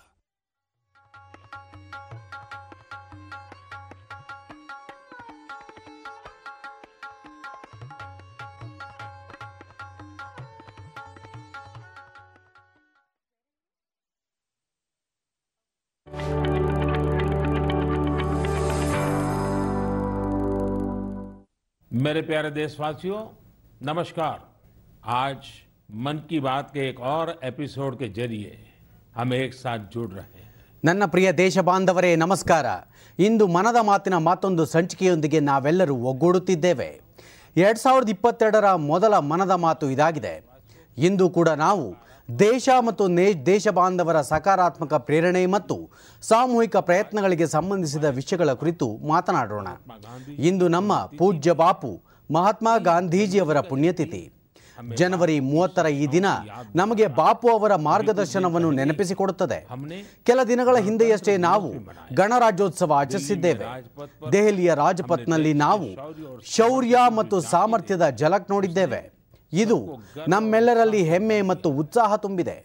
मेरे प्यारे देशवासियों, नमस्कार। आज मन की बात के एक और एपिसोड के जरिए हम एक साथ जुड़ रहे हैं। ನನ್ನ ಪ್ರಿಯ ದೇಶ ಬಾಂಧವರೇ, ನಮಸ್ಕಾರ. ಇಂದು ಮನದ ಮಾತಿನ ಮತ್ತೊಂದು ಸಂಚಿಕೆಯೊಂದಿಗೆ ನಾವೆಲ್ಲರೂ ಒಗ್ಗೂಡುತ್ತಿದ್ದೇವೆ. ಎರಡು ಸಾವಿರದ ಇಪ್ಪತ್ತೆರಡರ ಮೊದಲ ಮನದ ಮಾತು ಇದಾಗಿದೆ. ಇಂದು ಕೂಡ ನಾವು ದೇಶ ಮತ್ತು ನೇ ದೇಶ ಬಾಂಧವರ ಸಕಾರಾತ್ಮಕ ಪ್ರೇರಣೆ ಮತ್ತು ಸಾಮೂಹಿಕ ಪ್ರಯತ್ನಗಳಿಗೆ ಸಂಬಂಧಿಸಿದ ವಿಷಯಗಳ ಕುರಿತು ಮಾತನಾಡೋಣ. ಇಂದು ನಮ್ಮ ಪೂಜ್ಯ ಬಾಪು ಮಹಾತ್ಮ ಗಾಂಧೀಜಿಯವರ ಪುಣ್ಯತಿಥಿ. ಜನವರಿ ಮೂವತ್ತರ ಈ ದಿನ ನಮಗೆ ಬಾಪು ಅವರ ಮಾರ್ಗದರ್ಶನವನ್ನು ನೆನಪಿಸಿಕೊಡುತ್ತದೆ. ಕೆಲ ದಿನಗಳ ಹಿಂದೆಯಷ್ಟೇ ನಾವು ಗಣರಾಜ್ಯೋತ್ಸವ ಆಚರಿಸಿದ್ದೇವೆ. ದೆಹಲಿಯ ರಾಜ್ಪಥ್ನಲ್ಲಿ ನಾವು ಶೌರ್ಯ ಮತ್ತು ಸಾಮರ್ಥ್ಯದ ಝಲಕ್ ನೋಡಿದ್ದೇವೆ. ಇದು ನಮ್ಮೆಲ್ಲರಲ್ಲಿ ಹೆಮ್ಮೆ ಮತ್ತು ಉತ್ಸಾಹ ತುಂಬಿದೆ.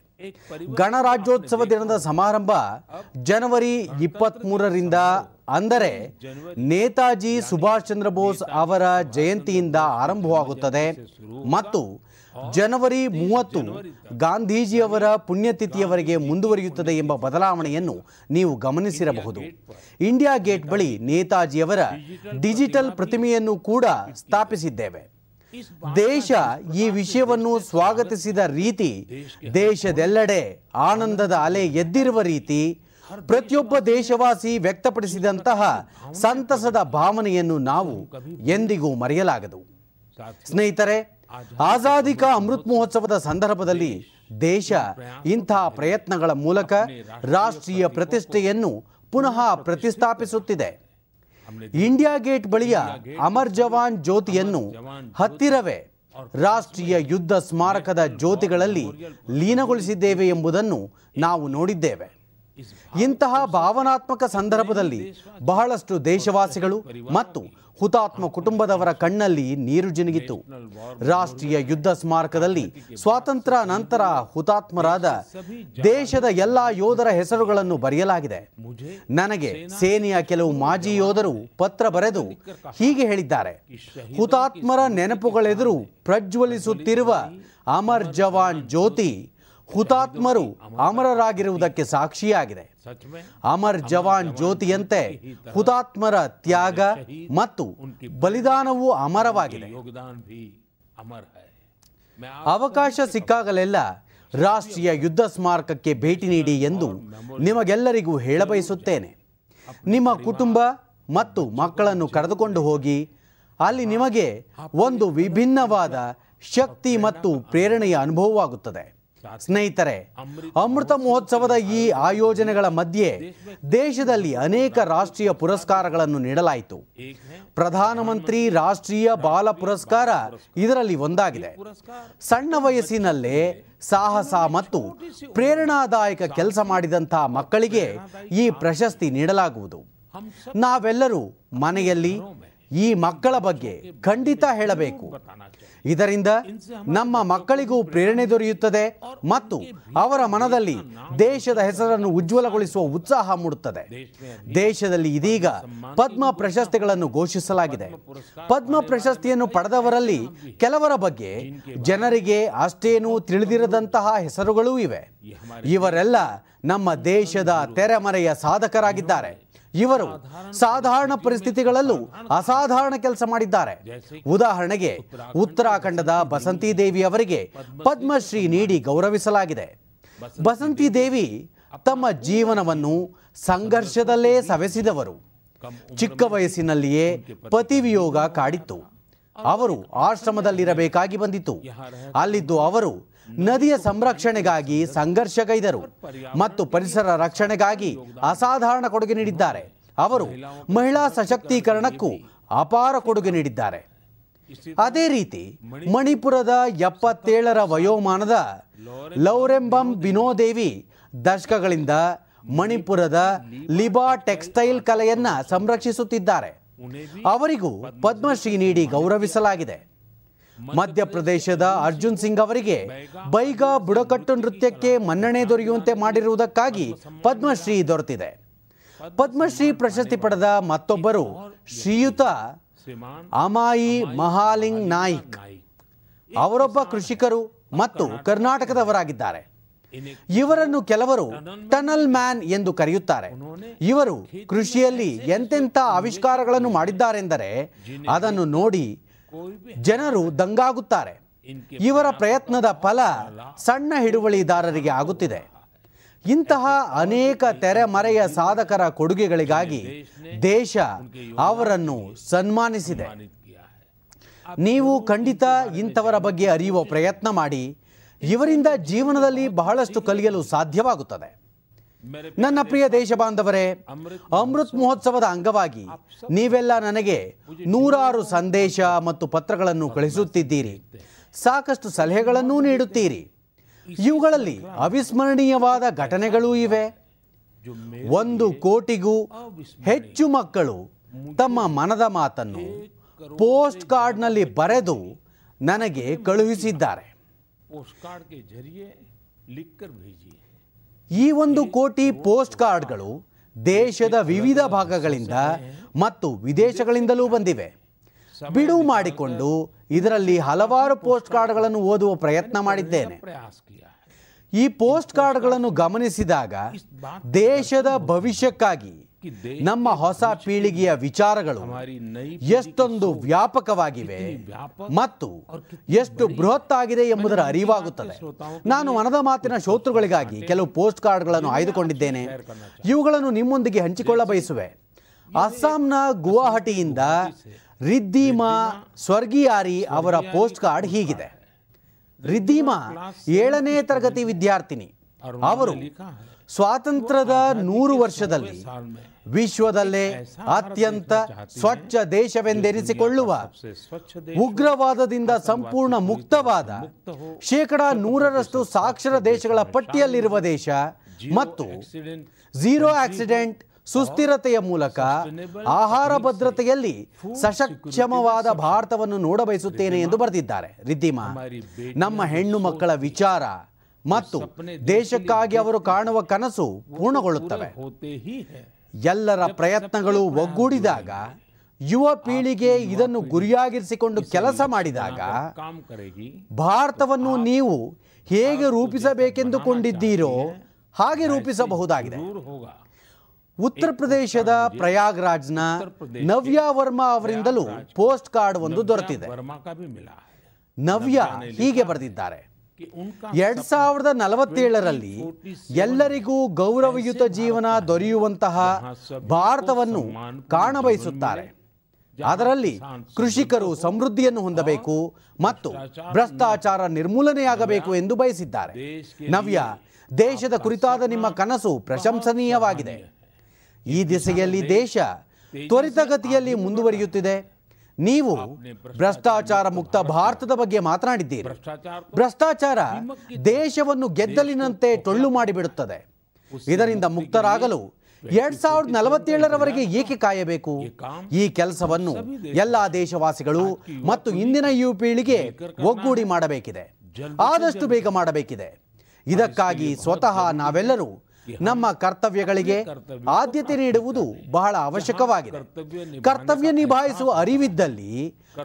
ಗಣರಾಜ್ಯೋತ್ಸವ ದಿನದ ಸಮಾರಂಭ ಜನವರಿ ಇಪ್ಪತ್ತ್ ಮೂರರಿಂದ, ಅಂದರೆ ನೇತಾಜಿ ಸುಭಾಷ್ ಚಂದ್ರ ಬೋಸ್ ಅವರ ಜಯಂತಿಯಿಂದ ಆರಂಭವಾಗುತ್ತದೆ ಮತ್ತು ಜನವರಿ ಮೂವತ್ತು ಗಾಂಧೀಜಿಯವರ ಪುಣ್ಯತಿಥಿಯವರೆಗೆ ಮುಂದುವರಿಯುತ್ತದೆ ಎಂಬ ಬದಲಾವಣೆಯನ್ನು ನೀವು ಗಮನಿಸಿರಬಹುದು. ಇಂಡಿಯಾ ಗೇಟ್ ಬಳಿ ನೇತಾಜಿಯವರ ಡಿಜಿಟಲ್ ಪ್ರತಿಮೆಯನ್ನು ಕೂಡ ಸ್ಥಾಪಿಸಿದ್ದೇವೆ. ದೇಶ ಈ ವಿಷಯವನ್ನು ಸ್ವಾಗತಿಸಿದ ರೀತಿ, ದೇಶದೆಲ್ಲೆಡೆ ಆನಂದದ ಅಲೆ ಎದ್ದಿರುವ ರೀತಿ, ಪ್ರತಿಯೊಬ್ಬ ದೇಶವಾಸಿ ವ್ಯಕ್ತಪಡಿಸಿದಂತಹ ಸಂತಸದ ಭಾವನೆಯನ್ನು ನಾವು ಎಂದಿಗೂ ಮರೆಯಲಾಗದು. ಸ್ನೇಹಿತರೆ, ಆಜಾದಿ ಕಾ ಅಮೃತ್ ಮಹೋತ್ಸವದ ಸಂದರ್ಭದಲ್ಲಿ ದೇಶ ಇಂತಹ ಪ್ರಯತ್ನಗಳ ಮೂಲಕ ರಾಷ್ಟ್ರೀಯ ಪ್ರತಿಷ್ಠೆಯನ್ನು ಪುನಃ ಪ್ರತಿಷ್ಠಾಪಿಸುತ್ತಿದೆ. ಇಂಡಿಯಾ ಗೇಟ್ ಬಳಿಯ ಅಮರ್ ಜವಾನ್ ಜ್ಯೋತಿಯನ್ನು ಹತ್ತಿರವೇ ರಾಷ್ಟ್ರೀಯ ಯುದ್ಧ ಸ್ಮಾರಕದ ಜ್ಯೋತಿಗಳಲ್ಲಿ ಲೀನಗೊಳಿಸಿದ್ದೇವೆ ಎಂಬುದನ್ನು ನಾವು ನೋಡಿದ್ದೇವೆ. ಇಂತಹ ಭಾವನಾತ್ಮಕ ಸಂದರ್ಭದಲ್ಲಿ ಬಹಳಷ್ಟು ದೇಶವಾಸಿಗಳು ಮತ್ತು ಹುತಾತ್ಮ ಕುಟುಂಬದವರ ಕಣ್ಣಲ್ಲಿ ನೀರು ಜಿನುಗಿತು. ರಾಷ್ಟ್ರೀಯ ಯುದ್ಧ ಸ್ಮಾರಕದಲ್ಲಿ ಸ್ವಾತಂತ್ರ್ಯ ನಂತರ ಹುತಾತ್ಮರಾದ ದೇಶದ ಎಲ್ಲ ಯೋಧರ ಹೆಸರುಗಳನ್ನು ಬರೆಯಲಾಗಿದೆ. ನನಗೆ ಸೇನೆಯ ಕೆಲವು ಮಾಜಿ ಯೋಧರು ಪತ್ರ ಬರೆದು ಹೀಗೆ ಹೇಳಿದ್ದಾರೆ: ಹುತಾತ್ಮರ ನೆನಪುಗಳೆದುರು ಪ್ರಜ್ವಲಿಸುತ್ತಿರುವ ಅಮರ್ ಜವಾನ್ ಜ್ಯೋತಿ ಹುತಾತ್ಮರು ಅಮರರಾಗಿರುವುದಕ್ಕೆ ಸಾಕ್ಷಿಯಾಗಿದೆ. ಅಮರ್ ಜವಾನ್ ಜ್ಯೋತಿಯಂತೆ ಹುತಾತ್ಮರ ತ್ಯಾಗ ಮತ್ತು ಬಲಿದಾನವೂ ಅಮರವಾಗಿದೆ. ಅವಕಾಶ ಸಿಕ್ಕಾಗಲೆಲ್ಲ ರಾಷ್ಟ್ರೀಯ ಯುದ್ಧ ಸ್ಮಾರಕಕ್ಕೆ ಭೇಟಿ ನೀಡಿ ಎಂದು ನಿಮಗೆಲ್ಲರಿಗೂ ಹೇಳಬಯಸುತ್ತೇನೆ. ನಿಮ್ಮ ಕುಟುಂಬ ಮತ್ತು ಮಕ್ಕಳನ್ನು ಕರೆದುಕೊಂಡು ಹೋಗಿ. ಅಲ್ಲಿ ನಿಮಗೆ ಒಂದು ವಿಭಿನ್ನವಾದ ಶಕ್ತಿ ಮತ್ತು ಪ್ರೇರಣೆಯ ಅನುಭವವಾಗುತ್ತದೆ. ಸ್ನೇಹಿತರೆ, ಅಮೃತ ಮಹೋತ್ಸವದ ಈ ಆಯೋಜನೆಗಳ ಮಧ್ಯೆ ದೇಶದಲ್ಲಿ ಅನೇಕ ರಾಷ್ಟ್ರೀಯ ಪುರಸ್ಕಾರಗಳನ್ನು ನೀಡಲಾಯಿತು. ಪ್ರಧಾನಮಂತ್ರಿ ರಾಷ್ಟ್ರೀಯ ಬಾಲ ಪುರಸ್ಕಾರ ಇದರಲ್ಲಿ ಒಂದಾಗಿದೆ. ಸಣ್ಣ ವಯಸ್ಸಿನಲ್ಲೇ ಸಾಹಸ ಮತ್ತು ಪ್ರೇರಣಾದಾಯಕ ಕೆಲಸ ಮಾಡಿದಂತಹ ಮಕ್ಕಳಿಗೆ ಈ ಪ್ರಶಸ್ತಿ ನೀಡಲಾಗುವುದು. ನಾವೆಲ್ಲರೂ ಮನೆಯಲ್ಲಿ ಈ ಮಕ್ಕಳ ಬಗ್ಗೆ ಖಂಡಿತ ಹೇಳಬೇಕು. ಇದರಿಂದ ನಮ್ಮ ಮಕ್ಕಳಿಗೂ ಪ್ರೇರಣೆ ದೊರೆಯುತ್ತದೆ ಮತ್ತು ಅವರ ಮನದಲ್ಲಿ ದೇಶದ ಹೆಸರನ್ನು ಉಜ್ವಲಗೊಳಿಸುವ ಉತ್ಸಾಹ ಮೂಡುತ್ತದೆ. ದೇಶದಲ್ಲಿ ಇದೀಗ ಪದ್ಮ ಪ್ರಶಸ್ತಿಗಳನ್ನು ಘೋಷಿಸಲಾಗಿದೆ. ಪದ್ಮ ಪ್ರಶಸ್ತಿಯನ್ನು ಪಡೆದವರಲ್ಲಿ ಕೆಲವರ ಬಗ್ಗೆ ಜನರಿಗೆ ಅಷ್ಟೇನೂ ತಿಳಿದಿರದಂತಹ ಹೆಸರುಗಳೂ ಇವೆ. ಇವರೆಲ್ಲ ನಮ್ಮ ದೇಶದ ತೆರೆಮರೆಯ ಸಾಧಕರಾಗಿದ್ದಾರೆ. ಇವರು ಸಾಧಾರಣ ಪರಿಸ್ಥಿತಿಗಳಲ್ಲೂ ಅಸಾಧಾರಣ ಕೆಲಸ ಮಾಡಿದ್ದಾರೆ. ಉದಾಹರಣೆಗೆ, ಉತ್ತರಾಖಂಡದ ಬಸಂತಿ ದೇವಿ ಅವರಿಗೆ ಪದ್ಮಶ್ರೀ ನೀಡಿ ಗೌರವಿಸಲಾಗಿದೆ. ಬಸಂತಿ ದೇವಿ ತಮ್ಮ ಜೀವನವನ್ನು ಸಂಘರ್ಷದಲ್ಲೇ ಸವೆಸಿದವರು. ಚಿಕ್ಕ ವಯಸ್ಸಿನಲ್ಲಿಯೇ ಪತಿ ವಿಯೋಗ ಕಾಡಿತ್ತು. ಅವರು ಆಶ್ರಮದಲ್ಲಿರಬೇಕಾಗಿ ಬಂದಿತು. ಅಲ್ಲಿದ್ದು ಅವರು ನದಿಯ ಸಂರಕ್ಷಣೆಗಾಗಿ ಸಂಘರ್ಷಗೈದರು ಮತ್ತು ಪರಿಸರ ರಕ್ಷಣೆಗಾಗಿ ಅಸಾಧಾರಣ ಕೊಡುಗೆ ನೀಡಿದ್ದಾರೆ. ಅವರು ಮಹಿಳಾ ಸಶಕ್ತೀಕರಣಕ್ಕೂ ಅಪಾರ ಕೊಡುಗೆ ನೀಡಿದ್ದಾರೆ. ಅದೇ ರೀತಿ ಮಣಿಪುರದ ಎಪ್ಪತ್ತೇಳರ ವಯೋಮಾನದ ಲೌರೆಂಬಂ ಬಿನೋದೇವಿ ದಶಕಗಳಿಂದ ಮಣಿಪುರದ ಲಿಬಾ ಟೆಕ್ಸ್ಟೈಲ್ ಕಲೆಯನ್ನ ಸಂರಕ್ಷಿಸುತ್ತಿದ್ದಾರೆ. ಅವರಿಗೂ ಪದ್ಮಶ್ರೀ ನೀಡಿ ಗೌರವಿಸಲಾಗಿದೆ. ಮಧ್ಯಪ್ರದೇಶದ ಅರ್ಜುನ್ ಸಿಂಗ್ ಅವರಿಗೆ ಬೈಗಾ ಬುಡಕಟ್ಟು ನೃತ್ಯಕ್ಕೆ ಮನ್ನಣೆ ದೊರೆಯುವಂತೆ ಮಾಡಿರುವುದಕ್ಕಾಗಿ ಪದ್ಮಶ್ರೀ ದೊರೆತಿದೆ. ಪದ್ಮಶ್ರೀ ಪ್ರಶಸ್ತಿ ಪಡೆದ ಮತ್ತೊಬ್ಬರು ಶ್ರೀಯುತ ಅಮಾಯಿ ಮಹಾಲಿಂಗ್ ನಾಯ್ಕ್. ಅವರೊಬ್ಬ ಕೃಷಿಕರು ಮತ್ತು ಕರ್ನಾಟಕದವರಾಗಿದ್ದಾರೆ. ಇವರನ್ನು ಕೆಲವರು ಟನಲ್ ಮ್ಯಾನ್ ಎಂದು ಕರೆಯುತ್ತಾರೆ. ಇವರು ಕೃಷಿಯಲ್ಲಿ ಎಂತೆಂಥ ಆವಿಷ್ಕಾರಗಳನ್ನು ಮಾಡಿದ್ದಾರೆಂದರೆ ಅದನ್ನು ನೋಡಿ ಜನರು ದಂಗಾಗುತ್ತಾರೆ. ಇವರ ಪ್ರಯತ್ನದ ಫಲ ಸಣ್ಣ ಹಿಡುವಳಿದಾರರಿಗೆ ಆಗುತ್ತಿದೆ. ಇಂತಹ ಅನೇಕ ತೆರೆಮರೆಯ ಸಾಧಕರ ಕೊಡುಗೆಗಳಿಗಾಗಿ ದೇಶ ಅವರನ್ನು ಸನ್ಮಾನಿಸಿದೆ. ನೀವು ಖಂಡಿತ ಇಂಥವರ ಬಗ್ಗೆ ಅರಿಯುವ ಪ್ರಯತ್ನ ಮಾಡಿ. ಇವರಿಂದ ಜೀವನದಲ್ಲಿ ಬಹಳಷ್ಟು ಕಲಿಯಲು ಸಾಧ್ಯವಾಗುತ್ತದೆ. ನನ್ನ ಪ್ರಿಯ ದೇಶ ಬಾಂಧವರೇ, ಅಮೃತ್ ಮಹೋತ್ಸವದ ಅಂಗವಾಗಿ ನೀವೆಲ್ಲ ನನಗೆ ನೂರಾರು ಸಂದೇಶ ಮತ್ತು ಪತ್ರಗಳನ್ನು ಕಳಿಸುತ್ತಿದ್ದೀರಿ. ಸಾಕಷ್ಟು ಸಲಹೆಗಳನ್ನೂ ನೀಡುತ್ತೀರಿ. ಇವುಗಳಲ್ಲಿ ಅವಿಸ್ಮರಣೀಯವಾದ ಘಟನೆಗಳೂ ಇವೆ. ಒಂದು ಕೋಟಿಗೂ ಹೆಚ್ಚು ಮಕ್ಕಳು ತಮ್ಮ ಮನದ ಮಾತನ್ನು ಪೋಸ್ಟ್ ಕಾರ್ಡ್ನಲ್ಲಿ ಬರೆದು ನನಗೆ ಕಳುಹಿಸಿದ್ದಾರೆ. ಈ ಒಂದು ಕೋಟಿ ಪೋಸ್ಟ್ ಕಾರ್ಡ್ಗಳು ದೇಶದ ವಿವಿಧ ಭಾಗಗಳಿಂದ ಮತ್ತು ವಿದೇಶಗಳಿಂದಲೂ ಬಂದಿವೆ. ಬಿಡುವು ಮಾಡಿಕೊಂಡು ಇದರಲ್ಲಿ ಹಲವಾರು ಪೋಸ್ಟ್ ಕಾರ್ಡ್ಗಳನ್ನು ಓದುವ ಪ್ರಯತ್ನ ಮಾಡಿದ್ದೇನೆ. ಈ ಪೋಸ್ಟ್ ಕಾರ್ಡ್ಗಳನ್ನು ಗಮನಿಸಿದಾಗ ದೇಶದ ಭವಿಷ್ಯಕ್ಕಾಗಿ ನಮ್ಮ ಹೊಸ ಪೀಳಿಗೆಯ ವಿಚಾರಗಳು ಎಷ್ಟೊಂದು ವ್ಯಾಪಕವಾಗಿವೆ ಮತ್ತು ಎಷ್ಟು ಬೃಹತ್ ಆಗಿದೆ ಎಂಬುದರ ಅರಿವಾಗುತ್ತದೆ. ನಾನು ಮನದ ಮಾತಿನ ಶ್ರೋತೃಗಳಿಗಾಗಿ ಕೆಲವು ಪೋಸ್ಟ್ ಕಾರ್ಡ್ಗಳನ್ನು ಆಯ್ದುಕೊಂಡಿದ್ದೇನೆ. ಇವುಗಳನ್ನು ನಿಮ್ಮೊಂದಿಗೆ ಹಂಚಿಕೊಳ್ಳ ಬಯಸುವೆ. ಅಸ್ಸಾಂನ ಗುವಾಹಟಿಯಿಂದ ರಿದ್ದೀಮಾ ಸ್ವರ್ಗಿಯಾರಿ ಅವರ ಪೋಸ್ಟ್ ಕಾರ್ಡ್ ಹೀಗಿದೆ. ರಿದ್ದೀಮಾ ಏಳನೇ ತರಗತಿ ವಿದ್ಯಾರ್ಥಿನಿ. ಅವರು ಸ್ವಾತಂತ್ರ್ಯದ ನೂರು ವರ್ಷದಲ್ಲಿ ವಿಶ್ವದಲ್ಲೇ ಅತ್ಯಂತ ಸ್ವಚ್ಛ ದೇಶವೆಂದೆನಿಸಿಕೊಳ್ಳುವ, ಉಗ್ರವಾದದಿಂದ ಸಂಪೂರ್ಣ ಮುಕ್ತವಾದ, ಶೇಕಡ ನೂರರಷ್ಟು ಸಾಕ್ಷರ ದೇಶಗಳ ಪಟ್ಟಿಯಲ್ಲಿರುವ ದೇಶ ಮತ್ತು ಝೀರೋ ಆಕ್ಸಿಡೆಂಟ್, ಸುಸ್ಥಿರತೆಯ ಮೂಲಕ ಆಹಾರ ಭದ್ರತೆಯಲ್ಲಿ ಸಶಕ್ಷಮವಾದ ಭಾರತವನ್ನು ನೋಡಬಯಸುತ್ತೇನೆ ಎಂದು ಬರೆದಿದ್ದಾರೆ. ರಿದ್ದಿಮಾ, ನಮ್ಮ ಹೆಣ್ಣು ಮಕ್ಕಳ ವಿಚಾರ ಮತ್ತು ದೇಶಕ್ಕಾಗಿ ಅವರು ಕಾಣುವ ಕನಸು ಪೂರ್ಣಗೊಳ್ಳುತ್ತವೆ. ಎಲ್ಲರ ಪ್ರಯತ್ನಗಳು ಒಗ್ಗೂಡಿದಾಗ, ಯುವ ಪೀಳಿಗೆ ಇದನ್ನು ಗುರಿಯಾಗಿರಿಸಿಕೊಂಡು ಕೆಲಸ ಮಾಡಿದಾಗ, ಭಾರತವನ್ನು ನೀವು ಹೇಗೆ ರೂಪಿಸಬೇಕೆಂದುಕೊಂಡಿದ್ದೀರೋ ಹಾಗೆ ರೂಪಿಸಬಹುದಾಗಿದೆ. ಉತ್ತರ ಪ್ರದೇಶದ ಪ್ರಯಾಗ್ರಾಜ್ನ ನವ್ಯಾ ವರ್ಮಾ ಅವರಿಂದಲೂ ಪೋಸ್ಟ್ ಕಾರ್ಡ್ ಒಂದು ದೊರೆತಿದೆ. ನವ್ಯಾ ಹೀಗೆ ಬರೆದಿದ್ದಾರೆ. ಎರಡ್ ಸಾವಿರದ ನಲವತ್ತೇಳರಲ್ಲಿ ಎಲ್ಲರಿಗೂ ಗೌರವಯುತ ಜೀವನ ದೊರೆಯುವಂತಹ ಭಾರತವನ್ನು ಕಾಣಬಯಸುತ್ತಾರೆ. ಅದರಲ್ಲಿ ಕೃಷಿಕರು ಸಮೃದ್ಧಿಯನ್ನು ಹೊಂದಬೇಕು ಮತ್ತು ಭ್ರಷ್ಟಾಚಾರ ನಿರ್ಮೂಲನೆಯಾಗಬೇಕು ಎಂದು ಬಯಸಿದ್ದಾರೆ. ನವ್ಯಾ, ದೇಶದ ಕುರಿತಾದ ನಿಮ್ಮ ಕನಸು ಪ್ರಶಂಸನೀಯವಾಗಿದೆ. ಈ ದಿಸೆಯಲ್ಲಿ ದೇಶ ತ್ವರಿತಗತಿಯಲ್ಲಿ ಮುಂದುವರಿಯುತ್ತಿದೆ. ನೀವು ಭ್ರಷ್ಟಾಚಾರ ಮುಕ್ತ ಭಾರತದ ಬಗ್ಗೆ ಮಾತನಾಡಿದ್ದೀರಿ. ಭ್ರಷ್ಟಾಚಾರ ದೇಶವನ್ನು ಗೆದ್ದಲಿನಂತೆ ಟೊಳ್ಳು ಮಾಡಿಬಿಡುತ್ತದೆ. ಇದರಿಂದ ಮುಕ್ತರಾಗಲು ಎರಡ್ ಸಾವಿರದ ನಲವತ್ತೇಳರವರೆಗೆ ಏಕೆ ಕಾಯಬೇಕು? ಈ ಕೆಲಸವನ್ನು ಎಲ್ಲಾ ದೇಶವಾಸಿಗಳು ಮತ್ತು ಇಂದಿನ ಯುವ ಪೀಳಿಗೆ ಒಗ್ಗೂಡಿ ಮಾಡಬೇಕಿದೆ, ಆದಷ್ಟು ಬೇಗ ಮಾಡಬೇಕಿದೆ. ಇದಕ್ಕಾಗಿ ಸ್ವತಃ ನಾವೆಲ್ಲರೂ ನಮ್ಮ ಕರ್ತವ್ಯಗಳಿಗೆ ಆದ್ಯತೆ ನೀಡುವುದು ಬಹಳ ಅವಶ್ಯಕವಾಗಿದೆ. ಕರ್ತವ್ಯ ನಿಭಾಯಿಸುವ ಅರಿವಿದ್ದಲ್ಲಿ,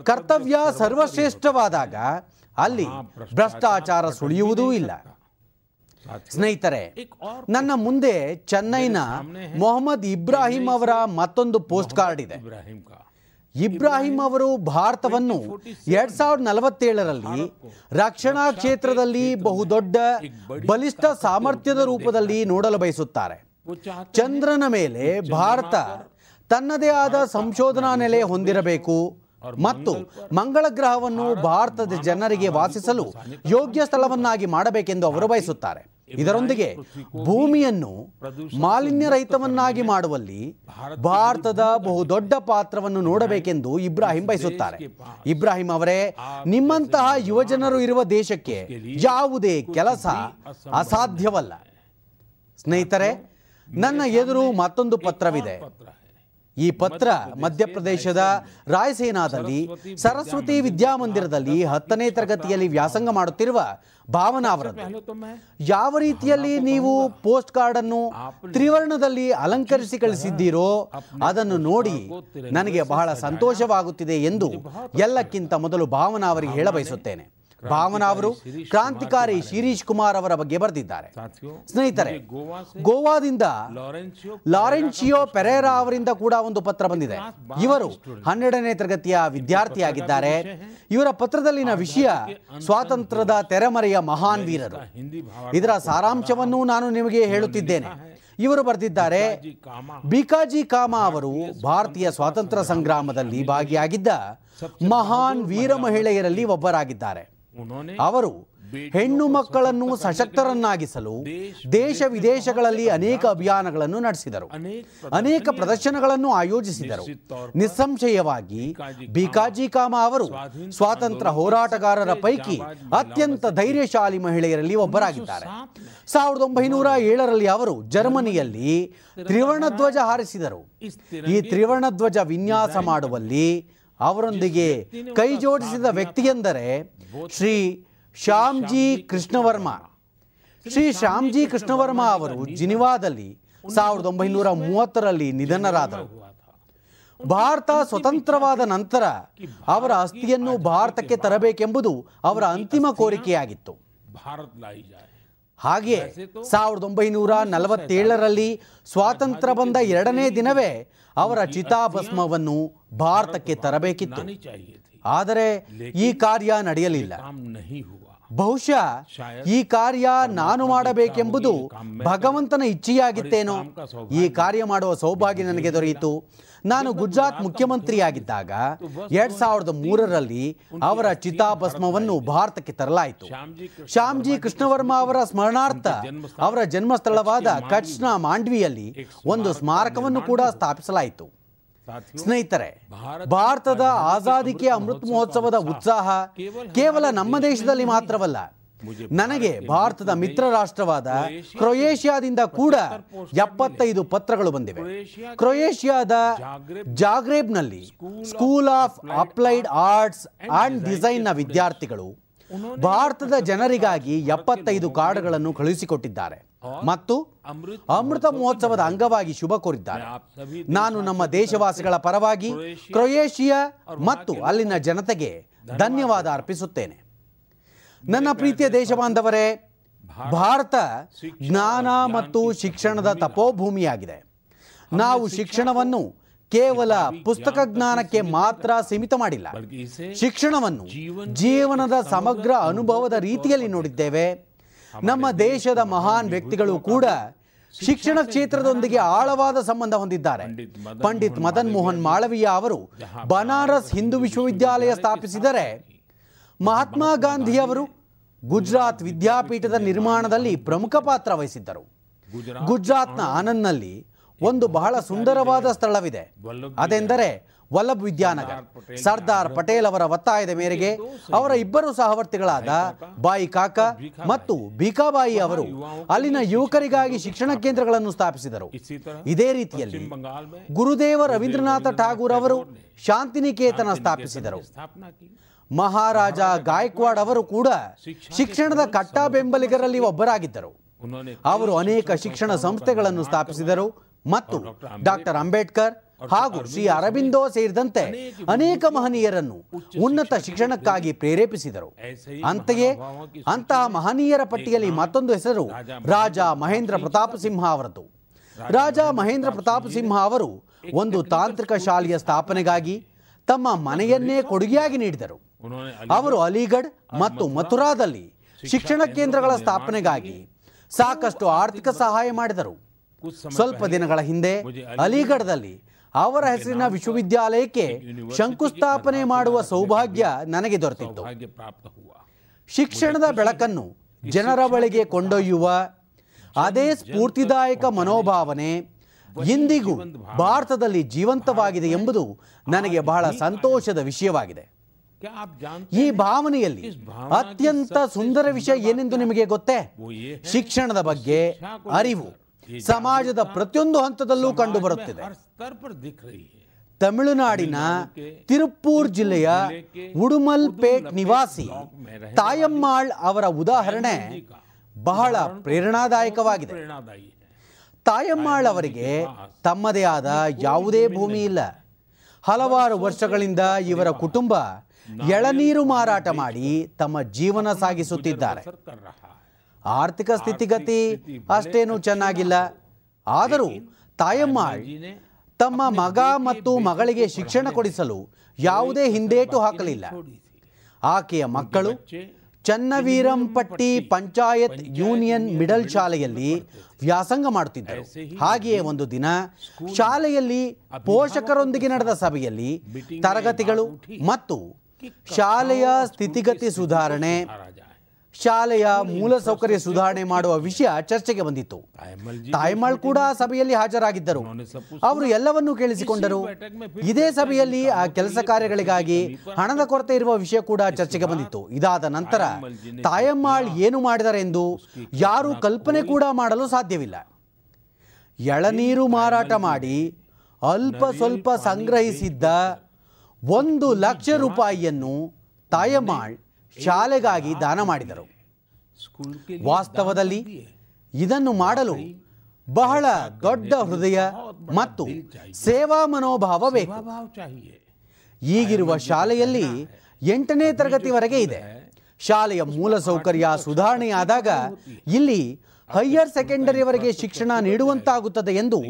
ಕರ್ತವ್ಯ ಸರ್ವಶ್ರೇಷ್ಠವಾದಾಗ ಅಲ್ಲಿ ಭ್ರಷ್ಟಾಚಾರ ಸುಳಿಯುವುದೂ ಇಲ್ಲ. ಸ್ನೇಹಿತರೆ, ನನ್ನ ಮುಂದೆ ಚೆನ್ನೈನ ಮೊಹಮ್ಮದ್ ಇಬ್ರಾಹಿಂ ಅವರ ಮತ್ತೊಂದು ಪೋಸ್ಟ್ ಕಾರ್ಡ್ ಇದೆ. ಇಬ್ರಾಹಿಂ ಅವರು ಭಾರತವನ್ನು ಎರಡ್ ಸಾವಿರದ ನಲವತ್ತೇಳರಲ್ಲಿ ರಕ್ಷಣಾ ಕ್ಷೇತ್ರದಲ್ಲಿ ಬಹುದೊಡ್ಡ ಬಲಿಷ್ಠ ಸಾಮರ್ಥ್ಯದ ರೂಪದಲ್ಲಿ ನೋಡಲು ಬಯಸುತ್ತಾರೆ. ಚಂದ್ರನ ಮೇಲೆ ಭಾರತ ತನ್ನದೇ ಆದ ಸಂಶೋಧನಾ ನೆಲೆ ಹೊಂದಿರಬೇಕು ಮತ್ತು ಮಂಗಳ ಗ್ರಹವನ್ನು ಭಾರತದ ಜನರಿಗೆ ವಾಸಿಸಲು ಯೋಗ್ಯ ಸ್ಥಳವನ್ನಾಗಿ ಮಾಡಬೇಕೆಂದು ಅವರು ಬಯಸುತ್ತಾರೆ. ಇದರೊಂದಿಗೆ ಭೂಮಿಯನ್ನು ಮಾಲಿನ್ಯರಹಿತವನ್ನಾಗಿ ಮಾಡುವಲ್ಲಿ ಭಾರತದ ಬಹುದೊಡ್ಡ ಪಾತ್ರವನ್ನು ನೋಡಬೇಕೆಂದು ಇಬ್ರಾಹಿಂ ಬಯಸುತ್ತಾರೆ. ಇಬ್ರಾಹಿಂ ಅವರೇ, ನಿಮ್ಮಂತಹ ಯುವಜನರು ಇರುವ ದೇಶಕ್ಕೆ ಯಾವುದೇ ಕೆಲಸ ಅಸಾಧ್ಯವಲ್ಲ. ಸ್ನೇಹಿತರೆ, ನನ್ನ ಎದುರು ಮತ್ತೊಂದು ಪತ್ರವಿದೆ. ಈ ಪತ್ರ ಮಧ್ಯಪ್ರದೇಶದ ರಾಯ್ಸೇನಾದಲ್ಲಿ ಸರಸ್ವತಿ ವಿದ್ಯಾಮಂದಿರದಲ್ಲಿ ಹತ್ತನೇ ತರಗತಿಯಲ್ಲಿ ವ್ಯಾಸಂಗ ಮಾಡುತ್ತಿರುವ ಭಾವನಾ ಅವರದ್ದು. ಯಾವ ರೀತಿಯಲ್ಲಿ ನೀವು ಪೋಸ್ಟ್ ಕಾರ್ಡ್ ಅನ್ನು ತ್ರಿವರ್ಣದಲ್ಲಿ ಅಲಂಕರಿಸಿ ಕಳಿಸಿದ್ದೀರೋ ಅದನ್ನು ನೋಡಿ ನನಗೆ ಬಹಳ ಸಂತೋಷವಾಗುತ್ತಿದೆ ಎಂದು ಎಲ್ಲಕ್ಕಿಂತ ಮೊದಲು ಭಾವನಾ ಅವರಿಗೆ ಹೇಳಬಯಸುತ್ತೇನೆ. ಭಾವನಾ ಅವರು ಕ್ರಾಂತಿಕಾರಿ ಶಿರೀಶ್ ಕುಮಾರ್ ಅವರ ಬಗ್ಗೆ ಬರೆದಿದ್ದಾರೆ. ಸ್ನೇಹಿತರೆ, ಗೋವಾದಿಂದ ಲಾರೆನ್ಶಿಯೋ ಪೆರೇರಾ ಅವರಿಂದ ಕೂಡ ಒಂದು ಪತ್ರ ಬಂದಿದೆ. ಇವರು ಹನ್ನೆರಡನೇ ತರಗತಿಯ ವಿದ್ಯಾರ್ಥಿಯಾಗಿದ್ದಾರೆ. ಇವರ ಪತ್ರದಲ್ಲಿನ ವಿಷಯ ಸ್ವಾತಂತ್ರ್ಯದ ತೆರೆಮರೆಯ ಮಹಾನ್ ವೀರರು. ಇದರ ಸಾರಾಂಶವನ್ನು ನಾನು ನಿಮಗೆ ಹೇಳುತ್ತಿದ್ದೇನೆ. ಇವರು ಬರೆದಿದ್ದಾರೆ, ಭಿಕಾಜಿ ಕಾಮಾ ಅವರು ಭಾರತೀಯ ಸ್ವಾತಂತ್ರ್ಯ ಸಂಗ್ರಾಮದಲ್ಲಿ ಭಾಗಿಯಾಗಿದ್ದ ಮಹಾನ್ ವೀರ ಮಹಿಳೆಯರಲ್ಲಿ ಒಬ್ಬರಾಗಿದ್ದಾರೆ. ಅವರು ಹೆಣ್ಣು ಮಕ್ಕಳನ್ನು ಸಶಕ್ತರನ್ನಾಗಿಸಲು ದೇಶ ವಿದೇಶಗಳಲ್ಲಿ ಅನೇಕ ಅಭಿಯಾನಗಳನ್ನು ನಡೆಸಿದರು, ಅನೇಕ ಪ್ರದರ್ಶನಗಳನ್ನು ಆಯೋಜಿಸಿದರು. ನಿಸ್ಸಂಶಯವಾಗಿ ಭಿಕಾಜಿ ಕಾಮಾ ಅವರು ಸ್ವಾತಂತ್ರ್ಯ ಹೋರಾಟಗಾರರ ಪೈಕಿ ಅತ್ಯಂತ ಧೈರ್ಯಶಾಲಿ ಮಹಿಳೆಯರಲ್ಲಿ ಒಬ್ಬರಾಗಿದ್ದಾರೆ. ಸಾವಿರದ ಒಂಬೈನೂರ ಏಳರಲ್ಲಿ ಅವರು ಜರ್ಮನಿಯಲ್ಲಿ ತ್ರಿವರ್ಣ ಧ್ವಜ ಹಾರಿಸಿದರು. ಈ ತ್ರಿವರ್ಣ ಧ್ವಜ ವಿನ್ಯಾಸ ಮಾಡುವಲ್ಲಿ ಅವರೊಂದಿಗೆ ಕೈ ಜೋಡಿಸಿದ ವ್ಯಕ್ತಿಯೆಂದರೆ ಶ್ರೀ ಶ್ಯಾಮ್ಜಿ ಕೃಷ್ಣವರ್ಮ. ಶ್ರೀ ಶ್ಯಾಮ್ಜಿ ಕೃಷ್ಣವರ್ಮ ಅವರು ಜಿನಿವಾದಲ್ಲಿ ಸಾವಿರದ ಒಂಬೈನೂರ ಮೂವತ್ತರಲ್ಲಿ ನಿಧನರಾದರು. ಭಾರತ ಸ್ವತಂತ್ರವಾದ ನಂತರ ಅವರ ಅಸ್ಥಿಯನ್ನು ಭಾರತಕ್ಕೆ ತರಬೇಕೆಂಬುದು ಅವರ ಅಂತಿಮ ಕೋರಿಕೆಯಾಗಿತ್ತು. ಹಾಗೆಯೇ ಸಾವಿರದ ಒಂಬೈನೂರ ನಲವತ್ತೇಳರಲ್ಲಿ ಸ್ವಾತಂತ್ರ್ಯ ಬಂದ ಎರಡನೇ ದಿನವೇ ಅವರ ಚಿತಾಭಸ್ಮವನ್ನು ಭಾರತಕ್ಕೆ ತರಬೇಕಿತ್ತು. ಆದರೆ ಈ ಕಾರ್ಯ ನಡೆಯಲಿಲ್ಲ. ಬಹುಶಃ ಈ ಕಾರ್ಯ ನಾನು ಮಾಡಬೇಕೆಂಬುದು ಭಗವಂತನ ಇಚ್ಛೆಯಾಗಿತ್ತೇನೋ. ಈ ಕಾರ್ಯ ಮಾಡುವ ಸೌಭಾಗ್ಯ ನನಗೆ ದೊರೆಯಿತು. ನಾನು ಗುಜರಾತ್ ಮುಖ್ಯಮಂತ್ರಿಯಾಗಿದ್ದಾಗ ಎರಡ್ ಸಾವಿರದ ಮೂರರಲ್ಲಿ ಅವರ ಚಿತಾಭಸ್ಮವನ್ನು ಭಾರತಕ್ಕೆ ತರಲಾಯಿತು. ಶ್ಯಾಮ್ಜಿ ಕೃಷ್ಣವರ್ಮ ಅವರ ಸ್ಮರಣಾರ್ಥ ಅವರ ಜನ್ಮಸ್ಥಳವಾದ ಕಚ್ನ ಮಾಂಡ್ವಿಯಲ್ಲಿ ಒಂದು ಸ್ಮಾರಕವನ್ನು ಕೂಡ ಸ್ಥಾಪಿಸಲಾಯಿತು. ಸ್ನೇಹಿತರೆ, ಭಾರತದ ಆಜಾದಿ ಕೆ ಅಮೃತ್ ಮಹೋತ್ಸವದ ಉತ್ಸಾಹ ಕೇವಲ ನಮ್ಮ ದೇಶದಲ್ಲಿ ಮಾತ್ರವಲ್ಲ, ನನಗೆ ಭಾರತದ ಮಿತ್ರ ರಾಷ್ಟ್ರವಾದ ಕ್ರೊಯೇಷಿಯಾದಿಂದ ಕೂಡ ಎಪ್ಪತ್ತೈದು ಪತ್ರಗಳು ಬಂದಿವೆ. ಕ್ರೊಯೇಷಿಯಾದ ಜಾಗ್ರೇಬ್ನಲ್ಲಿ school of applied arts and ಡಿಸೈನ್ನ ವಿದ್ಯಾರ್ಥಿಗಳು ಭಾರತದ ಜನರಿಗಾಗಿ ಎಪ್ಪತ್ತೈದು ಕಾರ್ಡ್ಗಳನ್ನು ಕಳುಹಿಸಿಕೊಟ್ಟಿದ್ದಾರೆ ಮತ್ತು ಅಮೃತ ಮಹೋತ್ಸವದ ಅಂಗವಾಗಿ ಶುಭ ಕೋರಿದ್ದಾರೆ. ನಾನು ನಮ್ಮ ದೇಶವಾಸಿಗಳ ಪರವಾಗಿ ಕ್ರೊಯೇಷಿಯಾ ಮತ್ತು ಅಲ್ಲಿನ ಜನತೆಗೆ ಧನ್ಯವಾದ ಅರ್ಪಿಸುತ್ತೇನೆ. ನನ್ನ ಪ್ರೀತಿಯ ದೇಶಬಾಂಧವರೇ, ಭಾರತ ಜ್ಞಾನ ಮತ್ತು ಶಿಕ್ಷಣದ ತಪೋಭೂಮಿಯಾಗಿದೆ. ನಾವು ಶಿಕ್ಷಣವನ್ನು ಕೇವಲ ಪುಸ್ತಕ ಜ್ಞಾನಕ್ಕೆ ಮಾತ್ರ ಸೀಮಿತ ಮಾಡಿಲ್ಲ. ಶಿಕ್ಷಣವನ್ನು ಜೀವನದ ಸಮಗ್ರ ಅನುಭವದ ರೀತಿಯಲ್ಲಿ ನೋಡಿದ್ದೇವೆ. ನಮ್ಮ ದೇಶದ ಮಹಾನ್ ವ್ಯಕ್ತಿಗಳು ಕೂಡ ಶಿಕ್ಷಣ ಕ್ಷೇತ್ರದೊಂದಿಗೆ ಆಳವಾದ ಸಂಬಂಧ ಹೊಂದಿದ್ದಾರೆ. ಪಂಡಿತ್ ಮದನ್ ಮೋಹನ್ ಮಾಳವೀಯ ಅವರು ಬನಾರಸ್ ಹಿಂದೂ ವಿಶ್ವವಿದ್ಯಾಲಯ ಸ್ಥಾಪಿಸಿದರೆ, ಮಹಾತ್ಮ ಗಾಂಧಿ ಅವರು ಗುಜರಾತ್ ವಿದ್ಯಾಪೀಠದ ನಿರ್ಮಾಣದಲ್ಲಿ ಪ್ರಮುಖ ಪಾತ್ರ ವಹಿಸಿದ್ದರು. ಗುಜರಾತ್ನ ಆನಂದ್ನಲ್ಲಿ ಒಂದು ಬಹಳ ಸುಂದರವಾದ ಸ್ಥಳವಿದೆ, ಅದೆಂದರೆ ವಲ್ಲಭ್ ವಿದ್ಯಾನಗರ್. ಸರ್ದಾರ್ ಪಟೇಲ್ ಅವರ ಒತ್ತಾಯದ ಮೇರೆಗೆ ಅವರ ಇಬ್ಬರು ಸಹವರ್ತಿಗಳಾದ ಬಾಯಿ ಕಾಕಾ ಮತ್ತು ಭೀಕಾಬಾಯಿ ಅವರು ಅಲ್ಲಿನ ಯುವಕರಿಗಾಗಿ ಶಿಕ್ಷಣ ಕೇಂದ್ರಗಳನ್ನು ಸ್ಥಾಪಿಸಿದರು. ಇದೇ ರೀತಿಯಲ್ಲಿ ಗುರುದೇವ ರವೀಂದ್ರನಾಥ ಠಾಗೂರ್ ಅವರು ಶಾಂತಿನಿಕೇತನ ಸ್ಥಾಪಿಸಿದರು. ಮಹಾರಾಜ ಗಾಯಕ್ವಾಡ್ ಅವರು ಕೂಡ ಶಿಕ್ಷಣದ ಕಟ್ಟಾ ಬೆಂಬಲಿಗರಲ್ಲಿ ಒಬ್ಬರಾಗಿದ್ದರು. ಅವರು ಅನೇಕ ಶಿಕ್ಷಣ ಸಂಸ್ಥೆಗಳನ್ನು ಸ್ಥಾಪಿಸಿದರು ಮತ್ತು ಡಾಕ್ಟರ್ ಅಂಬೇಡ್ಕರ್ ಹಾಗೂ ಶ್ರೀ ಅರಬಿಂದೋ ಸೇರಿದಂತೆ ಅನೇಕ ಮಹನೀಯರನ್ನು ಉನ್ನತ ಶಿಕ್ಷಣಕ್ಕಾಗಿ ಪ್ರೇರೇಪಿಸಿದರು. ಅಂತೆಯೇ ಅಂತಹ ಮಹನೀಯರ ಪಟ್ಟಿಯಲ್ಲಿ ಮತ್ತೊಂದು ಹೆಸರು ರಾಜ ಮಹೇಂದ್ರ ಪ್ರತಾಪ್ ಸಿಂಹ ಅವರದ್ದು. ರಾಜ ಮಹೇಂದ್ರ ಪ್ರತಾಪ್ ಸಿಂಹ ಅವರು ಒಂದು ತಾಂತ್ರಿಕ ಶಾಲೆಯ ಸ್ಥಾಪನೆಗಾಗಿ ತಮ್ಮ ಮನೆಯನ್ನೇ ಕೊಡುಗೆಯಾಗಿ ನೀಡಿದರು. ಅವರು ಅಲಿಗಢ್ ಮತ್ತು ಮಥುರಾದಲ್ಲಿ ಶಿಕ್ಷಣ ಕೇಂದ್ರಗಳ ಸ್ಥಾಪನೆಗಾಗಿ ಸಾಕಷ್ಟು ಆರ್ಥಿಕ ಸಹಾಯ ಮಾಡಿದರು. ಸ್ವಲ್ಪ ದಿನಗಳ ಹಿಂದೆ ಅಲಿಗಢದಲ್ಲಿ ಅವರ ಹೆಸರಿನ ವಿಶ್ವವಿದ್ಯಾಲಯಕ್ಕೆ ಶಂಕುಸ್ಥಾಪನೆ ಮಾಡುವ ಸೌಭಾಗ್ಯ ನನಗೆ ದೊರೆತಿತ್ತು. ಶಿಕ್ಷಣದ ಬೆಳಕನ್ನು ಜನರ ಬಳಿಗೆ ಕೊಂಡೊಯ್ಯುವ ಅದೇ ಸ್ಫೂರ್ತಿದಾಯಕ ಮನೋಭಾವನೆ ಇಂದಿಗೂ ಭಾರತದಲ್ಲಿ ಜೀವಂತವಾಗಿದೆ ಎಂಬುದು ನನಗೆ ಬಹಳ ಸಂತೋಷದ ವಿಷಯವಾಗಿದೆ. ಈ ಭಾವನೆಯಲ್ಲಿ ಅತ್ಯಂತ ಸುಂದರ ವಿಷಯ ಏನೆಂದು ನಿಮಗೆ ಗೊತ್ತೇ? ಶಿಕ್ಷಣದ ಬಗ್ಗೆ ಅರಿವು ಸಮಾಜದ ಪ್ರತಿಯೊಂದು ಹಂತದಲ್ಲೂ ಕಂಡುಬರುತ್ತಿದೆ. ತಮಿಳುನಾಡಿನ ತಿರುಪ್ಪೂರ್ ಜಿಲ್ಲೆಯ ಉಡುಮಲ್ ಪೇಟ್ ನಿವಾಸಿ ತಾಯಮ್ಮಾಳ್ ಅವರ ಉದಾಹರಣೆ ಬಹಳ ಪ್ರೇರಣಾದಾಯಕವಾಗಿದೆ. ತಾಯಮ್ಮಾಳ್ ಅವರಿಗೆ ತಮ್ಮದೇ ಆದ ಯಾವುದೇ ಭೂಮಿ ಇಲ್ಲ. ಹಲವಾರು ವರ್ಷಗಳಿಂದ ಇವರ ಕುಟುಂಬ ಎಳನೀರು ಮಾರಾಟ ಮಾಡಿ ತಮ್ಮ ಜೀವನ ಸಾಗಿಸುತ್ತಿದ್ದಾರೆ. ಆರ್ಥಿಕ ಸ್ಥಿತಿಗತಿ ಅಷ್ಟೇನೂ ಚೆನ್ನಾಗಿಲ್ಲ. ಆದರೂ ತಾಯಮ್ಮಾಳ್ ತಮ್ಮ ಮಗ ಮತ್ತು ಮಗಳಿಗೆ ಶಿಕ್ಷಣ ಕೊಡಿಸಲು ಯಾವುದೇ ಹಿಂದೇಟು ಹಾಕಲಿಲ್ಲ. ಆಕೆಯ ಮಕ್ಕಳು ಚನ್ನವೀರಂಪಟ್ಟಿ ಪಂಚಾಯತ್ ಯೂನಿಯನ್ ಮಿಡಲ್ ಶಾಲೆಯಲ್ಲಿ ವ್ಯಾಸಂಗ ಮಾಡುತ್ತಿದ್ದರು. ಹಾಗೆಯೇ ಒಂದು ದಿನ ಶಾಲೆಯಲ್ಲಿ ಪೋಷಕರೊಂದಿಗೆ ನಡೆದ ಸಭೆಯಲ್ಲಿ ತರಗತಿಗಳು ಮತ್ತು ಶಾಲೆಯ ಸ್ಥಿತಿಗತಿ ಸುಧಾರಣೆ, ಶಾಲೆಯ ಮೂಲ ಸೌಕರ್ಯ ಸುಧಾರಣೆ ಮಾಡುವ ವಿಷಯ ಚರ್ಚೆಗೆ ಬಂದಿತ್ತು. ತಾಯಮ್ಮಾಳ್ ಕೂಡ ಸಭೆಯಲ್ಲಿ ಹಾಜರಾಗಿದ್ದರು. ಅವರು ಎಲ್ಲವನ್ನೂ ಕೇಳಿಸಿಕೊಂಡರು. ಇದೇ ಸಭೆಯಲ್ಲಿ ಆ ಕೆಲಸ ಕಾರ್ಯಗಳಿಗಾಗಿ ಹಣದ ಕೊರತೆ ಇರುವ ವಿಷಯ ಕೂಡ ಚರ್ಚೆಗೆ ಬಂದಿತ್ತು. ಇದಾದ ನಂತರ ತಾಯಮ್ಮಾಳ್ ಏನು ಮಾಡಿದರೆಂದು ಯಾರೂ ಕಲ್ಪನೆ ಕೂಡ ಮಾಡಲು ಸಾಧ್ಯವಿಲ್ಲ. ಎಳನೀರು ಮಾರಾಟ ಮಾಡಿ ಅಲ್ಪ ಸ್ವಲ್ಪ ಸಂಗ್ರಹಿಸಿದ್ದ ಒಂದು ಲಕ್ಷ ರೂಪಾಯಿಯನ್ನು ತಾಯಮ್ಮಾಳ್ ಶಾಲೆಗಾಗಿ ದಾನ ಮಾಡಿದರು. ವಾಸ್ತವದಲ್ಲಿ ಇದನ್ನು ಮಾಡಲು ಬಹಳ ದೊಡ್ಡ ಹೃದಯ ಮತ್ತು ಸೇವಾ ಮನೋಭಾವ ಬೇಕು. ಈಗಿರುವ ಶಾಲೆಯಲ್ಲಿ ಎಂಟನೇ ತರಗತಿವರೆಗೆ ಇದೆ. ಶಾಲೆಯ ಮೂಲ ಸೌಕರ್ಯ ಸುಧಾರಣೆಯಾದಾಗ ಇಲ್ಲಿ ಹೈಯರ್ ಸೆಕೆಂಡರಿವರೆಗೆ ಶಿಕ್ಷಣ ನೀಡುವಂತಾಗುತ್ತದೆ ಎಂದು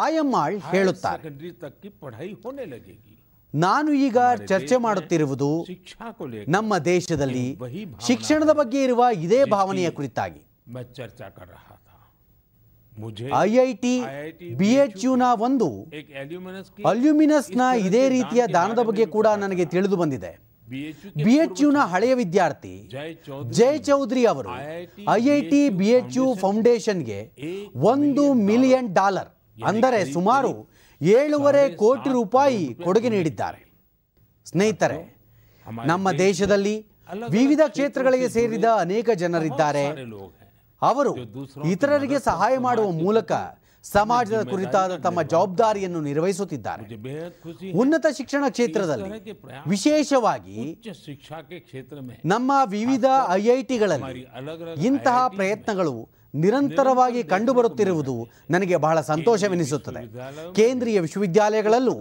ತಾಯಮ್ಮಾಳ್ ಹೇಳುತ್ತಾರೆ. ನಾನು ಈಗ ಚರ್ಚೆ ಮಾಡುತ್ತಿರುವುದು ನಮ್ಮ ದೇಶದಲ್ಲಿ ಶಿಕ್ಷಣದ ಬಗ್ಗೆ ಇರುವ ಇದೇ ಭಾವನೆಯ ಕುರಿತಾಗಿ. ಐಐಟಿ ಬಿಎಚ್ಯುನ ಒಂದು ಅಲ್ಯೂಮಿನಸ್ನ ಇದೇ ರೀತಿಯ ದಾನದ ಬಗ್ಗೆ ಕೂಡ ನನಗೆ ತಿಳಿದು ಬಂದಿದೆ. ಬಿಎಚ್ಯುನ ಹಳೆಯ ವಿದ್ಯಾರ್ಥಿ ಜಯ ಚೌಧರಿ ಅವರು ಐಐಟಿ ಬಿಎಚ್ಯು ಫೌಂಡೇಶನ್ಗೆ ಒಂದು ಮಿಲಿಯನ್ ಡಾಲರ್ ಅಂದರೆ ಸುಮಾರು ಏಳೂವರೆ ಕೋಟಿ ರೂಪಾಯಿ ಕೊಡುಗೆ ನೀಡಿದ್ದಾರೆ. ಸ್ನೇಹಿತರೆ, ನಮ್ಮ ದೇಶದಲ್ಲಿ ವಿವಿಧ ಕ್ಷೇತ್ರಗಳಿಗೆ ಸೇರಿದ ಅನೇಕ ಜನರಿದ್ದಾರೆ. ಅವರು ಇತರರಿಗೆ ಸಹಾಯ ಮಾಡುವ ಮೂಲಕ ಸಮಾಜದ ಕುರಿತಾದ ತಮ್ಮ ಜವಾಬ್ದಾರಿಯನ್ನು ನಿರ್ವಹಿಸುತ್ತಿದ್ದಾರೆ. ಉನ್ನತ ಶಿಕ್ಷಣ ಕ್ಷೇತ್ರದಲ್ಲಿ, ವಿಶೇಷವಾಗಿ ನಮ್ಮ ವಿವಿಧ ಐಐಟಿಗಳಲ್ಲಿ ಇಂತಹ ಪ್ರಯತ್ನಗಳು ನಿರಂತರವಾಗಿ ಕಂಡುಬರುತ್ತಿರುವುದು ನನಗೆ ಬಹಳ ಸಂತೋಷವೆನಿಸುತ್ತದೆ. ಕೇಂದ್ರೀಯ ವಿಶ್ವವಿದ್ಯಾಲಯಗಳಲ್ಲೂ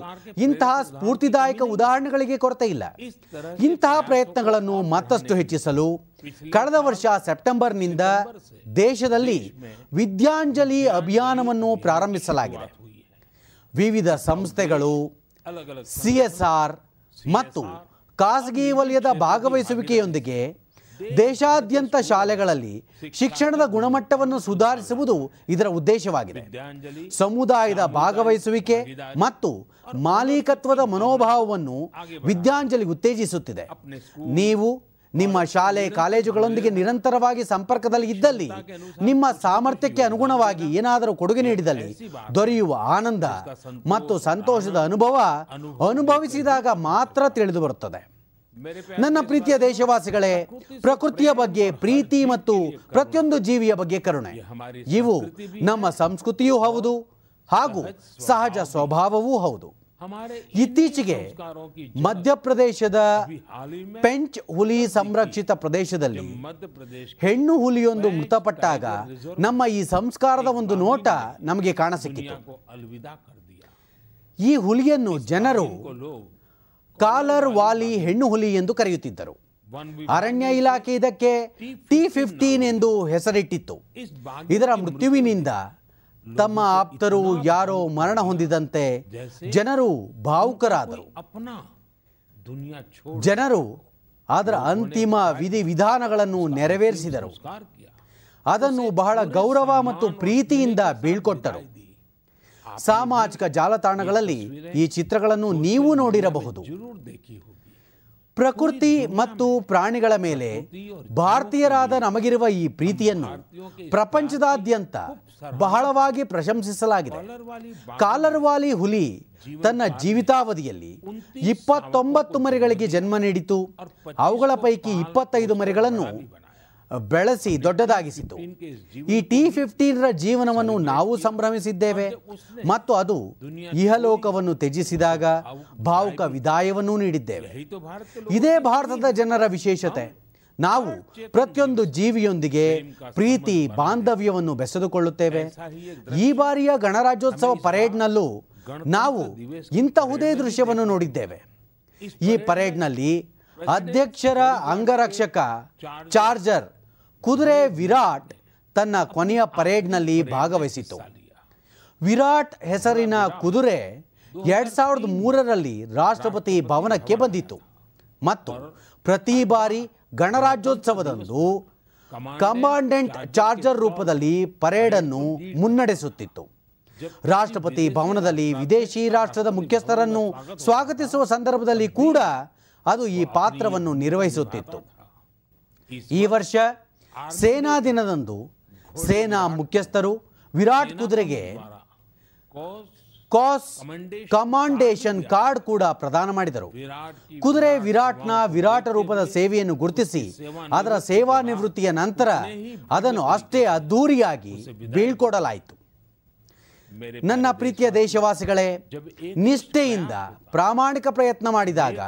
ಇಂತಹ ಸ್ಫೂರ್ತಿದಾಯಕ ಉದಾಹರಣೆಗಳಿಗೆ ಕೊರತೆ ಇಲ್ಲ. ಇಂತಹ ಪ್ರಯತ್ನಗಳನ್ನು ಮತ್ತಷ್ಟು ಹೆಚ್ಚಿಸಲು ಕಳೆದ ವರ್ಷ ಸೆಪ್ಟೆಂಬರ್ನಿಂದ ದೇಶದಲ್ಲಿ ವಿದ್ಯಾಂಜಲಿ ಅಭಿಯಾನವನ್ನು ಪ್ರಾರಂಭಿಸಲಾಗಿದೆ. ವಿವಿಧ ಸಂಸ್ಥೆಗಳು, ಸಿಎಸ್ಆರ್ ಮತ್ತು ಖಾಸಗಿ ವಲಯದ ಭಾಗವಹಿಸುವಿಕೆಯೊಂದಿಗೆ ದೇಶಾದ್ಯಂತ ಶಾಲೆಗಳಲ್ಲಿ ಶಿಕ್ಷಣದ ಗುಣಮಟ್ಟವನ್ನು ಸುಧಾರಿಸುವುದು ಇದರ ಉದ್ದೇಶವಾಗಿದೆ. ಸಮುದಾಯದ ಭಾಗವಹಿಸುವಿಕೆ ಮತ್ತು ಮಾಲೀಕತ್ವದ ಮನೋಭಾವವನ್ನು ವಿದ್ಯಾಂಜಲಿ ಉತ್ತೇಜಿಸುತ್ತಿದೆ. ನೀವು ನಿಮ್ಮ ಶಾಲೆ ಕಾಲೇಜುಗಳೊಂದಿಗೆ ನಿರಂತರವಾಗಿ ಸಂಪರ್ಕದಲ್ಲಿ ಇದ್ದಲ್ಲಿ, ನಿಮ್ಮ ಸಾಮರ್ಥ್ಯಕ್ಕೆ ಅನುಗುಣವಾಗಿ ಏನಾದರೂ ಕೊಡುಗೆ ನೀಡಿದಲ್ಲಿ ದೊರೆಯುವ ಆನಂದ ಮತ್ತು ಸಂತೋಷದ ಅನುಭವ ಅನುಭವಿಸಿದಾಗ ಮಾತ್ರ ತಿಳಿದು ಬರುತ್ತದೆ. ನನ್ನ ಪ್ರೀತಿಯ ದೇಶವಾಸಿಗಳೇ, ಪ್ರಕೃತಿಯ ಬಗ್ಗೆ ಪ್ರೀತಿ ಮತ್ತು ಪ್ರತಿಯೊಂದು ಜೀವಿಯ ಬಗ್ಗೆ ಕರುಣೆ, ಇವು ನಮ್ಮ ಸಂಸ್ಕೃತಿಯೂ ಹೌದು ಹಾಗೂ ಸಹಜ ಸ್ವಭಾವವೂ ಹೌದು. ಇತ್ತೀಚೆಗೆ ಮಧ್ಯಪ್ರದೇಶದ ಪೆಂಚ್ ಹುಲಿ ಸಂರಕ್ಷಿತ ಪ್ರದೇಶದಲ್ಲಿ ಹೆಣ್ಣು ಹುಲಿಯೊಂದು ಮೃತಪಟ್ಟಾಗ ನಮ್ಮ ಈ ಸಂಸ್ಕಾರದ ಒಂದು ನೋಟ ನಮಗೆ ಕಾಣಸಿಕ್ಕಿತು. ಈ ಹುಲಿಯನ್ನು ಜನರು ಕಾಲರ್ ವಾಲಿ ಹೆಣ್ಣು ಹುಲಿ ಎಂದು ಕರೆಯುತ್ತಿದ್ದರು. ಅರಣ್ಯ ಇಲಾಖೆ ಇದಕ್ಕೆ ಟಿ ಫಿಫ್ಟೀನ್ ಎಂದು ಹೆಸರಿಟ್ಟಿತ್ತು. ಇದರ ಮೃತ್ಯುವಿನಿಂದ ತಮ್ಮ ಆಪ್ತರು ಯಾರೋ ಮರಣ ಹೊಂದಿದಂತೆ ಜನರು ಭಾವುಕರಾದರು. ಜನರು ಅದರ ಅಂತಿಮ ವಿಧಿ ವಿಧಾನಗಳನ್ನು ನೆರವೇರಿಸಿದರು, ಅದನ್ನು ಬಹಳ ಗೌರವ ಮತ್ತು ಪ್ರೀತಿಯಿಂದ ಬೀಳ್ಕೊಟ್ಟರು. ಸಾಮಾಜಿಕ ಜಾಲತಾಣಗಳಲ್ಲಿ ಈ ಚಿತ್ರಗಳನ್ನು ನೀವು ನೋಡಿರಬಹುದು. ಪ್ರಕೃತಿ ಮತ್ತು ಪ್ರಾಣಿಗಳ ಮೇಲೆ ಭಾರತೀಯರಾದ ನಮಗಿರುವ ಈ ಪ್ರೀತಿಯನ್ನು ಪ್ರಪಂಚದಾದ್ಯಂತ ಬಹಳವಾಗಿ ಪ್ರಶಂಸಿಸಲಾಗಿದೆ. ಕಾಲರ್ವಾಲಿ ಹುಲಿ ತನ್ನ ಜೀವಿತಾವಧಿಯಲ್ಲಿ ಇಪ್ಪತ್ತೊಂಬತ್ತು ಮರಿಗಳಿಗೆ ಜನ್ಮ ನೀಡಿತು. ಅವುಗಳ ಪೈಕಿ ಇಪ್ಪತ್ತೈದು ಮರಿಗಳನ್ನು ಬೆಳೆಸಿ ದೊಡ್ಡದಾಗಿಸಿತು. ಈ ಟಿ ಫಿಫ್ಟೀನ್ರ ಜೀವನವನ್ನು ನಾವು ಸಂಭ್ರಮಿಸಿದ್ದೇವೆ ಮತ್ತು ಅದು ಇಹಲೋಕವನ್ನು ತ್ಯಜಿಸಿದಾಗ ಭಾವುಕ ವಿದಾಯವನ್ನೂ ನೀಡಿದ್ದೇವೆ. ಇದೇ ಭಾರತದ ಜನರ ವಿಶೇಷತೆ. ನಾವು ಪ್ರತಿಯೊಂದು ಜೀವಿಯೊಂದಿಗೆ ಪ್ರೀತಿ ಬಾಂಧವ್ಯವನ್ನು ಬೆಸೆದುಕೊಳ್ಳುತ್ತೇವೆ. ಈ ಬಾರಿಯ ಗಣರಾಜ್ಯೋತ್ಸವ ಪರೇಡ್ನಲ್ಲೂ ನಾವು ಇಂತಹುದೇ ದೃಶ್ಯವನ್ನು ನೋಡಿದ್ದೇವೆ. ಈ ಪರೇಡ್ನಲ್ಲಿ ಅಧ್ಯಕ್ಷರ ಅಂಗರಕ್ಷಕ ಚಾರ್ಜರ್ ಕುದುರೆ ವಿರಾಟ್ ತನ್ನ ಕೊನೆಯ ಪರೇಡ್ನಲ್ಲಿ ಭಾಗವಹಿಸಿತು. ವಿರಾಟ್ ಹೆಸರಿನ ಕುದುರೆ ಎರಡ್ ಸಾವಿರದ ಮೂರರಲ್ಲಿ ರಾಷ್ಟ್ರಪತಿ ಭವನಕ್ಕೆ ಬಂದಿತ್ತು ಮತ್ತು ಪ್ರತಿ ಬಾರಿ ಗಣರಾಜ್ಯೋತ್ಸವದಂದು ಕಮಾಂಡೆಂಟ್ ಚಾರ್ಜರ್ ರೂಪದಲ್ಲಿ ಪರೇಡನ್ನು ಮುನ್ನಡೆಸುತ್ತಿತ್ತು. ರಾಷ್ಟ್ರಪತಿ ಭವನದಲ್ಲಿ ವಿದೇಶಿ ರಾಷ್ಟ್ರದ ಮುಖ್ಯಸ್ಥರನ್ನು ಸ್ವಾಗತಿಸುವ ಸಂದರ್ಭದಲ್ಲಿ ಕೂಡ ಅದು ಈ ಪಾತ್ರವನ್ನು ನಿರ್ವಹಿಸುತ್ತಿತ್ತು. ಈ ವರ್ಷ ಸೇನಾ ದಿನದಂದು ಸೇನಾ ಮುಖ್ಯಸ್ಥರು ವಿರಾಟ್ ಕುದುರೆಗೆ ಕಾಸ್ ಕಮಾಂಡೇಶನ್ ಕಾರ್ಡ್ ಕೂಡ ಪ್ರದಾನ ಮಾಡಿದರು. ಕುದುರೆ ವಿರಾಟ್ನ ವಿರಾಟ ರೂಪದ ಸೇವೆಯನ್ನು ಗುರುತಿಸಿ ಅದರ ಸೇವಾ ನಿವೃತ್ತಿಯ ನಂತರ ಅದನ್ನು ಅಷ್ಟೇ ಅದ್ಧೂರಿಯಾಗಿ ಬೀಳ್ಕೊಡಲಾಯಿತು. ನನ್ನ ಪ್ರೀತಿಯ ದೇಶವಾಸಿಗಳೇ, ನಿಷ್ಠೆಯಿಂದ ಪ್ರಾಮಾಣಿಕ ಪ್ರಯತ್ನ ಮಾಡಿದಾಗ,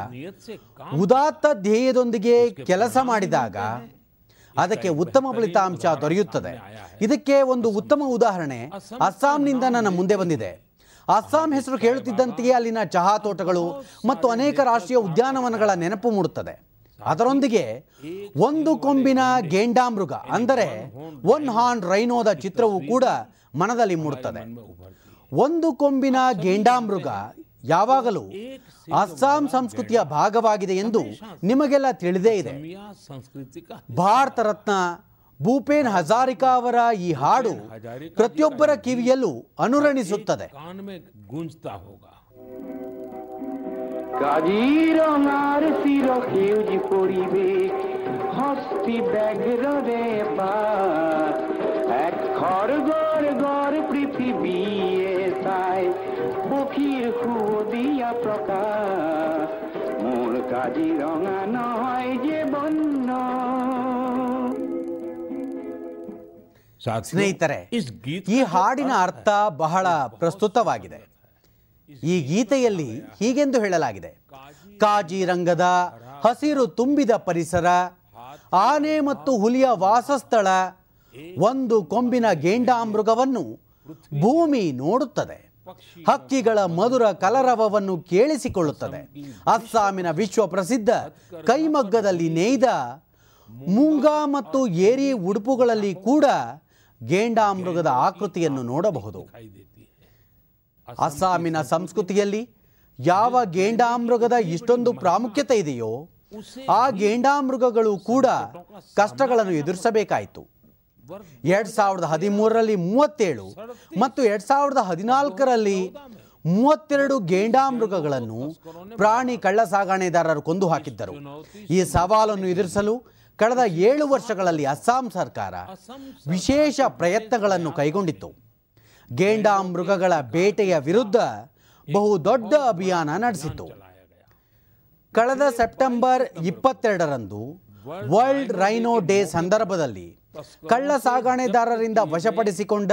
ಉದಾತ್ತ ಧ್ಯೇಯದೊಂದಿಗೆ ಕೆಲಸ ಮಾಡಿದಾಗ ಅದಕ್ಕೆ ಉತ್ತಮ ಫಲಿತಾಂಶ ದೊರೆಯುತ್ತದೆ. ಇದಕ್ಕೆ ಒಂದು ಉತ್ತಮ ಉದಾಹರಣೆ ಅಸ್ಸಾಂನಿಂದ ನನ್ನ ಮುಂದೆ ಬಂದಿದೆ. ಅಸ್ಸಾಂ ಹೆಸರು ಕೇಳುತ್ತಿದ್ದಂತೆಯೇ ಅಲ್ಲಿನ ಚಹಾ ತೋಟಗಳು ಮತ್ತು ಅನೇಕ ರಾಷ್ಟ್ರೀಯ ಉದ್ಯಾನವನಗಳ ನೆನಪು ಮೂಡುತ್ತದೆ. ಅದರೊಂದಿಗೆ ಒಂದು ಕೊಂಬಿನ ಗೇಂಡಾಮೃಗ ಅಂದರೆ ಒನ್ ಹಾರ್ನ್ ರೈನೋದ ಚಿತ್ರವೂ ಕೂಡ ಮನದಲ್ಲಿ ಮೂಡುತ್ತದೆ. ಒಂದು ಕೊಂಬಿನ ಗೇಂಡಾಮೃಗ ಯಾವಾಗಲೂ ಅಸ್ಸಾಂ ಸಂಸ್ಕೃತಿಯ ಭಾಗವಾಗಿದೆ ಎಂದು ನಿಮಗೆಲ್ಲ ತಿಳಿದೇ ಇದೆ. ಭಾರತ ರತ್ನ ಭೂಪೇನ್ ಹಜಾರಿಕಾ ಅವರ ಈ ಹಾಡು ಪ್ರತಿಯೊಬ್ಬರ ಕಿವಿಯಲ್ಲೂ ಅನುರಣಿಸುತ್ತದೆ. প্রকাশ মোর কাজিরঙা নহয় যে বন্য. ಸ್ನೇಹಿತರೆ, ಈ ಹಾಡಿನ ಅರ್ಥ ಬಹಳ ಪ್ರಸ್ತುತವಾಗಿದೆ. ಈ ಗೀತೆಯಲ್ಲಿ ಹೀಗೆಂದು ಹೇಳಲಾಗಿದೆ: ಕಾಜಿರಂಗದ ಹಸಿರು ತುಂಬಿದ ಪರಿಸರ, ಆನೆ ಮತ್ತು ಹುಲಿಯ ವಾಸಸ್ಥಳ, ಒಂದು ಕೊಂಬಿನ ಗೇಂಡಾಮೃಗವನ್ನು ಭೂಮಿ ನೋಡುತ್ತದೆ, ಹಕ್ಕಿಗಳ ಮಧುರ ಕಲರವವನ್ನು ಕೇಳಿಸಿಕೊಳ್ಳುತ್ತದೆ. ಅಸ್ಸಾಮಿನ ವಿಶ್ವ ಪ್ರಸಿದ್ಧ ಕೈಮಗ್ಗದಲ್ಲಿ ನೇಯ್ದ ಮುಂಗಾ ಮತ್ತು ಏರಿ ಉಡುಪುಗಳಲ್ಲಿ ಕೂಡ ಗೇಂಡಾಮೃಗದ ಆಕೃತಿಯನ್ನು ನೋಡಬಹುದು. ಅಸ್ಸಾಮಿನ ಸಂಸ್ಕೃತಿಯಲ್ಲಿ ಯಾವ ಗೇಂಡಾಮೃಗದ ಇಷ್ಟೊಂದು ಪ್ರಾಮುಖ್ಯತೆ ಇದೆಯೋ ಆ ಗೇಂಡಾಮೃಗಗಳು ಕೂಡ ಕಷ್ಟಗಳನ್ನು ಎದುರಿಸಬೇಕಾಯಿತು. ಎರಡ್ ಸಾವಿರದ ಹದಿಮೂರರಲ್ಲಿ ಮೂವತ್ತೇಳು ಮತ್ತು ಎರಡ್ ಸಾವಿರದ ಹದಿನಾಲ್ಕರಲ್ಲಿ ಮೂವತ್ತೆರಡು ಗೇಂಡಾಮೃಗಗಳನ್ನು ಪ್ರಾಣಿ ಕಳ್ಳಸಾಗಣೆದಾರರು ಕೊಂದು ಹಾಕಿದ್ದರು. ಈ ಸವಾಲನ್ನು ಎದುರಿಸಲು ಕಳೆದ ಏಳು ವರ್ಷಗಳಲ್ಲಿ ಅಸ್ಸಾಂ ಸರ್ಕಾರ ವಿಶೇಷ ಪ್ರಯತ್ನಗಳನ್ನು ಕೈಗೊಂಡಿತ್ತು. ಗೇಂಡಾಮೃಗಗಳ ಬೇಟೆಯ ವಿರುದ್ಧ ಬಹುದೊಡ್ಡ ಅಭಿಯಾನ ನಡೆಸಿತು. ಕಳೆದ ಸೆಪ್ಟೆಂಬರ್ ಇಪ್ಪತ್ತೆರಡರಂದು ವರ್ಲ್ಡ್ ರೈನೋ ಡೇ ಸಂದರ್ಭದಲ್ಲಿ ಕಳ್ಳ ಸಾಗಾಣೆದಾರರಿಂದ ವಶಪಡಿಸಿಕೊಂಡ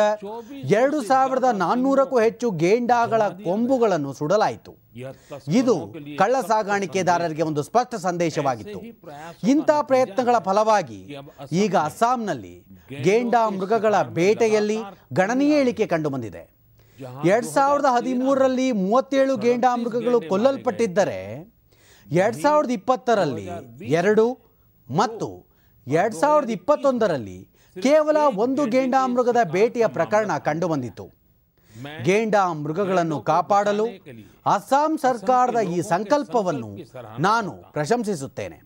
ಎರಡು ಸಾವಿರದ ನಾನ್ನೂರಕ್ಕೂ ಹೆಚ್ಚು ಗೇಂಡಾಗಳ ಕೊಂಬುಗಳನ್ನು ಸುಡಲಾಯಿತು. ಇದು ಕಳ್ಳ ಸಾಗಾಣಿಕೆದಾರರಿಗೆ ಒಂದು ಸ್ಪಷ್ಟ ಸಂದೇಶವಾಗಿತ್ತು. ಇಂಥ ಪ್ರಯತ್ನಗಳ ಫಲವಾಗಿ ಈಗ ಅಸ್ಸಾಂನಲ್ಲಿ ಗೇಂಡಾ ಮೃಗಗಳ ಬೇಟೆಯಲ್ಲಿ ಗಣನೀಯ ಇಳಿಕೆ ಕಂಡುಬಂದಿದೆ. ಎರಡ್ ಸಾವಿರದ ಹದಿಮೂರರಲ್ಲಿ ಮೂವತ್ತೇಳು ಗೇಂಡಾ ಮೃಗಗಳು ಕೊಲ್ಲಲ್ಪಟ್ಟಿದ್ದರೆ ಎರಡ್ ಸಾವಿರದ ಇಪ್ಪತ್ತರಲ್ಲಿ ಎರಡು ಮತ್ತು ಎರಡ್ ಸಾವಿರದ ಇಪ್ಪತ್ತೊಂದರಲ್ಲಿ ಕೇವಲ ಒಂದು ಗೇಂಡಾಮೃಗದ ಬೇಟೆಯ ಪ್ರಕರಣ ಕಂಡುಬಂದಿತು. ಗೇಂಡಾಮೃಗಗಳನ್ನು ಕಾಪಾಡಲು ಅಸ್ಸಾಂ ಸರ್ಕಾರದ ಈ ಸಂಕಲ್ಪವನ್ನು ನಾನು ಪ್ರಶಂಸಿಸುತ್ತೇನೆ.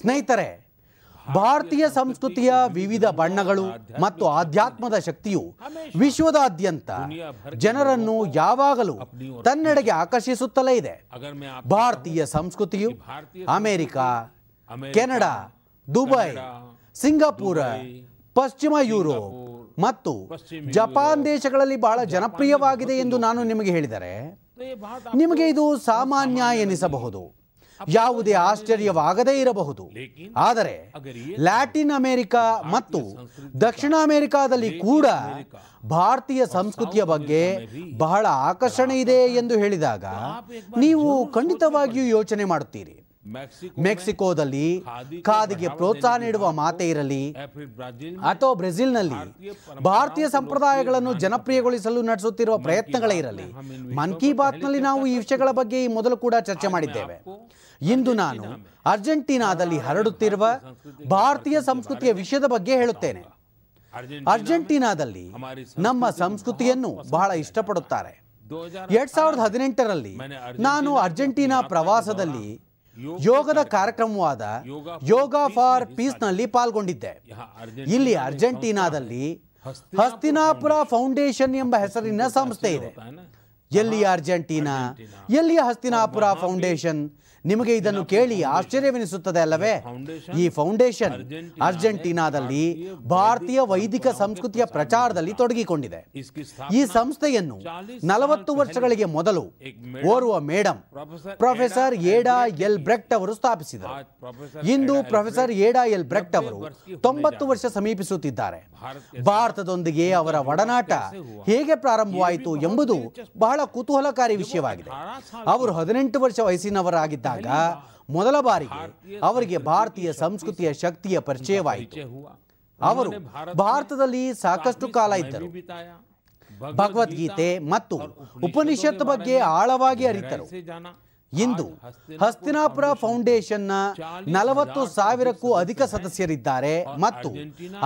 ಸ್ನೇಹಿತರೆ, ಭಾರತೀಯ ಸಂಸ್ಕೃತಿಯ ವಿವಿಧ ಬಣ್ಣಗಳು ಮತ್ತು ಆಧ್ಯಾತ್ಮದ ಶಕ್ತಿಯು ವಿಶ್ವದಾದ್ಯಂತ ಜನರನ್ನು ಯಾವಾಗಲೂ ತನ್ನೆಡೆಗೆ ಆಕರ್ಷಿಸುತ್ತಲೇ ಇದೆ. ಭಾರತೀಯ ಸಂಸ್ಕೃತಿಯು ಅಮೆರಿಕ, ಕೆನಡಾ, ದುಬೈ, ಸಿಂಗಾಪುರ, ಪಶ್ಚಿಮ ಯುರೋಪ್ ಮತ್ತು ಜಪಾನ್ ದೇಶಗಳಲ್ಲಿ ಬಹಳ ಜನಪ್ರಿಯವಾಗಿದೆ ಎಂದು ನಾನು ನಿಮಗೆ ಹೇಳಿದರೆ ನಿಮಗೆ ಇದು ಸಾಮಾನ್ಯ ಎನಿಸಬಹುದು, ಯಾವುದೇ ಆಶ್ಚರ್ಯವಾಗದೇ ಇರಬಹುದು. ಆದರೆ ಲ್ಯಾಟಿನ್ ಅಮೆರಿಕಾ ಮತ್ತು ದಕ್ಷಿಣ ಅಮೆರಿಕಾದಲ್ಲಿ ಕೂಡ ಭಾರತೀಯ ಸಂಸ್ಕೃತಿಯ ಬಗ್ಗೆ ಬಹಳ ಆಕರ್ಷಣೆ ಇದೆ ಎಂದು ಹೇಳಿದಾಗ ನೀವು ಖಂಡಿತವಾಗಿಯೂ ಯೋಚನೆ ಮಾಡುತ್ತೀರಿ. ಮೆಕ್ಸಿಕೋದಲ್ಲಿ ಖಾದಿಗೆ ಪ್ರೋತ್ಸಾಹ ನೀಡುವ ಮಾತೇ ಇರಲಿ ಅಥವಾ ಬ್ರೆಜಿಲ್ನಲ್ಲಿ ಭಾರತೀಯ ಸಂಪ್ರದಾಯಗಳನ್ನು ಜನಪ್ರಿಯಗೊಳಿಸಲು ನಡೆಸುತ್ತಿರುವ ಪ್ರಯತ್ನಗಳೇ ಇರಲಿ, ಮನ್ ಕಿ ಬಾತ್ನಲ್ಲಿ ನಾವು ಈ ವಿಷಯಗಳ ಬಗ್ಗೆ ಈ ಮೊದಲು ಕೂಡ ಚರ್ಚೆ ಮಾಡಿದ್ದೇವೆ. ಇಂದು ನಾನು ಅರ್ಜೆಂಟೀನಾದಲ್ಲಿ ಹರಡುತ್ತಿರುವ ಭಾರತೀಯ ಸಂಸ್ಕೃತಿಯ ವಿಷಯದ ಬಗ್ಗೆ ಹೇಳುತ್ತೇನೆ. ಅರ್ಜೆಂಟೀನಾದಲ್ಲಿ ನಮ್ಮ ಸಂಸ್ಕೃತಿಯನ್ನು ಬಹಳ ಇಷ್ಟಪಡುತ್ತಾರೆ. ಎರಡ್ ಸಾವಿರದ ಹದಿನೆಂಟರಲ್ಲಿ ನಾನು ಅರ್ಜೆಂಟೀನಾ ಪ್ರವಾಸದಲ್ಲಿ ಯೋಗದ ಕಾರ್ಯಕ್ರಮವಾದ ಯೋಗ ಫಾರ್ ಪೀಸ್ನಲ್ಲಿ ಪಾಲ್ಗೊಂಡಿದ್ದೆ. ಇಲ್ಲಿ ಅರ್ಜೆಂಟೀನಾದಲ್ಲಿ ಹಸ್ತಿನಾಪುರ ಫೌಂಡೇಶನ್ ಎಂಬ ಹೆಸರಿನ ಸಂಸ್ಥೆ ಇದೆ. ಎಲ್ಲಿಯ ಅರ್ಜೆಂಟೀನಾ, ಎಲ್ಲಿಯ ಹಸ್ತಿನಾಪುರ ಫೌಂಡೇಶನ್? ನಿಮಗೆ ಇದನ್ನು ಕೇಳಿ ಆಶ್ಚರ್ಯವೆನಿಸುತ್ತದೆ ಅಲ್ಲವೇ? ಈ ಫೌಂಡೇಶನ್ ಅರ್ಜೆಂಟೀನಾದಲ್ಲಿ ಭಾರತೀಯ ವೈದಿಕ ಸಂಸ್ಕೃತಿಯ ಪ್ರಚಾರದಲ್ಲಿ ತೊಡಗಿಕೊಂಡಿದೆ. ಈ ಸಂಸ್ಥೆಯನ್ನು ನಲವತ್ತು ವರ್ಷಗಳಿಗೆ ಮೊದಲು ಓರ್ವ madam professor Ada L Brecht ಅವರು ಸ್ಥಾಪಿಸಿದರು. ಇಂದು ಪ್ರೊಫೆಸರ್ ಏಡಾ ಎಲ್ ಬ್ರೆಕ್ಟ್ ಅವರು ತೊಂಬತ್ತು ವರ್ಷ ಸಮೀಪಿಸುತ್ತಿದ್ದಾರೆ. ಭಾರತದೊಂದಿಗೆ ಅವರ ಒಡನಾಟ ಹೇಗೆ ಪ್ರಾರಂಭವಾಯಿತು ಎಂಬುದು ಬಹಳ ಕುತೂಹಲಕಾರಿ ವಿಷಯವಾಗಿದೆ. ಅವರು ಹದಿನೆಂಟು ವರ್ಷ ವಯಸ್ಸಿನವರಾಗಿದ್ದಾರೆ. ಮೊದಲ ಬಾರಿಗೆ ಅವರಿಗೆ ಭಾರತೀಯ ಸಂಸ್ಕೃತಿಯ ಶಕ್ತಿಯ ಪರಿಚಯವಾಯಿತು. ಅವರು ಭಾರತದಲ್ಲಿ ಸಾಕಷ್ಟು ಕಾಲ ಇದ್ದರು. ಭಗವದ್ಗೀತೆ ಮತ್ತು ಉಪನಿಷತ್ ಬಗ್ಗೆ ಆಳವಾಗಿ ಅರಿತರು. ಇಂದು ಹಸ್ತಿನಾಪುರ ಫೌಂಡೇಶನ್ನ ನಲವತ್ತು ಸಾವಿರಕ್ಕೂ ಅಧಿಕ ಸದಸ್ಯರಿದ್ದಾರೆ ಮತ್ತು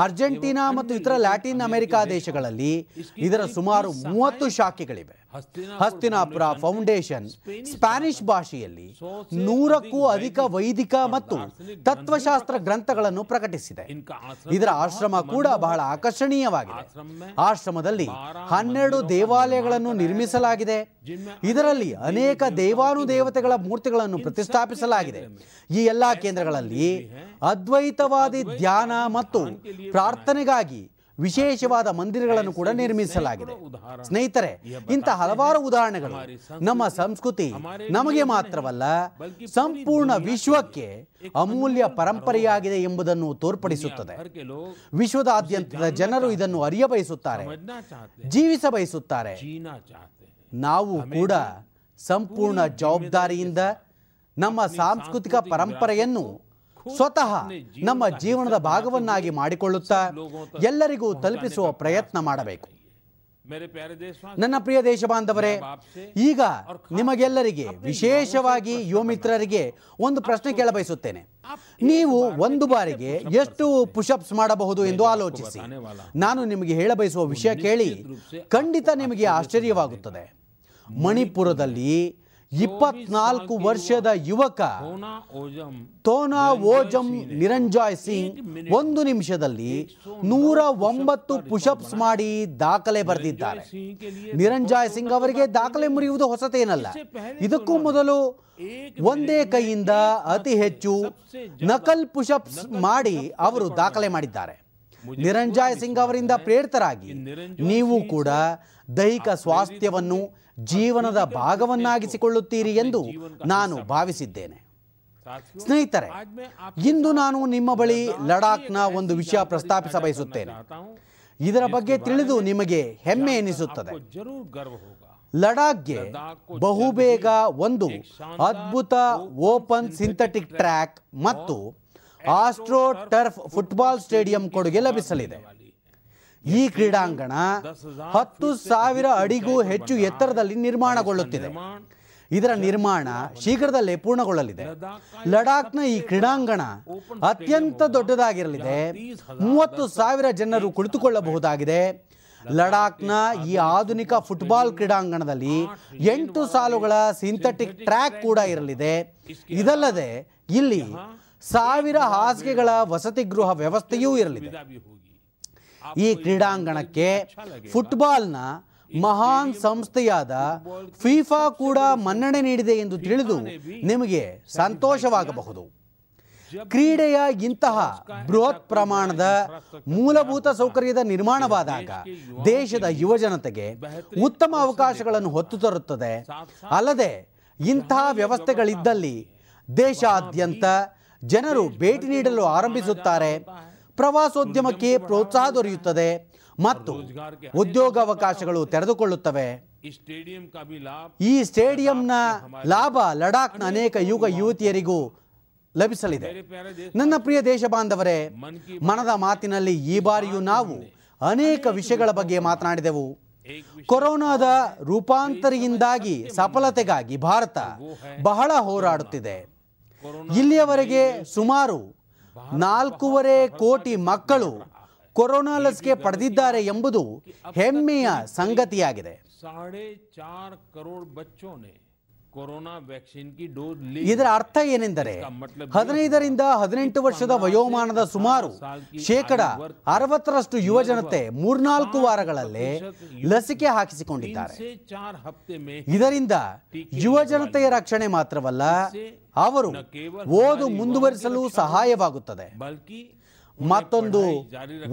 ಅರ್ಜೆಂಟೀನಾ ಮತ್ತು ಇತರ ಲ್ಯಾಟಿನ್ ಅಮೆರಿಕಾ ದೇಶಗಳಲ್ಲಿ ಇದರ ಸುಮಾರು ಮೂವತ್ತು ಶಾಖೆಗಳಿವೆ. ಹಸ್ತಿನಾಪುರ ಫೌಂಡೇಶನ್ ಸ್ಪ್ಯಾನಿಷ್ ಭಾಷೆಯಲ್ಲಿ ನೂರಕ್ಕೂ ಅಧಿಕ ವೈದಿಕ ಮತ್ತು ತತ್ವಶಾಸ್ತ್ರ ಗ್ರಂಥಗಳನ್ನು ಪ್ರಕಟಿಸಿದೆ. ಇದರ ಆಶ್ರಮ ಕೂಡ ಬಹಳ ಆಕರ್ಷಣೀಯವಾಗಿದೆ. ಆಶ್ರಮದಲ್ಲಿ ಹನ್ನೆರಡು ದೇವಾಲಯಗಳನ್ನು ನಿರ್ಮಿಸಲಾಗಿದೆ. ಇದರಲ್ಲಿ ಅನೇಕ ದೇವಾನುದೇವತೆಗಳ ಮೂರ್ತಿಗಳನ್ನು ಪ್ರತಿಷ್ಠಾಪಿಸಲಾಗಿದೆ. ಈ ಎಲ್ಲಾ ಕೇಂದ್ರಗಳಲ್ಲಿ ಅದ್ವೈತವಾದಿ ಧ್ಯಾನ ಮತ್ತು ಪ್ರಾರ್ಥನೆಗಾಗಿ ವಿಶೇಷವಾದ ಮಂದಿರಗಳನ್ನು ಕೂಡ ನಿರ್ಮಿಸಲಾಗಿದೆ. ಸ್ನೇಹಿತರೆ, ಇಂಥ ಹಲವಾರು ಉದಾಹರಣೆಗಳು ನಮ್ಮ ಸಂಸ್ಕೃತಿ ನಮಗೆ ಮಾತ್ರವಲ್ಲ ಸಂಪೂರ್ಣ ವಿಶ್ವಕ್ಕೆ ಅಮೂಲ್ಯ ಪರಂಪರೆಯಾಗಿದೆ ಎಂಬುದನ್ನು ತೋರ್ಪಡಿಸುತ್ತದೆ. ವಿಶ್ವದಾದ್ಯಂತದ ಜನರು ಇದನ್ನು ಅರಿಯ ಬಯಸುತ್ತಾರೆ, ಜೀವಿಸ ಬಯಸುತ್ತಾರೆ. ನಾವು ಕೂಡ ಸಂಪೂರ್ಣ ಜವಾಬ್ದಾರಿಯಿಂದ ನಮ್ಮ ಸಾಂಸ್ಕೃತಿಕ ಪರಂಪರೆಯನ್ನು ಸ್ವತಃ ನಮ್ಮ ಜೀವನದ ಭಾಗವನ್ನಾಗಿ ಮಾಡಿಕೊಳ್ಳುತ್ತಾ ಎಲ್ಲರಿಗೂ ತಲುಪಿಸುವ ಪ್ರಯತ್ನ ಮಾಡಬೇಕು. ನನ್ನ ಪ್ರಿಯ ದೇಶಬಾಂಧವರೇ, ಈಗ ನಿಮಗೆಲ್ಲರಿಗೆ, ವಿಶೇಷವಾಗಿ ಯುವ ಮಿತ್ರರಿಗೆ ಒಂದು ಪ್ರಶ್ನೆ ಕೇಳಬಯಸುತ್ತೇನೆ. ನೀವು ಒಂದು ಬಾರಿಗೆ ಎಷ್ಟು ಪುಷಪ್ಸ್ ಮಾಡಬಹುದು ಎಂದು ಆಲೋಚಿಸಿ. ನಾನು ನಿಮಗೆ ಹೇಳಬಯಸುವ ವಿಷಯ ಕೇಳಿ ಖಂಡಿತ ನಿಮಗೆ ಆಶ್ಚರ್ಯವಾಗುತ್ತದೆ. ಮಣಿಪುರದಲ್ಲಿ ಇಪ್ಪತ್ನಾಲ್ಕು ವರ್ಷದ ಯುವಕ ತೋನಾ ಓಜಮ್ ನಿರಂಜಾಯ್ ಸಿಂಗ್ ಒಂದು ನಿಮಿಷದಲ್ಲಿ ನೂರ ಒಂಬತ್ತು ಪುಷಪ್ಸ್ ಮಾಡಿ ದಾಖಲೆ ಬರೆದಿದ್ದಾರೆ. ನಿರಂಜಾಯ್ ಸಿಂಗ್ ಅವರಿಗೆ ದಾಖಲೆ ಮುರಿಯುವುದು ಹೊಸತೇನಲ್ಲ. ಇದಕ್ಕೂ ಮೊದಲು ಒಂದೇ ಕೈಯಿಂದ ಅತಿ ಹೆಚ್ಚು ನಕಲ್ ಪುಷಪ್ಸ್ ಮಾಡಿ ಅವರು ದಾಖಲೆ ಮಾಡಿದ್ದಾರೆ. ನಿರಂಜಾಯ್ ಸಿಂಗ್ ಅವರಿಂದ ಪ್ರೇರಿತರಾಗಿ ನೀವು ಕೂಡ ದೈಹಿಕ ಸ್ವಾಸ್ಥ್ಯವನ್ನು ಜೀವನದ ಭಾಗವನ್ನಾಗಿಸಿಕೊಳ್ಳುತ್ತೀರಿ ಎಂದು ನಾನು ಭಾವಿಸಿದ್ದೇನೆ. ಸ್ನೇಹಿತರೆ, ಇಂದು ನಾನು ನಿಮ್ಮ ಬಳಿ ಲಡಾಖ್ನ ಒಂದು ವಿಷಯ ಪ್ರಸ್ತಾಪಿಸ ಬಯಸುತ್ತೇನೆ. ಇದರ ಬಗ್ಗೆ ತಿಳಿದು ನಿಮಗೆ ಹೆಮ್ಮೆ ಎನಿಸುತ್ತದೆ. ಲಡಾಖ್ಗೆ ಬಹುಬೇಗ ಒಂದು ಅದ್ಭುತ ಓಪನ್ ಸಿಂಥೆಟಿಕ್ ಟ್ರ್ಯಾಕ್ ಮತ್ತು ಆಸ್ಟ್ರೋ ಟರ್ಫ್ ಫುಟ್ಬಾಲ್ ಸ್ಟೇಡಿಯಂ ಕೊಡುಗೆ ಲಭಿಸಲಿದೆ. ಈ ಕ್ರೀಡಾಂಗಣ ಹತ್ತು ಸಾವಿರ ಅಡಿಗೂ ಹೆಚ್ಚು ಎತ್ತರದಲ್ಲಿ ನಿರ್ಮಾಣಗೊಳ್ಳುತ್ತಿದೆ. ಇದರ ನಿರ್ಮಾಣ ಶೀಘ್ರದಲ್ಲೇ ಪೂರ್ಣಗೊಳ್ಳಲಿದೆ. ಲಡಾಖ್ನ ಈ ಕ್ರೀಡಾಂಗಣ ಅತ್ಯಂತ ದೊಡ್ಡದಾಗಿರಲಿದೆ. ಮೂವತ್ತು ಸಾವಿರ ಜನರು ಕುಳಿತುಕೊಳ್ಳಬಹುದಾಗಿದೆ. ಲಡಾಖ್ನ ಈ ಆಧುನಿಕ ಫುಟ್ಬಾಲ್ ಕ್ರೀಡಾಂಗಣದಲ್ಲಿ ಎಂಟು ಸಾಲುಗಳ ಸಿಂಥೆಟಿಕ್ ಟ್ರ್ಯಾಕ್ ಕೂಡ ಇರಲಿದೆ. ಇದಲ್ಲದೆ ಇಲ್ಲಿ ಸಾವಿರ ಹಾಸಿಗೆಗಳ ವಸತಿ ಗೃಹ ವ್ಯವಸ್ಥೆಯೂ ಇರಲಿದೆ. ಈ ಕ್ರೀಡಾಂಗಣಕ್ಕೆ ಫುಟ್ಬಾಲ್ನ ಮಹಾನ್ ಸಂಸ್ಥೆಯಾದ ಫಿಫಾ ಕೂಡ ಮನ್ನಣೆ ನೀಡಿದೆ ಎಂದು ತಿಳಿದು ನಿಮಗೆ ಸಂತೋಷವಾಗಬಹುದು. ಕ್ರೀಡೆಯ ಇಂತಹ ಬೃಹತ್ ಪ್ರಮಾಣದ ಮೂಲಭೂತ ಸೌಕರ್ಯದ ನಿರ್ಮಾಣವಾದಾಗ ದೇಶದ ಯುವಜನತೆಗೆ ಉತ್ತಮ ಅವಕಾಶಗಳನ್ನು ಹೊತ್ತು ತರುತ್ತದೆ. ಅಲ್ಲದೆ ಇಂತಹ ವ್ಯವಸ್ಥೆಗಳಿದ್ದಲ್ಲಿ ದೇಶಾದ್ಯಂತ ಜನರು ಭೇಟಿ ನೀಡಲು ಆರಂಭಿಸುತ್ತಾರೆ, ಪ್ರವಾಸೋದ್ಯಮಕ್ಕೆ ಪ್ರೋತ್ಸಾಹ ದೊರೆಯುತ್ತದೆ ಮತ್ತು ಉದ್ಯೋಗಾವಕಾಶಗಳು ತೆರೆದುಕೊಳ್ಳುತ್ತವೆ. ಈ ಸ್ಟೇಡಿಯಂನ ಲಾಭ ಲಡಾಖ್ನ ಅನೇಕ ಯುವ ಯುವತಿಯರಿಗೂ ಲಭಿಸಲಿದೆ. ನನ್ನ ಪ್ರಿಯ ದೇಶ ಬಾಂಧವರೇ, ಮನದ ಮಾತಿನಲ್ಲಿ ಈ ಬಾರಿಯೂ ನಾವು ಅನೇಕ ವಿಷಯಗಳ ಬಗ್ಗೆ ಮಾತನಾಡಿದೆವು. ಕೊರೋನಾದ ರೂಪಾಂತರಿಯಿಂದಾಗಿ ಸಫಲತೆಗಾಗಿ ಭಾರತ ಬಹಳ ಹೋರಾಡುತ್ತಿದೆ. ಇಲ್ಲಿಯವರೆಗೆ ಸುಮಾರು ನಾಲ್ಕೂವರೆ ಕೋಟಿ ಮಕ್ಕಳು ಕೊರೋನಾ ಲಸಿಕೆ ಪಡೆದಿದ್ದಾರೆ ಎಂಬುದು ಹೆಮ್ಮೆಯ ಸಂಗತಿಯಾಗಿದೆ. ಇದರ ಅರ್ಥ ಏನೆಂದರೆ ಹದಿನೈದರಿಂದ ಹದಿನೆಂಟು ವರ್ಷದ ವಯೋಮಾನದ ಸುಮಾರು ಶೇಕಡ ಅರವತ್ತರಷ್ಟು ಯುವಜನತೆ ಮೂರ್ನಾಲ್ಕು ವಾರಗಳಲ್ಲೇ ಲಸಿಕೆ ಹಾಕಿಸಿಕೊಂಡಿದ್ದಾರೆ. ಇದರಿಂದ ಯುವಜನತೆಯ ರಕ್ಷಣೆ ಮಾತ್ರವಲ್ಲ, ಅವರು ಓದು ಮುಂದುವರಿಸಲು ಸಹಾಯವಾಗುತ್ತದೆ. ಮತ್ತೊಂದು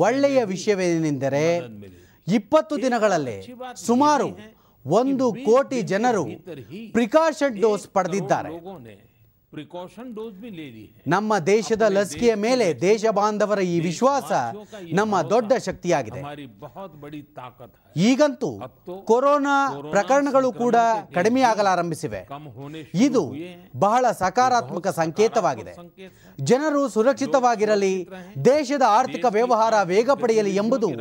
ಒಳ್ಳೆಯ ವಿಷಯವೇನೆಂದರೆ ಇಪ್ಪತ್ತು ದಿನಗಳಲ್ಲೇ ಸುಮಾರು ಒಂದು ಕೋಟಿ ಜನರು ಪ್ರಿಕಾಷನ್ ಡೋಸ್ ಪಡೆದಿದ್ದಾರೆ. ನಮ್ಮ ದೇಶದ ಲಸಿಕೆಯ ಮೇಲೆ ದೇಶ ಬಾಂಧವರ ಈ ವಿಶ್ವಾಸ ನಮ್ಮ ದೊಡ್ಡ ಶಕ್ತಿಯಾಗಿದೆ. ಈಗಂತೂ ಕೊರೋನಾ ಪ್ರಕರಣಗಳು ಕೂಡ ಕಡಿಮೆಯಾಗಲಾರಂಭಿಸಿವೆ. ಇದು ಬಹಳ ಸಕಾರಾತ್ಮಕ ಸಂಕೇತವಾಗಿದೆ. ಜನರು ಸುರಕ್ಷಿತವಾಗಿರಲಿ, ದೇಶದ ಆರ್ಥಿಕ ವ್ಯವಹಾರ ವೇಗ ಪಡೆಯಲಿ ಎಂಬುದು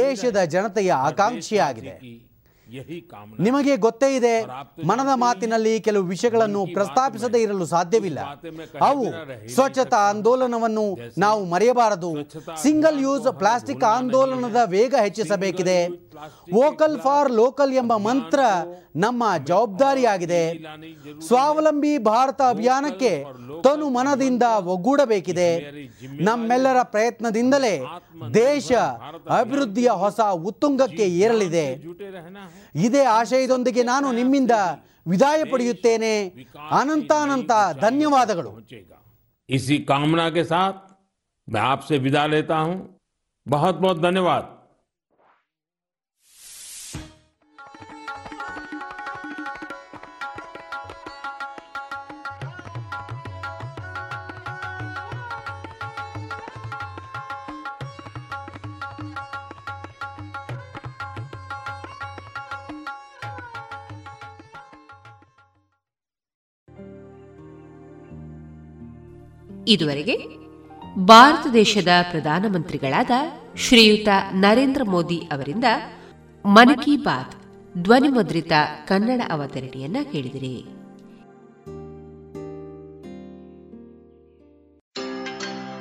ದೇಶದ ಜನತೆಯ ಆಕಾಂಕ್ಷೆಯಾಗಿದೆ. ನಿಮಗೆ ಗೊತ್ತೇ ಇದೆ, ಮನದ ಮಾತಿನಲ್ಲಿ ಕೆಲವು ವಿಷಯಗಳನ್ನು ಪ್ರಸ್ತಾಪಿಸದೇ ಇರಲು ಸಾಧ್ಯವಿಲ್ಲ. ಅವು ಸ್ವಚ್ಛತಾ ಆಂದೋಲನವನ್ನು ನಾವು ಮರೆಯಬಾರದು, ಸಿಂಗಲ್ ಯೂಸ್ ಪ್ಲಾಸ್ಟಿಕ್ ಆಂದೋಲನದ ವೇಗ ಹೆಚ್ಚಿಸಬೇಕಿದೆ, ವೋಕಲ್ ಫಾರ್ ಲೋಕಲ್ ಎಂಬ ಮಂತ್ರ ನಮ್ಮ ಜವಾಬ್ದಾರಿಯಾಗಿದೆ, ಸ್ವಾವಲಂಬಿ ಭಾರತ ಅಭಿಯಾನಕ್ಕೆ ತನು ಮನದಿಂದ ಒಗ್ಗೂಡಬೇಕಿದೆ. ನಮ್ಮೆಲ್ಲರ ಪ್ರಯತ್ನದಿಂದಲೇ ದೇಶ ಅಭಿವೃದ್ಧಿಯ ಹೊಸ ಉತ್ತುಂಗಕ್ಕೆ ಏರಲಿದೆ. ಇದೇ ಆಶಯದೊಂದಿಗೆ ನಾನು ನಿಮ್ಮಿಂದ ವಿದಾಯ ಪಡೆಯುತ್ತೇನೆ. ಅನಂತಾನಂತ ಧನ್ಯವಾದಗಳು. ಇಸಿ ಕಾಮನಾ ಕೆ ಸಾಥ್ ಮೈ ಆಪ್ಸೆ ವಿದಾ ಲೇತಾ ಹೂಂ. ಬಹುತ್ ಬಹುತ್ ಧನ್ಯವಾದ. ಇದುವರೆಗೆ ಭಾರತ ದೇಶದ ಪ್ರಧಾನಮಂತ್ರಿಗಳಾದ ಶ್ರೀಯುತ ನರೇಂದ್ರ ಮೋದಿ ಅವರಿಂದ ಮನ್ ಕಿ ಬಾತ್ ಧ್ವನಿಮುದ್ರಿತ ಕನ್ನಡ ಅವತರಣಿಯನ್ನ ಕೇಳಿದಿರಿ.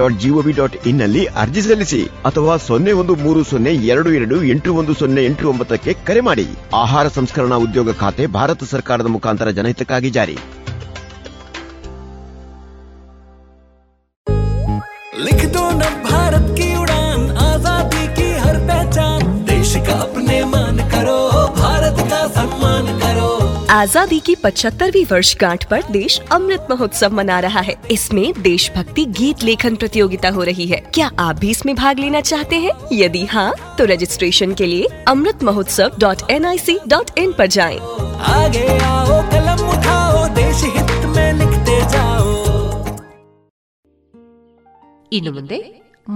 ಡಾಟ್ ಜಿಒವಿ ಡಾಟ್ ಇನ್ ನಲ್ಲಿ ಅರ್ಜಿ ಸಲ್ಲಿಸಿ ಅಥವಾ ಸೊನ್ನೆ ಒಂದು ಮೂರು ಸೊನ್ನೆ ಎರಡು ಎರಡು ಎಂಟು ಒಂದು ಸೊನ್ನೆ ಎಂಟು ಒಂಬತ್ತಕ್ಕೆ ಕರೆ ಮಾಡಿ. ಆಹಾರ ಸಂಸ್ಕರಣಾ ಉದ್ಯೋಗ ಖಾತೆ, ಭಾರತ ಸರ್ಕಾರದ ಮುಖಾಂತರ ಜನಹಿತಕ್ಕಾಗಿ ಜಾರಿ. आजादी की पचहत्तरवीं वर्षगांठ पर देश अमृत महोत्सव मना रहा है। इसमें देशभक्ति गीत लेखन प्रतियोगिता हो रही है। क्या आप भी इसमें भाग लेना चाहते हैं? यदि हाँ, तो रजिस्ट्रेशन के लिए Amrit Mahotsav dot N I C dot in पर जाएं। आगे आओ, कलम उठाओ, देश हित में लिखते जाओ। ಇನ್ನು ಮುಂದೆ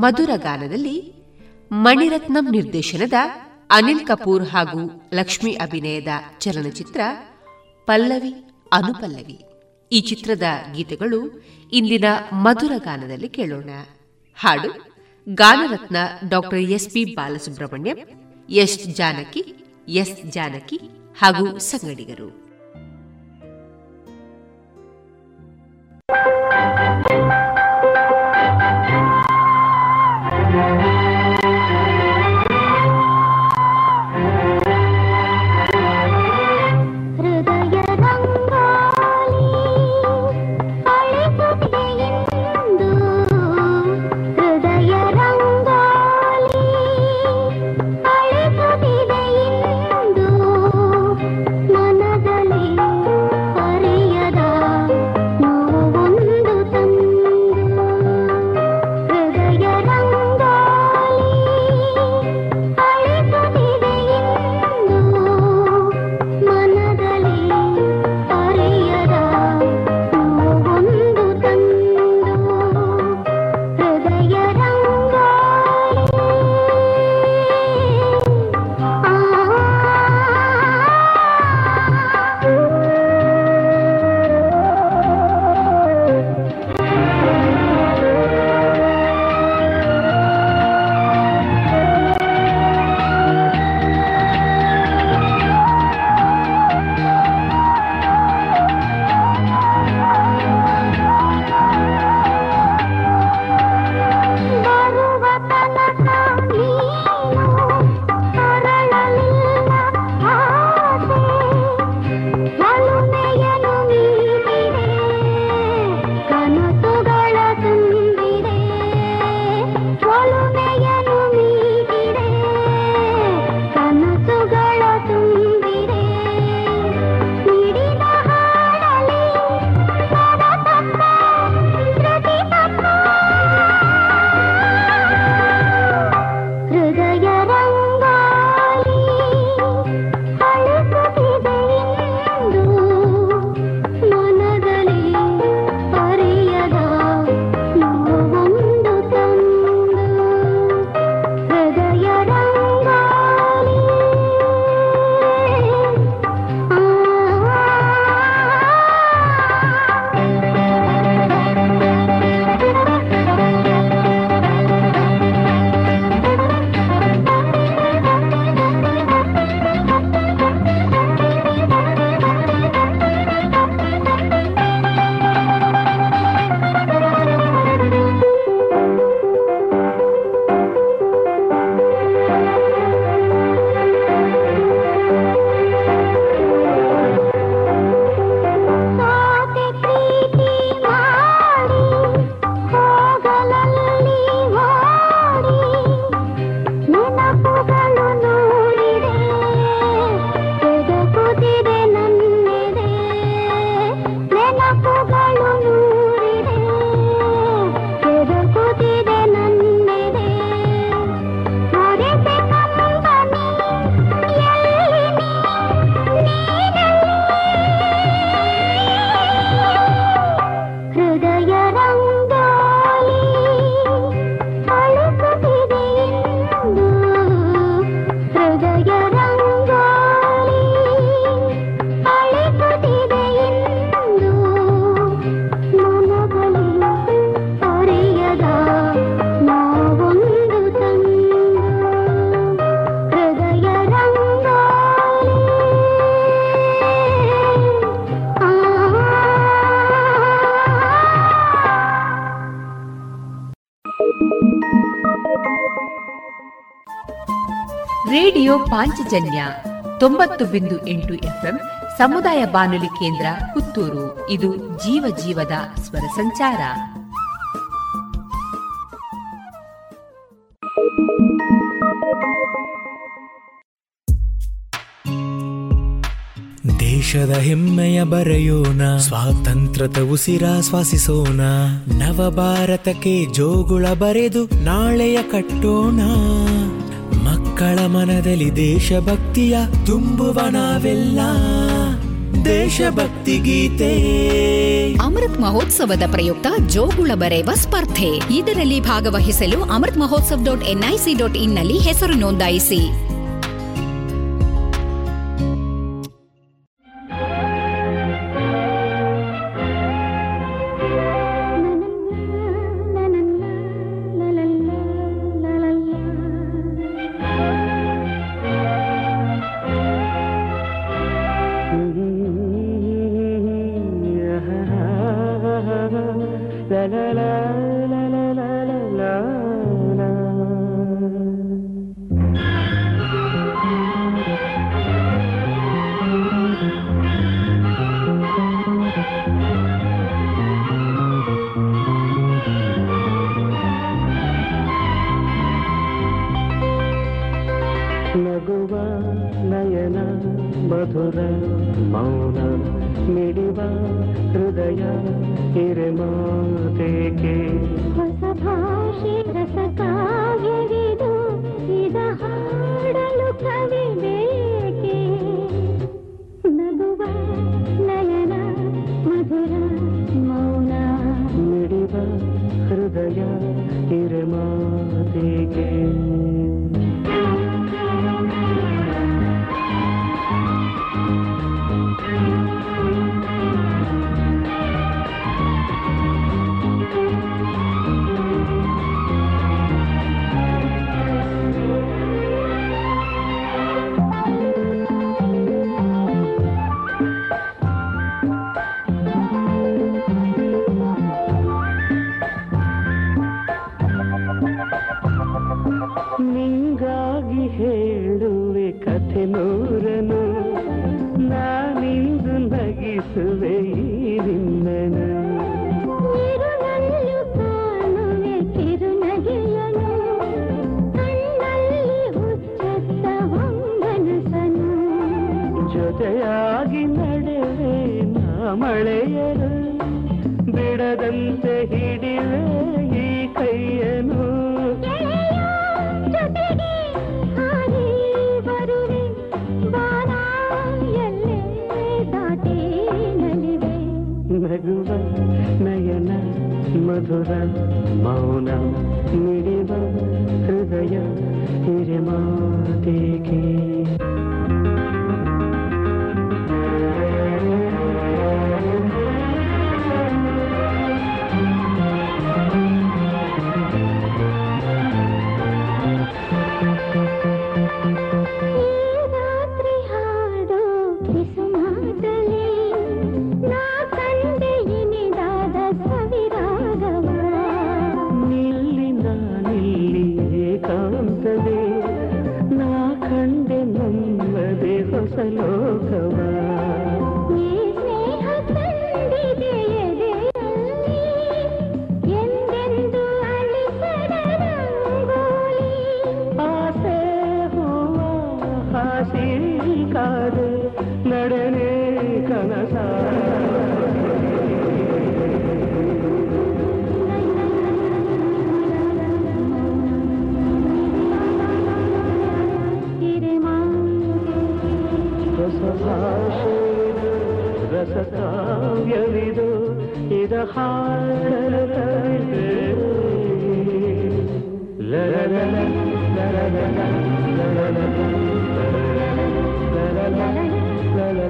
ಮಧುರ ಗಾನದಲ್ಲಿ ಮಣಿರತ್ನಂ ನಿರ್ದೇಶನದ ಅನಿಲ್ ಕಪೂರ್ ಹಾಗೂ ಲಕ್ಷ್ಮಿ ಅಭಿನಯದ ಚಲನಚಿತ್ರ ಪಲ್ಲವಿ ಅನುಪಲ್ಲವಿ. ಈ ಚಿತ್ರದ ಗೀತೆಗಳು ಇಂದಿನ ಮಧುರ ಗಾನದಲ್ಲಿ ಕೇಳೋಣ. ಹಾಡು ಗಾನರತ್ನ doctor S P Balasubrahmanyam, S Janaki, S Janaki ಹಾಗೂ ಸಂಗಡಿಗರು. ರೇಡಿಯೋ ಪಾಂಚಜನ್ಯ ತೊಂಬತ್ತು ಬಿಂದು ಎಂಟು ಎಫ್ಎಂ ಸಮುದಾಯ ಬಾನುಲಿ ಕೇಂದ್ರ ಪುತ್ತೂರು. ಇದು ಜೀವ ಜೀವದ ಸ್ವರ ಸಂಚಾರ. ದೇಶದ ಹೆಮ್ಮೆಯ ಬರೆಯೋಣ, ಸ್ವಾತಂತ್ರ್ಯದ ಉಸಿರಾಶ್ವಾಸಿಸೋಣ, ನವ ಭಾರತಕ್ಕೆ ಜೋಗುಳ ಬರೆದು ನಾಳೆಯ ಕಟ್ಟೋಣ. ಮಕ್ಕಳ ಮನದಲ್ಲಿ ದೇಶಭಕ್ತಿಯ ತುಂಬುವ ನಾವೆಲ್ಲ ದೇಶಭಕ್ತಿ ಗೀತೆ. ಅಮೃತ್ ಮಹೋತ್ಸವದ ಪ್ರಯುಕ್ತ ಜೋಗುಳ ಬರೆಯುವ ಸ್ಪರ್ಧೆ, ಇದರಲ್ಲಿ ಭಾಗವಹಿಸಲು Amrit Mahotsav dot NIC dot ಇನ್ನಲ್ಲಿ ಹೆಸರು ನೋಂದಾಯಿಸಿ.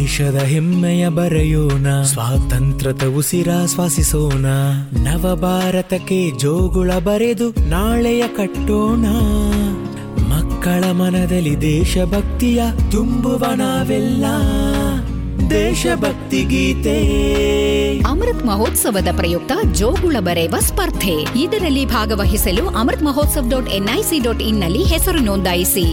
ದೇಶದ ಹೆಮ್ಮೆಯ ಬರೆಯೋಣ, ಸ್ವಾತಂತ್ರ್ಯದ ಉಸಿರಾಶ್ವಾಸಿಸೋಣ, ನವ ಭಾರತಕ್ಕೆ ಜೋಗುಳ ಬರೆದು ನಾಳೆಯ ಕಟ್ಟೋಣ. ಮಕ್ಕಳ ಮನದಲ್ಲಿ ದೇಶಭಕ್ತಿಯ ತುಂಬುವ ನಾವೆಲ್ಲ ದೇಶಭಕ್ತಿ ಗೀತೆ. ಅಮೃತ್ ಮಹೋತ್ಸವದ ಪ್ರಯುಕ್ತ ಜೋಗುಳ ಬರೆಯುವ ಸ್ಪರ್ಧೆ. ಇದರಲ್ಲಿ ಭಾಗವಹಿಸಲು Amrit Mahotsav dot NIC dot ಇನ್ನಲ್ಲಿ ಹೆಸರು ನೋಂದಾಯಿಸಿ.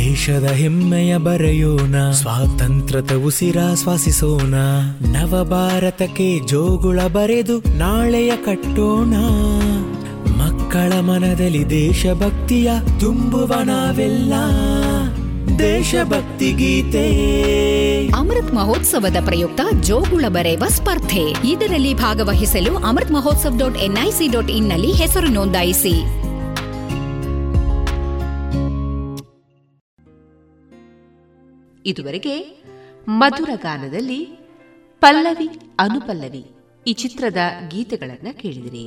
ದೇಶದ ಹೆಮ್ಮೆಯ ಬರೆಯೋಣ, ಸ್ವಾತಂತ್ರ್ಯದ ಉಸಿರಾಶ್ವಾಸಿಸೋಣ, ನವ ಭಾರತಕ್ಕೆ ಜೋಗುಳ ಬರೆದು ನಾಳೆಯ ಕಟ್ಟೋಣ. ಮಕ್ಕಳ ಮನದಲ್ಲಿ ದೇಶಭಕ್ತಿಯ ತುಂಬುವ ನಾವೆಲ್ಲ ದೇಶಭಕ್ತಿ ಗೀತೆ. ಅಮೃತ್ ಮಹೋತ್ಸವದ ಪ್ರಯುಕ್ತ ಜೋಗುಳ ಬರೆಯುವ ಸ್ಪರ್ಧೆ. ಇದರಲ್ಲಿ ಭಾಗವಹಿಸಲು Amrit Mahotsav dot NIC dot ಇನ್ನಲ್ಲಿ ಹೆಸರು ನೋಂದಾಯಿಸಿ. ಇದುವರೆಗೆ ಮಧುರ ಗಾನದಲ್ಲಿ ಪಲ್ಲವಿ ಅನುಪಲ್ಲವಿ ಈ ಚಿತ್ರದ ಗೀತೆಗಳನ್ನು ಕೇಳಿದಿರಿ.